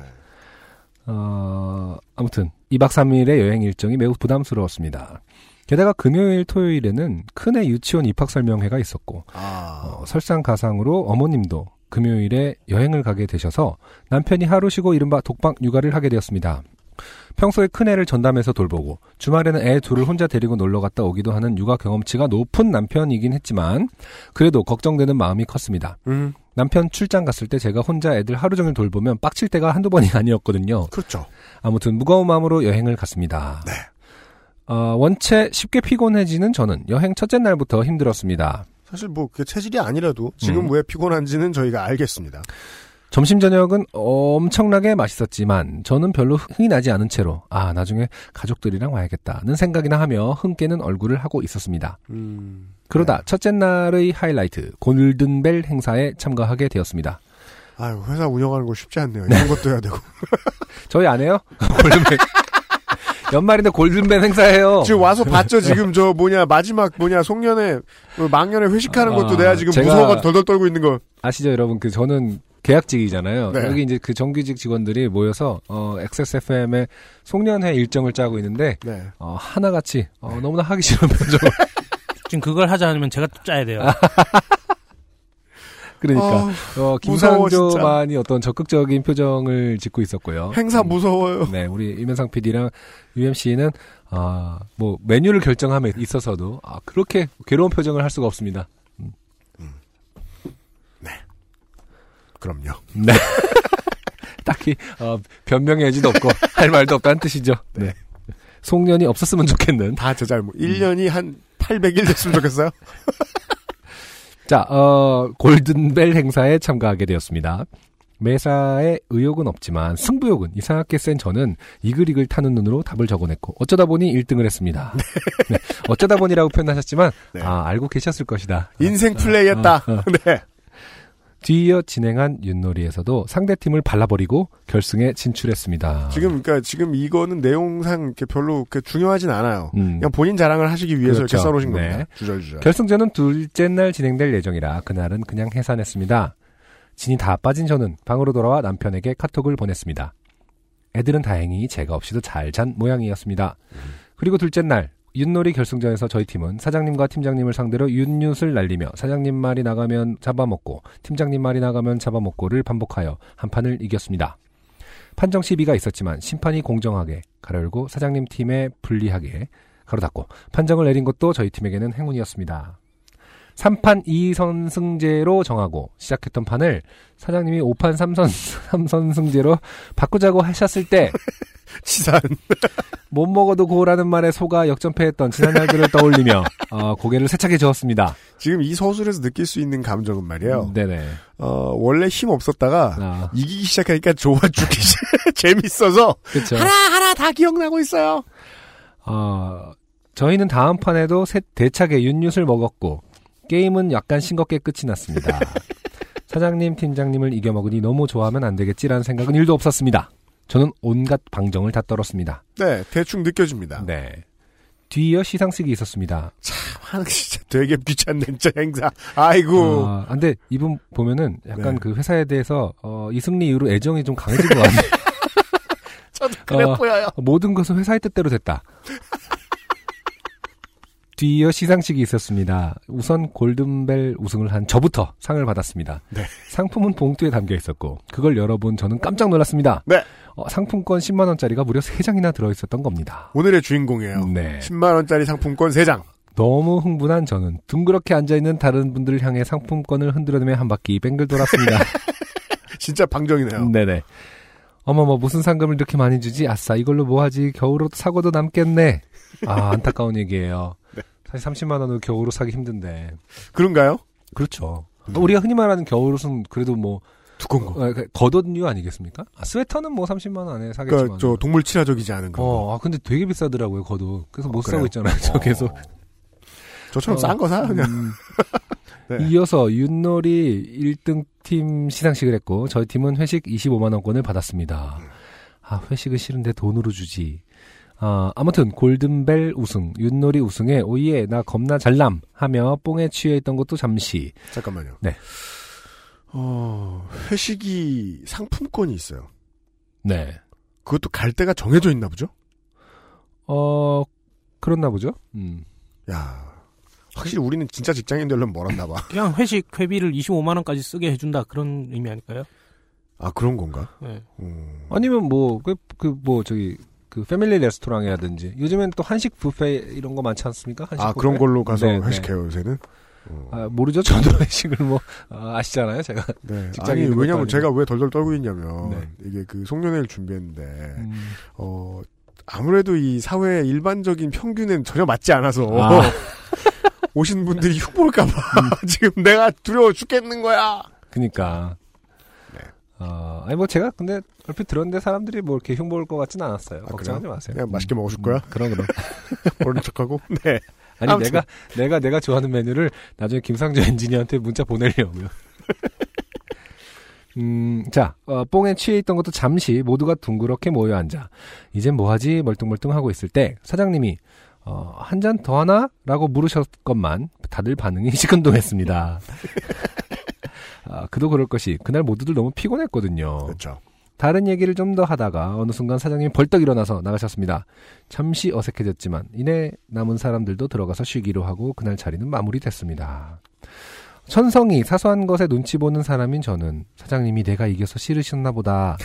아무튼 2박 3일의 여행 일정이 매우 부담스러웠습니다. 게다가 금요일, 토요일에는 큰애 유치원 입학 설명회가 있었고 설상가상으로 어머님도 금요일에 여행을 가게 되셔서 남편이 하루 쉬고 이른바 독박 육아를 하게 되었습니다. 평소에 큰 애를 전담해서 돌보고 주말에는 애 둘을 혼자 데리고 놀러 갔다 오기도 하는 육아 경험치가 높은 남편이긴 했지만 그래도 걱정되는 마음이 컸습니다. 남편 출장 갔을 때 제가 혼자 애들 하루 종일 돌보면 빡칠 때가 한두 번이 아니었거든요. 그렇죠. 아무튼 무거운 마음으로 여행을 갔습니다. 네. 원체 쉽게 피곤해지는 저는 여행 첫째 날부터 힘들었습니다. 사실 뭐 그게 체질이 아니라도 지금 왜 피곤한지는 저희가 알겠습니다. 점심 저녁은 엄청나게 맛있었지만 저는 별로 흥이 나지 않은 채로 아 나중에 가족들이랑 와야겠다는 생각이나 하며 흥 깨는 얼굴을 하고 있었습니다. 그러다 네. 첫째 날의 하이라이트 골든벨 행사에 참가하게 되었습니다. 아유 회사 운영하는 거 쉽지 않네요. 이런 것도 해야 되고. 저희 안 해요? 골든벨. 연말인데 골든벨 행사해요. 지금 와서 봤죠. 지금 저 마지막 송년회 망년회 회식하는 것도 내가 지금 무서워서 덜덜 떨고 있는 거. 아시죠 여러분? 그 저는 계약직이잖아요. 네. 여기 이제 그 정규직 직원들이 모여서 XSFM의 송년회 일정을 짜고 있는데 네. 하나같이 네. 너무나 하기 싫은 표정. 지금 그걸 하지 않으면 제가 또 짜야 돼요. 그러니까 김상조만이 어떤 적극적인 표정을 짓고 있었고요. 행사 무서워요. 네, 우리 임현상 PD랑 UMC는 뭐 메뉴를 결정함에 있어서도 그렇게 괴로운 표정을 할 수가 없습니다. 네, 그럼요. 네, 딱히 변명의 여지도 없고 할 말도 없다는 뜻이죠. 네. 네. 송년이 없었으면 좋겠는. 다 제 잘못. 1년이 한 800일 됐으면 좋겠어요. 자, 골든벨 행사에 참가하게 되었습니다. 매사에 의욕은 없지만 승부욕은 이상하게 센 저는 이글이글 타는 눈으로 답을 적어냈고 어쩌다 보니 1등을 했습니다. 네. 네. 어쩌다 보니라고 표현하셨지만 네. 알고 계셨을 것이다. 인생 플레이였다. 네. 뒤이어 진행한 윷놀이에서도 상대팀을 발라버리고 결승에 진출했습니다. 지금 이거는 내용상 이렇게 별로 이렇게 중요하진 않아요. 그냥 본인 자랑을 하시기 위해서 그렇죠. 이렇게 써놓으신 겁니다. 네. 주절주절. 결승전은 둘째 날 진행될 예정이라 그날은 그냥 해산했습니다. 진이 다 빠진 저는 방으로 돌아와 남편에게 카톡을 보냈습니다. 애들은 다행히 제가 없이도 잘 잔 모양이었습니다. 그리고 둘째 날. 윷놀이 결승전에서 저희 팀은 사장님과 팀장님을 상대로 윷을 날리며 사장님 말이 나가면 잡아먹고 팀장님 말이 나가면 잡아먹고를 반복하여 한 판을 이겼습니다. 판정 시비가 있었지만 심판이 공정하게 가로열고 사장님 팀에 불리하게 가로닫고 판정을 내린 것도 저희 팀에게는 행운이었습니다. 3판 2선승제로 정하고 시작했던 판을 사장님이 5판 3선승제로 바꾸자고 하셨을 때 치산 못 먹어도 고라는 말에 속아 역전패했던 지난 날들을 떠올리며 고개를 세차게 저었습니다. 지금 이 서술에서 느낄 수 있는 감정은 말이에요. 네네. 원래 힘 없었다가 이기기 시작하니까 좋아 죽기 재밌어서 그쵸. 하나 다 기억나고 있어요. 저희는 다음 판에도 대차게 윷을 먹었고 게임은 약간 싱겁게 끝이 났습니다. 사장님, 팀장님을 이겨먹으니 너무 좋아하면 안 되겠지라는 생각은 1도 없었습니다. 저는 온갖 방정을 다 떨었습니다. 네, 대충 느껴집니다. 네. 뒤이어 시상식이 있었습니다. 참, 진짜 되게 귀찮네, 진짜 행사. 아이고. 근데 이분 보면은 약간 네. 그 회사에 대해서, 이승리 이후로 애정이 좀 강해진 것 같아요. 저도 그래 보여요. 모든 것은 회사의 뜻대로 됐다. 뒤이어 시상식이 있었습니다. 우선 골든벨 우승을 한 저부터 상을 받았습니다. 네. 상품은 봉투에 담겨 있었고 그걸 열어본 저는 깜짝 놀랐습니다. 네. 상품권 10만 원짜리가 무려 3장이나 들어있었던 겁니다. 오늘의 주인공이에요. 네. 10만 원짜리 상품권 3장. 너무 흥분한 저는 둥그렇게 앉아있는 다른 분들을 향해 상품권을 흔들어내며 한 바퀴 뱅글 돌았습니다. 진짜 방정이네요. 네네. 어머머 무슨 상금을 이렇게 많이 주지? 아싸 이걸로 뭐하지? 겨울옷 사고도 남겠네. 안타까운 얘기예요. 사실 30만 원으로 겨울옷 사기 힘든데. 그런가요? 그렇죠. 우리가 흔히 말하는 겨울옷은 그래도 뭐 두꺼운 거. 겉옷류 아니겠습니까? 스웨터는 뭐 30만 원 안에 사겠지만. 그러니까 저 동물 친화적이지 않은 거. 근데 되게 비싸더라고요 겉옷. 그래서 못 사고 있잖아요. 저 계속. 저처럼 싼 거 사 그냥. 네. 이어서 윷놀이 1등 팀 시상식을 했고 저희 팀은 회식 25만 원권을 받았습니다. 회식은 싫은데 돈으로 주지. 아무튼 골든벨 우승, 윷놀이 우승에 오예 나 겁나 잘남 하며 뽕에 취해 있던 것도 잠시. 잠깐만요. 네. 회식이 상품권이 있어요. 네. 그것도 갈 때가 정해져 있나 보죠? 그렇나 보죠. 야, 확실히 우리는 진짜 직장인들은 멀었나 봐. 그냥 회식 회비를 25만 원까지 쓰게 해준다 그런 의미 아닐까요? 아 그런 건가? 네. 아니면 뭐 저기 그 패밀리 레스토랑이라든지 요즘엔 또 한식 뷔페 이런 거 많지 않습니까? 한식 뷔페? 그런 걸로 가서 네, 한식해요 요새는. 모르죠. 저도 한식을 뭐 아시잖아요, 제가. 네. 아니 왜냐면 제가 왜 덜덜 떨고 있냐면 네. 이게 그 송년회를 준비했는데 아무래도 이 사회의 일반적인 평균엔 전혀 맞지 않아서 오신 분들이 흉 볼까봐 지금 내가 두려워 죽겠는 거야. 그러니까. 아니 뭐 제가 근데 얼핏 들었는데 사람들이 뭐 이렇게 흉 볼 것 같지는 않았어요. 걱정하지 그래요? 마세요. 그냥 맛있게 먹어줄 거야. 그럼. 모르는 척하고. 네. 아니 아무튼. 내가 좋아하는 메뉴를 나중에 김상조 엔지니어한테 문자 보내려고요. 자, 뽕에 취해 있던 것도 잠시 모두가 둥그렇게 모여 앉아 이젠 뭐하지 멀뚱멀뚱하고 있을 때 사장님이 한 잔 더 하나? 라고 물으셨건만 다들 반응이 시큰둥했습니다. 그도 그럴 것이 그날 모두들 너무 피곤했거든요. 그렇죠. 다른 얘기를 좀 더 하다가 어느 순간 사장님이 벌떡 일어나서 나가셨습니다. 잠시 어색해졌지만 이내 남은 사람들도 들어가서 쉬기로 하고 그날 자리는 마무리됐습니다. 천성이 사소한 것에 눈치 보는 사람인 저는 사장님이 내가 이겨서 싫으셨나 보다.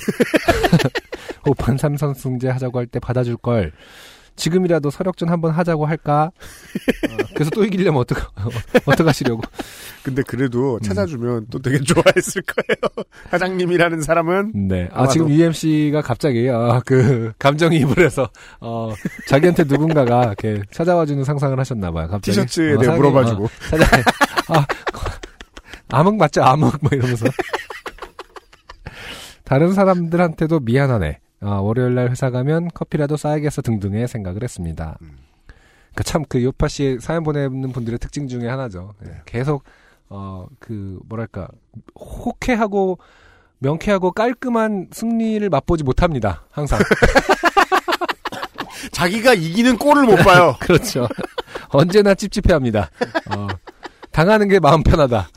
오판 삼선승제 하자고 할 때 받아줄 걸. 지금이라도 설역전 한번 하자고 할까? 그래서 또 이기려면 어떡하시려고. 근데 그래도 찾아주면 또 되게 좋아했을 거예요. 사장님이라는 사람은. 네. 아마도. 지금 UMC가 갑자기, 감정이입을 해서, 자기한테 누군가가 이렇게 찾아와주는 상상을 하셨나봐요. 갑자기. 티셔츠에 대해 물어봐주고. 암흑 맞죠? 암흑. 뭐 이러면서. 다른 사람들한테도 미안하네. 월요일날 회사 가면 커피라도 싸야겠어 등등의 생각을 했습니다. 그러니까 참 그 요파 씨의 사연 보내는 분들의 특징 중에 하나죠. 네. 계속 호쾌하고 명쾌하고 깔끔한 승리를 맛보지 못합니다. 항상 자기가 이기는 꼴을 못 봐요. 그렇죠. 언제나 찝찝해합니다. 당하는 게 마음 편하다.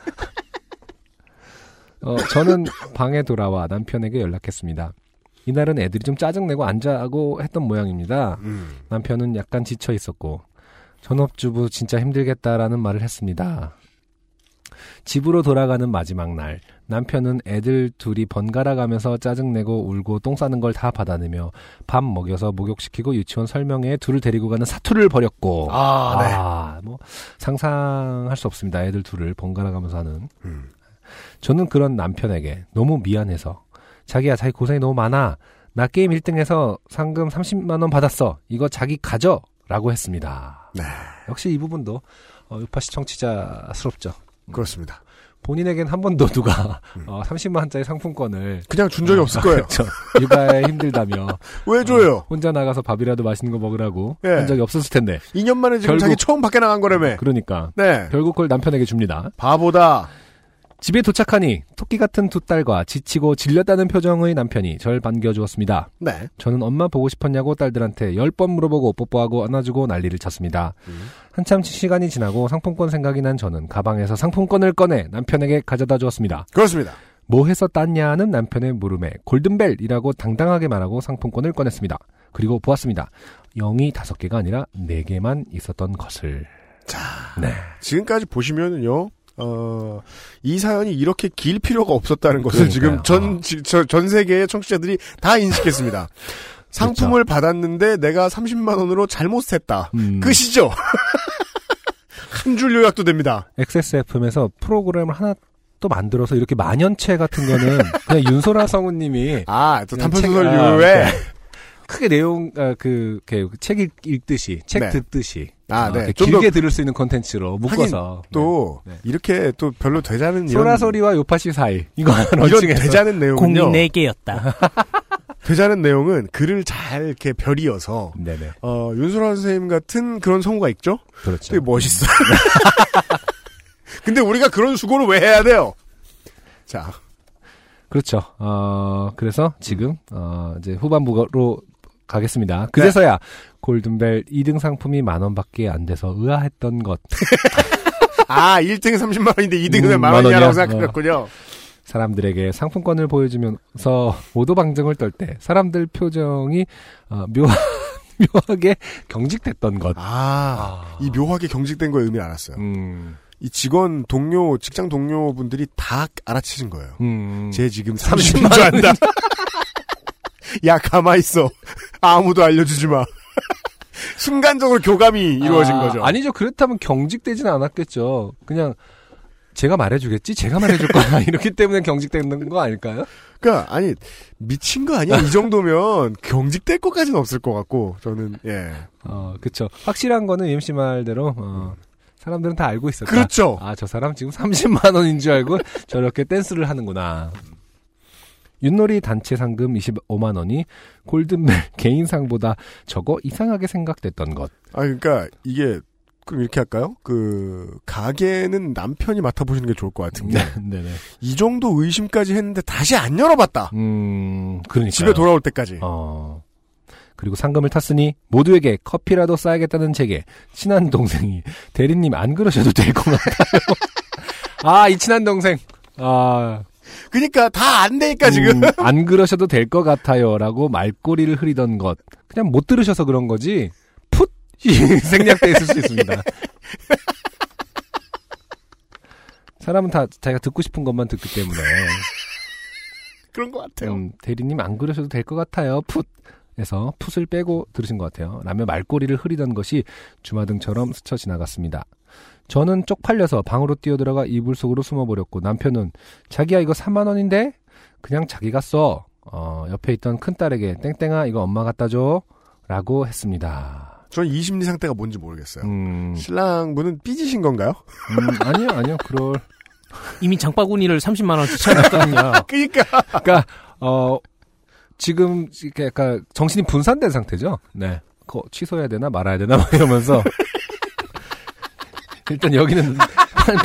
저는 방에 돌아와 남편에게 연락했습니다. 이날은 애들이 좀 짜증내고 앉아고 했던 모양입니다. 남편은 약간 지쳐 있었고 전업주부 진짜 힘들겠다라는 말을 했습니다. 집으로 돌아가는 마지막 날 남편은 애들 둘이 번갈아 가면서 짜증내고 울고 똥 싸는 걸 다 받아내며 밥 먹여서 목욕시키고 유치원 설명회에 둘을 데리고 가는 사투를 벌였고 네. 뭐 상상할 수 없습니다. 애들 둘을 번갈아 가면서 하는 저는 그런 남편에게 너무 미안해서 자기야 자기 고생이 너무 많아. 나 게임 1등해서 상금 30만 원 받았어. 이거 자기 가져. 라고 했습니다. 네. 역시 이 부분도 요파시 청취자스럽죠. 그렇습니다. 본인에겐 한 번도 누가 30만 원짜리 상품권을 그냥 준 적이 없을 거예요. 그렇죠. 육아에 힘들다며. 왜 줘요? 혼자 나가서 밥이라도 맛있는 거 먹으라고 네. 한 적이 없었을 텐데. 2년 만에 지금 결국, 자기 처음 밖에 나간 거라며. 그러니까. 네. 결국 그걸 남편에게 줍니다. 바보다. 집에 도착하니 토끼 같은 두 딸과 지치고 질렸다는 표정의 남편이 절 반겨주었습니다. 네. 저는 엄마 보고 싶었냐고 딸들한테 10번 물어보고 뽀뽀하고 안아주고 난리를 쳤습니다. 한참 시간이 지나고 상품권 생각이 난 저는 가방에서 상품권을 꺼내 남편에게 가져다 주었습니다. 그렇습니다. 뭐 해서 땄냐는 남편의 물음에 골든벨이라고 당당하게 말하고 상품권을 꺼냈습니다. 그리고 보았습니다. 0이 5개가 아니라 4개만 있었던 것을. 자, 네. 지금까지 보시면은요. 이 사연이 이렇게 길 필요가 없었다는 것을 그러니까요. 지금 전 세계의 청취자들이 다 인식했습니다. 상품을 그렇죠. 받았는데 내가 30만 원으로 잘못 샜다. 끝이죠. 한 줄 요약도 됩니다. XSFM에서 프로그램을 하나 또 만들어서 이렇게 만연체 같은 거는 그냥 윤소라 성우님이 또 단편소설류에 크게 내용 책 읽듯이 책 네. 듣듯이 네. 길게 들을 수 있는 콘텐츠로 묶어서 또 네. 이렇게 또 별로 되자는 소라소리와 요파시 사이 이거 이런 되자는 내용은요. 공이 4개였다. 되자는 내용은 글을 잘 이렇게 별이어서 네네. 윤소라 선생님 같은 그런 성우가 있죠. 그렇죠. 되게 멋있어. 근데 우리가 그런 수고를 왜 해야 돼요? 자, 그렇죠. 그래서 지금 이제 후반부로. 가겠습니다. 그제서야 네. 골든벨 2등 상품이 10,000원밖에 안 돼서 의아했던 것. 1등이 30만 원인데 2등은 10,000원이라고 생각했군요. 사람들에게 상품권을 보여주면서 오도방정을 떨 때 사람들 표정이 묘하게 경직됐던 것. 이 묘하게 경직된 거의 의미를 알았어요. 이 직원 동료 직장 동료분들이 다 알아채신 거예요. 제 지금 30만 원이다. 야 가만히 있어. 아무도 알려주지 마. 순간적으로 교감이 이루어진 거죠. 아니죠. 그렇다면 경직되지는 않았겠죠. 그냥 제가 말해주겠지? 제가 말해줄 거야. 이렇기 때문에 경직되는 거 아닐까요? 그러니까 아니 미친 거 아니야? 이 정도면 경직될 것까지는 없을 것 같고 저는 예. 그렇죠. 확실한 거는 UMC 말대로 사람들은 다 알고 있었다. 그렇죠. 아, 저 사람 지금 30만 원인 줄 알고 저렇게 댄스를 하는구나. 윷놀이 단체 상금 25만 원이 골든벨 개인상보다 적어 이상하게 생각됐던 것. 아, 그러니까 이게 그럼 이렇게 할까요? 가게는 남편이 맡아보시는 게 좋을 것 같은 게. 네네. 이 정도 의심까지 했는데 다시 안 열어봤다. 그러니까 집에 돌아올 때까지. 그리고 상금을 탔으니 모두에게 커피라도 싸야겠다는 제게 친한 동생이 대리님 안 그러셔도 될 것 같아요. 아, 이 친한 동생. 아. 그러니까 다 안 되니까 지금. 안 그러셔도 될 것 같아요라고 말꼬리를 흐리던 것. 그냥 못 들으셔서 그런 거지. 풋! 생략돼 있을 수 있습니다. 사람은 다 자기가 듣고 싶은 것만 듣기 때문에. 그런 것 같아요. 대리님 안 그러셔도 될 것 같아요. 풋! 해서 풋을 빼고 들으신 것 같아요. 라며 말꼬리를 흐리던 것이 주마등처럼 스쳐 지나갔습니다. 저는 쪽팔려서 방으로 뛰어들어가 이불 속으로 숨어버렸고 남편은 자기야 이거 3만 원인데? 그냥 자기가 써. 옆에 있던 큰딸에게 땡땡아 이거 엄마 갖다 줘. 라고 했습니다. 전 이 심리 상태가 뭔지 모르겠어요. 신랑분은 삐지신 건가요? 아니요. 이미 장바구니를 30만 원 추천했거든요. 그러니까 지금, 약간, 정신이 분산된 상태죠? 네. 그거 취소해야 되나 말아야 되나? 막 이러면서. 일단 여기는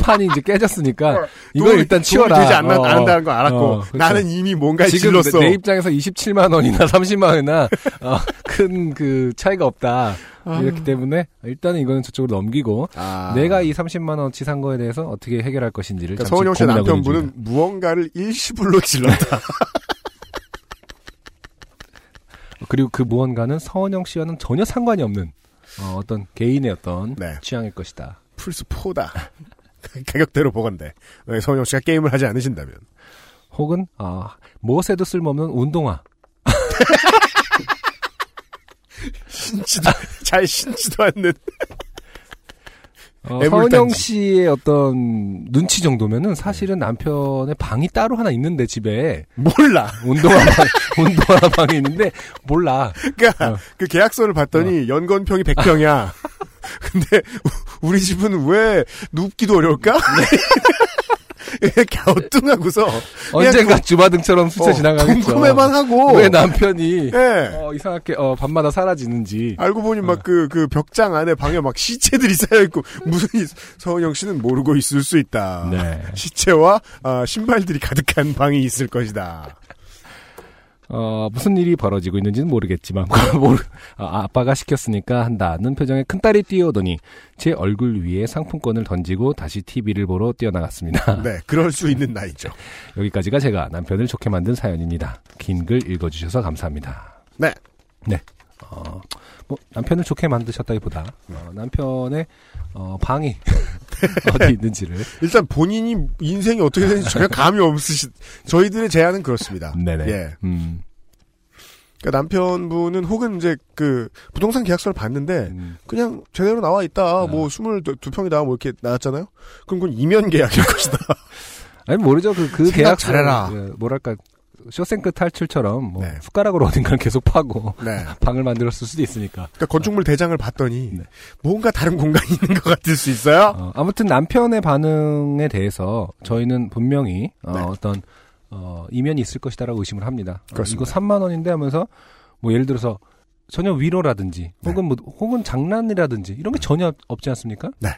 판이 이제 깨졌으니까. 이걸 일단 치워라. 되지 않는다는 걸 알았고. 그렇죠. 나는 이미 뭔가에 질렀어. 지금 내 입장에서 27만원이나 30만원이나, 큰 차이가 없다. 이렇기 때문에, 일단은 이거는 저쪽으로 넘기고. 내가 이 30만원치 산 거에 대해서 어떻게 해결할 것인지를. 그러니까 서은영 씨 남편분은 무언가를 일시불로 질렀다. 그리고 그 무언가는 서은영 씨와는 전혀 상관이 없는 어떤 개인의 어떤 취향일 것이다. 플스4다. 가격대로 보건대. 서은영 씨가 게임을 하지 않으신다면. 혹은 무엇에도 쓸모없는 운동화. 신지도 않는. 서은영 씨의 어떤 눈치 정도면은 사실은 남편의 방이 따로 하나 있는데 집에 몰라 운동화 방이 있는데 몰라. 그러니까 그 계약서를 봤더니 연건평이 100평이야. 근데 우리 집은 왜 눕기도 어려울까? 이렇게 갸우뚱하고서 언젠가 주마등처럼 스쳐 지나가겠죠. 궁금해만 하고 왜 남편이 이상하게 밤마다 사라지는지 알고 보니 막 그 벽장 안에 방에 막 시체들이 쌓여 있고 무슨 서은영 씨는 모르고 있을 수 있다. 네. 시체와 신발들이 가득한 방이 있을 것이다. 무슨 일이 벌어지고 있는지는 모르겠지만 아빠가 시켰으니까 한다는 표정에 큰딸이 뛰어오더니 제 얼굴 위에 상품권을 던지고 다시 TV를 보러 뛰어나갔습니다. 네, 그럴 수 있는 나이죠. 여기까지가 제가 남편을 좋게 만든 사연입니다. 긴 글 읽어주셔서 감사합니다. 네. 뭐 남편을 좋게 만드셨다기보다 남편의 방이 어디 있는지를 일단 본인이 인생이 어떻게 되는지 전혀 감이 없으신 저희들의 제안은 그렇습니다. 네네. 예. 그러니까 남편분은 혹은 이제 그 부동산 계약서를 봤는데 그냥 제대로 나와 있다. 뭐 22평이다. 뭐 이렇게 나왔잖아요. 그럼 그건 이면 계약일 것이다. 아니 모르죠. 그 계약서 잘해라. 뭐랄까. 쇼생크 탈출처럼 숟가락으로 어딘가를 계속 파고 방을 만들었을 수도 있으니까. 그러니까 건축물 대장을 봤더니 뭔가 다른 공간이 있는 것 같을 수 있어요. 아무튼 남편의 반응에 대해서 저희는 분명히 이면이 있을 것이다라고 의심을 합니다. 그렇습니다. 이거 3만 원인데 하면서 뭐 예를 들어서 전혀 위로라든지 혹은 장난이라든지 이런 게 전혀 없지 않습니까? 네.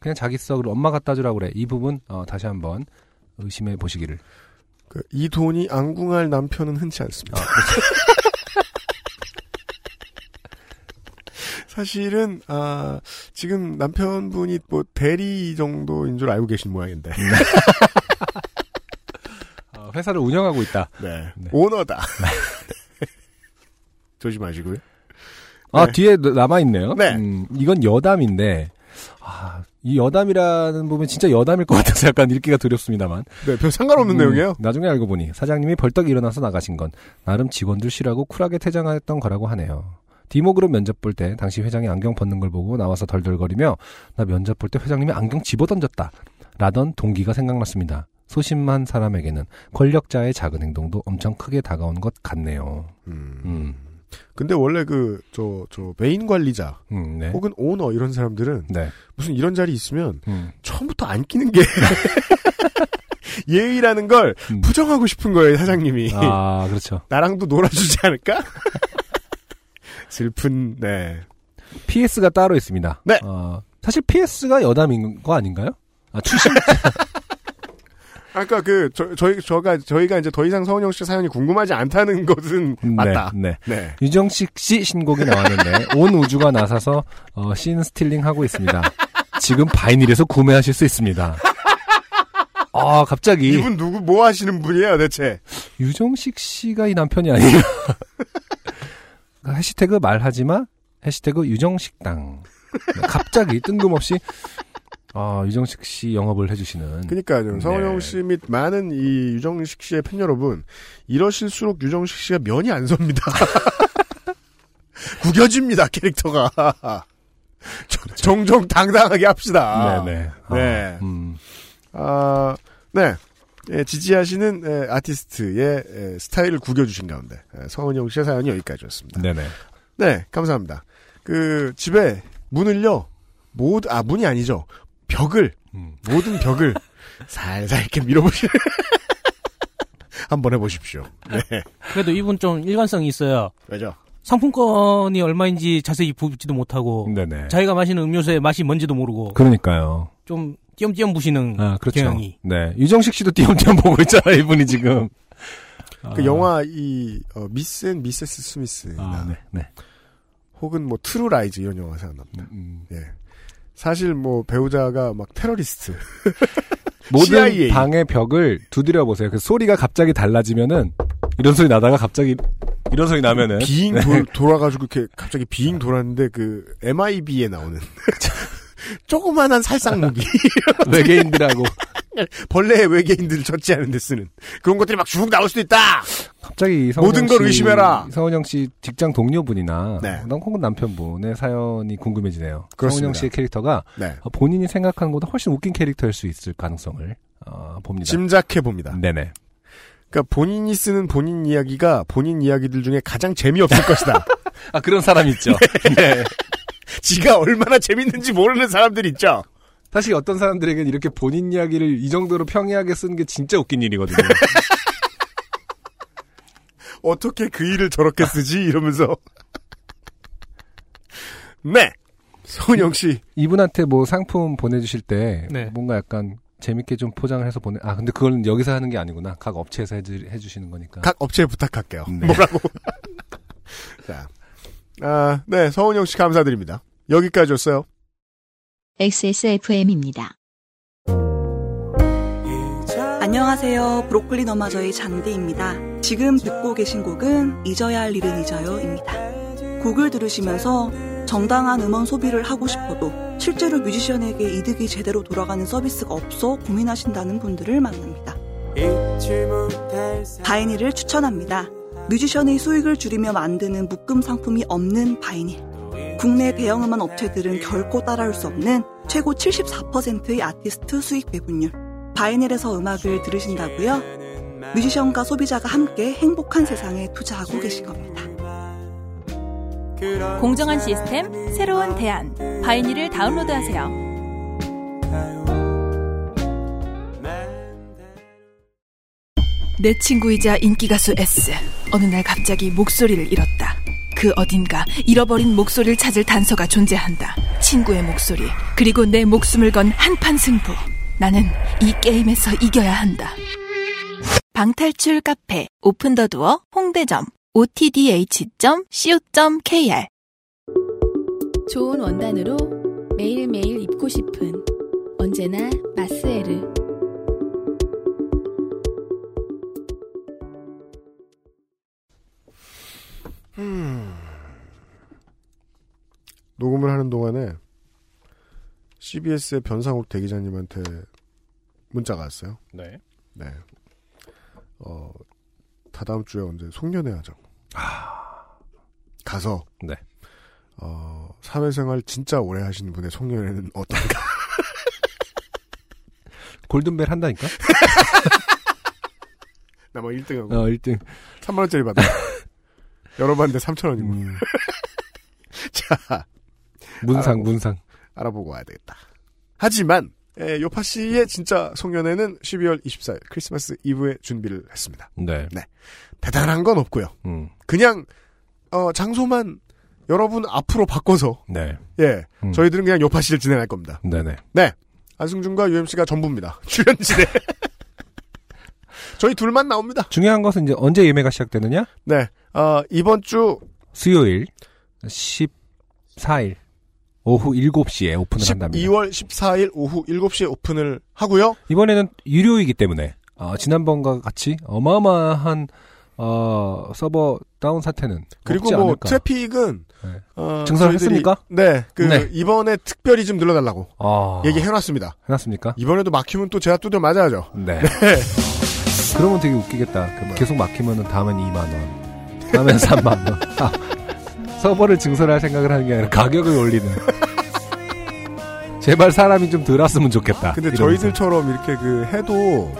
그냥 자기 써 그리고 엄마 갖다 주라고 그래. 이 부분 다시 한번 의심해 보시기를. 이 돈이 안궁할 남편은 흔치 않습니다. 사실은 지금 남편분이 뭐 대리 정도인 줄 알고 계신 모양인데 회사를 운영하고 있다. 네. 오너다. 조심하시고요. 뒤에 남아 있네요. 이건 여담인데 이 여담이라는 부분이 진짜 여담일 것 같아서 약간 읽기가 두렵습니다만. 네, 별 상관없는 내용이에요. 나중에 알고 보니 사장님이 벌떡 일어나서 나가신 건 나름 직원들 쉬라고 쿨하게 퇴장했던 거라고 하네요. 디모그룹 면접 볼 때 당시 회장이 안경 벗는 걸 보고 나와서 덜덜거리며 나 면접 볼 때 회장님이 안경 집어던졌다 라던 동기가 생각났습니다. 소심한 사람에게는 권력자의 작은 행동도 엄청 크게 다가온 것 같네요. 근데 원래 그 메인 관리자 네. 혹은 오너 이런 사람들은 네. 무슨 이런 자리 있으면 처음부터 안 끼는 게 예의라는 걸 부정하고 싶은 거예요, 사장님이. 아, 그렇죠. 나랑도 놀아주지 않을까? 슬픈. 네. PS가 따로 있습니다. 네. 사실 PS가 여담인 거 아닌가요? 아, 출신. 아까 저희가 이제 더 이상 서은영 씨 사연이 궁금하지 않다는 것은 맞다. 네, 네. 네. 유정식 씨 신곡이 나왔는데 온 우주가 나서서 씬 스틸링 하고 있습니다. 지금 바이닐에서 구매하실 수 있습니다. 아, 갑자기 이분 누구 뭐 하시는 분이에요, 대체? 유정식 씨가 이 남편이 아니에요. 해시태그 말하지마. 해시태그 유정식당. 갑자기 뜬금없이. 아, 유정식 씨 영업을 해주시는. 그러니까요. 성은영 네. 씨 및 많은 이 유정식 씨의 팬 여러분, 이러실수록 유정식 씨가 면이 안 섭니다. 구겨집니다, 캐릭터가. 정정당당하게 합시다. 네네. 네. 네. 예, 지지하시는 아티스트의 스타일을 구겨주신 가운데 성은영 씨의 사연이 여기까지였습니다. 네네. 네, 감사합니다. 그 집에 문을요. 문이 아니죠. 벽을 모든 벽을 살살 이렇게 밀어보시 한번 해보십시오. 네. 그래도 이분 좀 일관성이 있어요. 왜죠? 상품권이 얼마인지 자세히 보지도 못하고 네네. 자기가 마시는 음료수의 맛이 뭔지도 모르고. 그러니까요. 좀 띄엄띄엄 보시는 경향이. 아, 그렇죠. 네, 유정식 씨도 띄엄띄엄 보고 있잖아 이분이 지금. 그 영화 미스 앤 미세스 스미스. 아, 네. 네. 혹은 트루 라이즈 이런 영화 생각납니다. 예. 사실 배우자가 테러리스트 모든 CIA. 방의 벽을 두드려 보세요. 그 소리가 갑자기 달라지면은 이런 소리 나다가 갑자기 이런 소리 나면은 비잉 네. 돌아가지고 이렇게 갑자기 비잉 돌았는데 그 MIB에 나오는 조그만한 살상무기 외계인들하고 벌레의 외계인들을 처치하는 데 쓰는 그런 것들이 막 쭉 나올 수도 있다. 갑자기 모든 걸 의심해라. 성은영 씨 직장 동료분이나 네. 혹은 남편분의 사연이 궁금해지네요. 성은영 씨의 캐릭터가 네. 본인이 생각하는 것보다 훨씬 웃긴 캐릭터일 수 있을 가능성을 봅니다. 짐작해 봅니다. 네네. 그러니까 본인이 쓰는 본인 이야기가 본인 이야기들 중에 가장 재미없을 것이다. 아, 그런 사람 있죠. 네. 네. 지가 얼마나 재밌는지 모르는 사람들 있죠. 사실 어떤 사람들에겐 이렇게 본인 이야기를 이 정도로 평이하게 쓰는 게 진짜 웃긴 일이거든요. 어떻게 그 일을 저렇게 쓰지? 이러면서. 네. 성은영 씨. 이분한테 상품 보내주실 때 네. 뭔가 약간 재밌게 좀 포장을 해서 아, 근데 그건 여기서 하는 게 아니구나. 각 업체에서 해주시는 거니까. 각 업체에 부탁할게요. 네. 뭐라고. 자. 아, 네. 성은영 씨 감사드립니다. 여기까지였어요. XSFM입니다. 안녕하세요. 브로콜리 너마저의 잔디입니다. 지금 듣고 계신 곡은 잊어야 할 일은 잊어요입니다. 곡을 들으시면서 정당한 음원 소비를 하고 싶어도 실제로 뮤지션에게 이득이 제대로 돌아가는 서비스가 없어 고민하신다는 분들을 만납니다. 바이닐을 추천합니다. 뮤지션의 수익을 줄이며 만드는 묶음 상품이 없는 바이닐. 국내 대형 음원 업체들은 결코 따라올 수 없는 최고 74%의 아티스트 수익 배분율. 바이닐에서 음악을 들으신다고요? 뮤지션과 소비자가 함께 행복한 세상에 투자하고 계신 겁니다. 공정한 시스템, 새로운 대안. 바이닐을 다운로드하세요. 내 친구이자 인기가수 S. 어느 날 갑자기 목소리를 잃었다. 그 어딘가 잃어버린 목소리를 찾을 단서가 존재한다. 친구의 목소리, 그리고 내 목숨을 건 한판 승부. 나는 이 게임에서 이겨야 한다. 방탈출 카페, 오픈더도어, 홍대점, otdh.co.kr. 좋은 원단으로 매일매일 입고 싶은 언제나 마스에르. 녹음을 하는 동안에 CBS의 변상욱 대기자님한테 문자가 왔어요. 네. 네. 다다음 주에 언제 송년회 하자고. 아. 가서. 네. 사회생활 진짜 오래 하신 분의 송년회는 어떤가? 골든벨 한다니까? 나 뭐 1등하고. 1등. 3만원짜리 받아. 열어봤는데 3,000원이고. 자. 문상. 알아보고 와야 되겠다. 하지만, 요파 씨의 진짜 송년회는 12월 24일 크리스마스 이브에 준비를 했습니다. 네. 네. 대단한 건 없고요. 그냥, 장소만 여러분 앞으로 바꿔서. 네. 예. 저희들은 그냥 요파 씨를 진행할 겁니다. 네네. 네. 안승준과 UMC가 전부입니다. 출연진에. 저희 둘만 나옵니다. 중요한 것은 이제 언제 예매가 시작되느냐? 네. 이번 주 수요일 14일 오후 7시에 오픈을 한답니다. 12월 14일 오후 7시에 오픈을 하고요. 이번에는 유료이기 때문에 지난번과 같이 어마어마한 서버 다운 사태는 그리고 없지 않을까. 트래픽은 네. 증설했습니까? 네, 이번에 특별히 좀 늘려달라고 얘기해놨습니다. 해놨습니까? 이번에도 막히면 또 제가 두드려 맞아야죠. 네. 그러면 되게 웃기겠다. 계속 막히면은 다음엔 2만 원, 다음엔 3만 원. 서버를 증설할 생각을 하는 게 아니라 가격을 올리는. 제발 사람이 좀 덜 왔으면 좋겠다. 근데 이러면서. 저희들처럼 이렇게 해도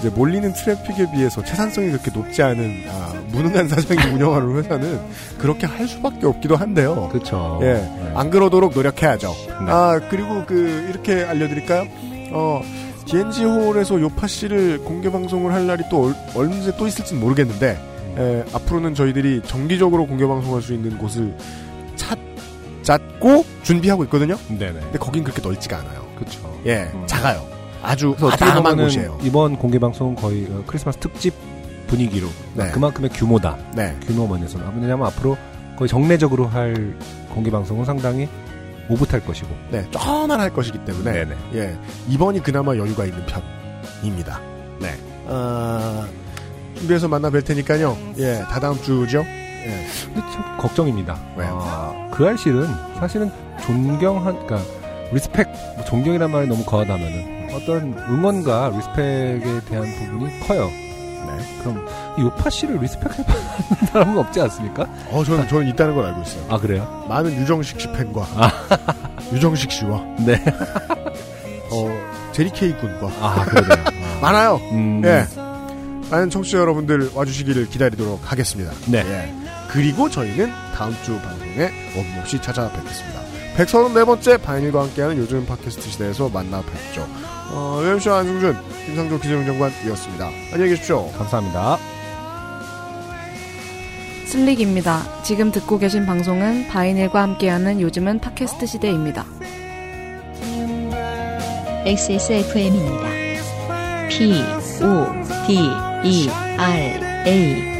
이제 몰리는 트래픽에 비해서 채산성이 그렇게 높지 않은 무능한 사장이 운영하는 회사는 그렇게 할 수밖에 없기도 한데요. 그렇죠. 예, 네. 안 그러도록 노력해야죠. 네. 그리고 이렇게 알려드릴까요? DNG홀에서 요파씨를 공개방송을 할 날이 또 언제 또 있을지는 모르겠는데 앞으로는 저희들이 정기적으로 공개방송할 수 있는 곳을 찾고 준비하고 있거든요. 네네. 근데 거긴 그렇게 넓지가 않아요. 그렇죠. 예, 작아요. 아주 아담한 곳이에요. 이번 공개방송은 거의 크리스마스 특집 분위기로 네. 그만큼의 규모다. 네. 규모면에서는. 왜냐하면 앞으로 거의 정례적으로 할 공개방송은 상당히 오붓할 것이고, 네, 쪼만 할 것이기 때문에, 네네. 예, 이번이 그나마 여유가 있는 편입니다. 네, 준비해서 만나 뵐 테니까요. 예, 다다음 주죠. 예, 근데 참 걱정입니다. 왜요? 그 알실은 사실은 그러니까 리스펙, 존경이란 말이 너무 거하다면은 어떤 응원과 리스펙에 대한 부분이 커요. 네, 그럼 요파 씨를 리스펙해보는 사람은 없지 않습니까? 저는 있다는 걸 알고 있어요. 아 그래요? 많은 유정식 씨 팬과 유정식 씨와 네, 제리케이 군과 그래요. 많아요. 예, 많은 청취자 여러분들 와주시기를 기다리도록 하겠습니다. 네. 예. 그리고 저희는 다음 주 방송에 어김없이 찾아뵙겠습니다. 134번째 바이닐과 함께하는 요즘 팟캐스트 시대에서 만나 뵙죠. UMC 안승준, 김상조 기술정관이었습니다. 안녕히 계십시오. 감사합니다. 슬릭입니다. 지금 듣고 계신 방송은 바이닐과 함께하는 요즘은 팟캐스트 시대입니다. XSFM입니다. P.O.D.E.R.A